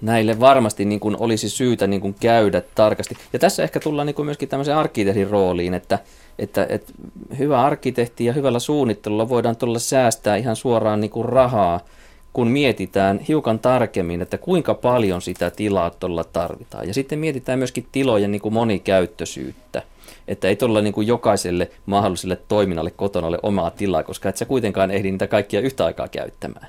näille varmasti niin kuin olisi syytä niin kuin käydä tarkasti. Ja tässä ehkä tullaan niin kuin myöskin tämmöisen arkkitehdin rooliin, että hyvä arkkitehti ja hyvällä suunnittelulla voidaan tuolla säästää ihan suoraan niin kuin rahaa, kun mietitään hiukan tarkemmin, että kuinka paljon sitä tilaa tuolla tarvitaan. Ja sitten mietitään myöskin tilojen niin kuin monikäyttöisyyttä. Että ei todella niin kuin jokaiselle mahdolliselle toiminnalle kotona ole omaa tilaa, koska et sä kuitenkaan ehdi niitä kaikkia yhtä aikaa käyttämään.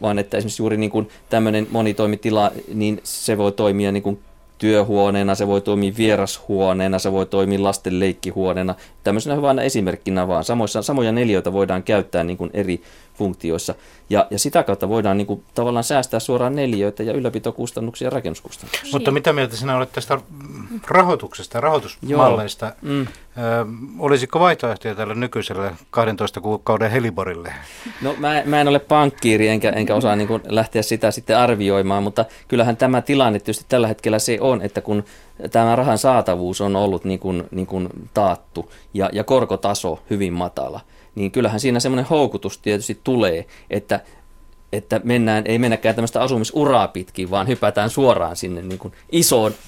Vaan että esimerkiksi juuri niin kuin tämmöinen monitoimitila, niin se voi toimia niin kuin työhuoneena, se voi toimia vierashuoneena, se voi toimia lasten leikkihuoneena. Tämmöisenä hyvänä esimerkkinä vaan. Samoja neliöitä voidaan käyttää niin kuin eri funktioissa. Ja sitä kautta voidaan niin kuin tavallaan säästää suoraan neliöitä ja ylläpitokustannuksia ja rakennuskustannuksia. Mutta mitä mieltä sinä olet tästä rahoituksesta, rahoitusmalleista? Olisiko vaihtoehtoja tälle nykyiselle 12 kuukauden Heliborille? No mä en ole pankkiiri enkä osaa niin kuin lähteä sitä sitten arvioimaan, mutta kyllähän tämä tilanne tietysti tällä hetkellä se on, että kun tämä rahan saatavuus on ollut niin kuin taattu ja korkotaso hyvin matala, niin kyllähän siinä semmoinen houkutus tietysti tulee, että ei mennäkään tämmöistä asumisuraa pitkin, vaan hypätään suoraan sinne niin kuin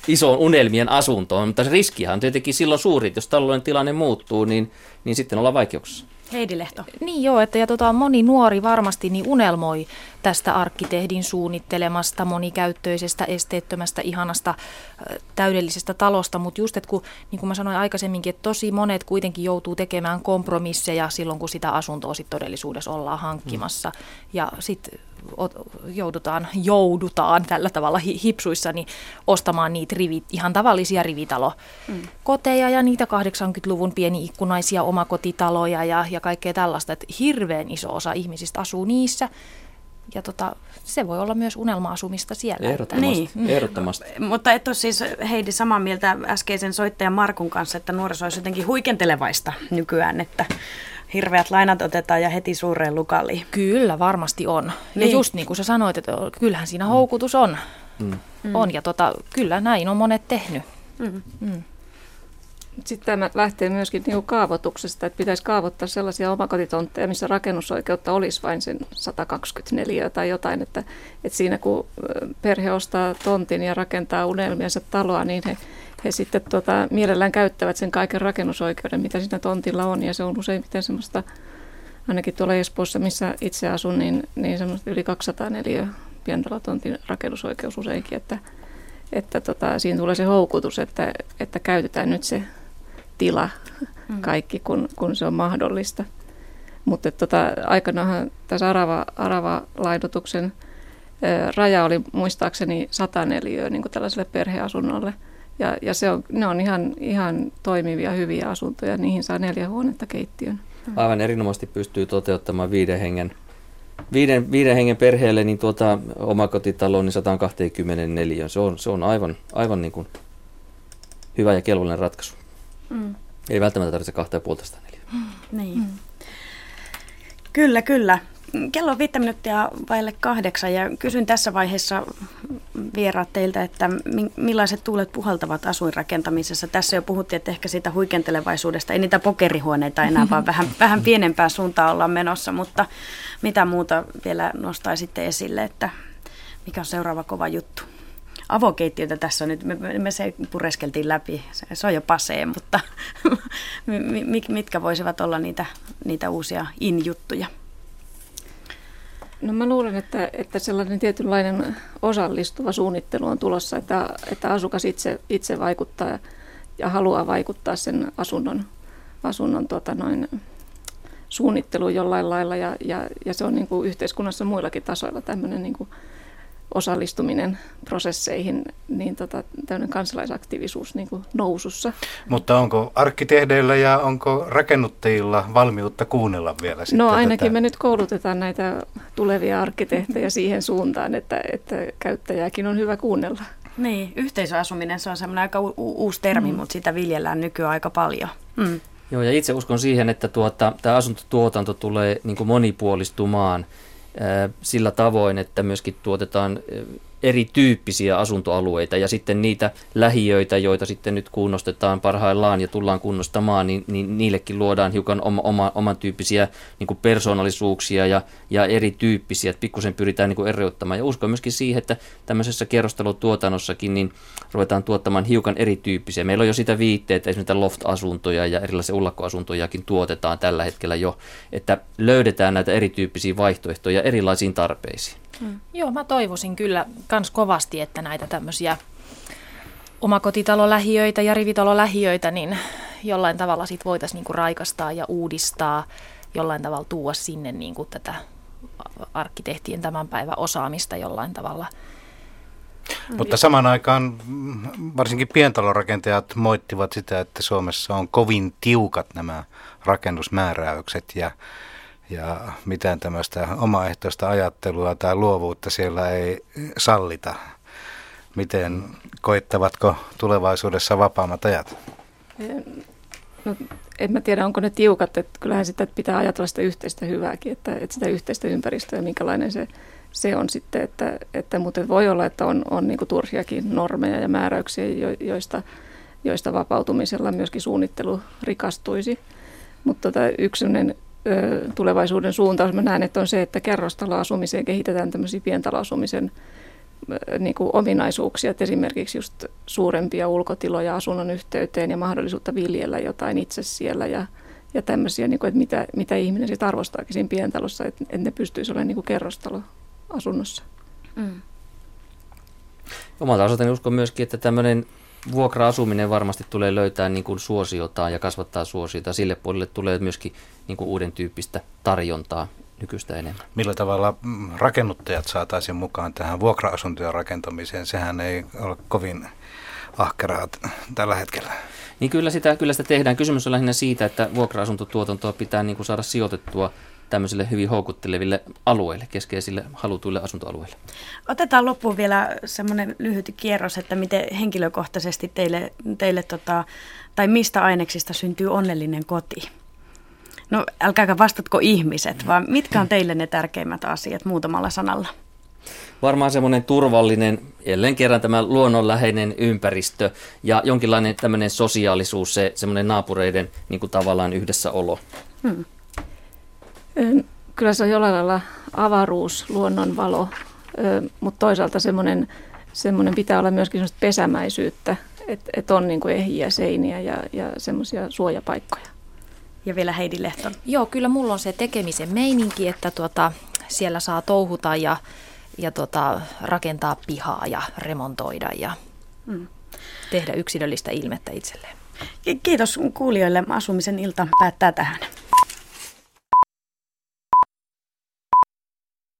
isoon unelmien asuntoon. Mutta se riskihan on tietenkin silloin suuri, että jos talouden tilanne muuttuu, niin sitten ollaan vaikeuksissa. Heidi Lehto. Niin joo, että moni nuori varmasti niin unelmoi tästä arkkitehdin suunnittelemasta, monikäyttöisestä, esteettömästä, ihanasta, täydellisestä talosta, mutta just, että niin kuin mä sanoin aikaisemminkin, että tosi monet kuitenkin joutuu tekemään kompromisseja silloin, kun sitä asuntoa sit todellisuudessa ollaan hankkimassa, ja sitten joudutaan tällä tavalla hipsuissa niin ostamaan niitä ihan tavallisia rivitalokoteja ja niitä 80-luvun pieni-ikkunaisia omakotitaloja ja kaikkea tällaista, että hirveän iso osa ihmisistä asuu niissä. Ja se voi olla myös unelma-asumista siellä. Ehdottomasti. Mutta et ole siis, Heidi, samaa mieltä äskeisen soittajan Markun kanssa, että nuoriso olisi jotenkin huikentelevaista nykyään, että hirveät lainat otetaan ja heti suureen lukaliin. Kyllä, varmasti on. Niin. Ja just niin kuin sä sanoit, että kyllähän siinä houkutus on. On ja kyllä näin on monet tehnyt. Sitten tämä lähtee myöskin niin kaavoituksesta, että pitäisi kaavoittaa sellaisia omakotitontteja, missä rakennusoikeutta olisi vain sen 124 tai jotain, että siinä kun perhe ostaa tontin ja rakentaa unelmiensa taloa, niin he sitten mielellään käyttävät sen kaiken rakennusoikeuden, mitä siinä tontilla on, ja se on useimmiten semmoista, ainakin tuolla Espoossa, missä itse asun, niin semmoista yli 204 pientalotontin rakennusoikeus useinkin, että siinä tulee se houkutus, että käytetään nyt se tila kaikki, kun se on mahdollista. Mutta aikanaan tässä aravalainotuksen raja oli muistaakseni 104 niin kuin tällaiselle perheasunnolle. Ja ne on ihan toimivia, hyviä asuntoja. Niihin saa 4 huonetta keittiön. Aivan erinomaisesti pystyy toteuttamaan 5 hengen perheelle niin omakotitalo niin 124. Se on aivan niin kuin hyvä ja kelvollinen ratkaisu. Ei välttämättä tarvitse 2,5-104. Niin. Kyllä. Kello on 5 minuuttia vaille 8 ja kysyn tässä vaiheessa vieraat teiltä, että millaiset tuulet puhaltavat asuinrakentamisessa. Tässä jo puhuttiin, että ehkä siitä huikentelevaisuudesta, ei niitä pokerihuoneita enää, vaan vähän pienempään suuntaan ollaan menossa, mutta mitä muuta vielä nostaisitte esille, että mikä on seuraava kova juttu? Avokeittiötä tässä on nyt, me se pureskeltiin läpi, se on jo pasee, mutta mitkä voisivat olla niitä uusia in-juttuja? No mä luulen, että sellainen tietynlainen osallistuva suunnittelu on tulossa, että asukas itse vaikuttaa ja haluaa vaikuttaa sen asunnon suunnitteluun jollain lailla ja se on niin kuin yhteiskunnassa muillakin tasoilla tämmöinen niin kuin osallistuminen prosesseihin, niin tämmöinen kansalaisaktiivisuus niin kuin nousussa. Mutta onko arkkitehdeillä ja onko rakennuttajilla valmiutta kuunnella vielä sitten? No ainakin tätä? Me nyt koulutetaan näitä tulevia arkkitehtejä siihen suuntaan, että käyttäjääkin on hyvä kuunnella. Niin, yhteisöasuminen se on semmoinen aika uusi termi, mutta sitä viljellään nykyään aika paljon. Mm. Joo, ja itse uskon siihen, että tämä asuntotuotanto tulee niin kuin monipuolistumaan sillä tavoin, että myöskin tuotetaan erityyppisiä asuntoalueita ja sitten niitä lähiöitä, joita sitten nyt kunnostetaan parhaillaan ja tullaan kunnostamaan, niin niillekin luodaan hiukan oman tyyppisiä niin kuin persoonallisuuksia ja erityyppisiä, että pikkusen pyritään niin kuin eriyttämään. Ja uskon myöskin siihen, että tämmöisessä kerrostalotuotannossakin niin ruvetaan tuottamaan hiukan erityyppisiä. Meillä on jo sitä viitteitä, esimerkiksi loft-asuntoja ja erilaisia ullakkoasuntojakin tuotetaan tällä hetkellä jo, että löydetään näitä erityyppisiä vaihtoehtoja erilaisiin tarpeisiin. Mm. Joo, mä toivoisin kyllä kans kovasti, että näitä tämmöisiä omakotitalolähiöitä ja rivitalolähiöitä, niin jollain tavalla sit voitaisiin niinku raikastaa ja uudistaa, jollain tavalla tuua sinne niinku tätä arkkitehtien tämän päivän osaamista jollain tavalla. Mutta samaan aikaan varsinkin pientalorakentajat moittivat sitä, että Suomessa on kovin tiukat nämä rakennusmääräykset ja mitään tämmöistä omaehtoista ajattelua tai luovuutta siellä ei sallita. Miten koittavatko tulevaisuudessa vapaammat ajat? No, en mä tiedä, onko ne tiukat. Että kyllähän sitä pitää ajatella sitä yhteistä hyvääkin, että sitä yhteistä ympäristöä, minkälainen se on sitten. Että muuten voi olla, että on niin kuin turhiakin normeja ja määräyksiä, joista vapautumisella myöskin suunnittelu rikastuisi. Mutta yksi tulevaisuuden suuntaus mä näen, että on se, että kerrostaloasumiseen kehitetään tämmöisiä pientaloasumisen niin kuin ominaisuuksia, että esimerkiksi just suurempia ulkotiloja asunnon yhteyteen ja mahdollisuutta viljellä jotain itse siellä ja tämmöisiä, niin kuin, että mitä ihminen sit arvostaakin siinä pientalossa, että ne pystyisi olemaan niin kuin kerrostaloasunnossa. Mm. Omalta osaltani uskon myöskin, että tämmöinen vuokra-asuminen varmasti tulee löytää niin kuin suosiotaan ja kasvattaa suosiota. Sille puolelle tulee myöskin niin kuin uuden tyyppistä tarjontaa nykyistä enemmän. Millä tavalla rakennuttajat saataisiin mukaan tähän vuokra-asuntojen rakentamiseen? Sehän ei ole kovin ahkeraa tällä hetkellä. Niin kyllä sitä tehdään. Kysymys on lähinnä siitä, että vuokra-asuntotuotantoa pitää niin kuin saada sijoitettua tämmöisille hyvin houkutteleville alueille, keskeisille halutuille asuntoalueille. Otetaan loppuun vielä semmoinen lyhyt kierros, että miten henkilökohtaisesti teille tai mistä aineksista syntyy onnellinen koti? No älkääkä vastatko ihmiset, vaan mitkä on teille ne tärkeimmät asiat muutamalla sanalla? Varmaan semmoinen turvallinen, jälleen kerran tämä luonnonläheinen ympäristö ja jonkinlainen tämmöinen sosiaalisuus, se semmoinen naapureiden niin kuin tavallaan yhdessäolo. Kyllä se on jollain lailla avaruus, luonnonvalo, mutta toisaalta semmoinen pitää olla myöskin semmoista pesämäisyyttä, että on niin kuin ehjiä seiniä ja semmoisia suojapaikkoja. Ja vielä Heidi Lehto. Joo, kyllä mulla on se tekemisen meininki, että siellä saa touhuta ja rakentaa pihaa ja remontoida ja tehdä yksilöllistä ilmettä itselleen. Kiitos kuulijoille. Asumisen ilta päättää tähän.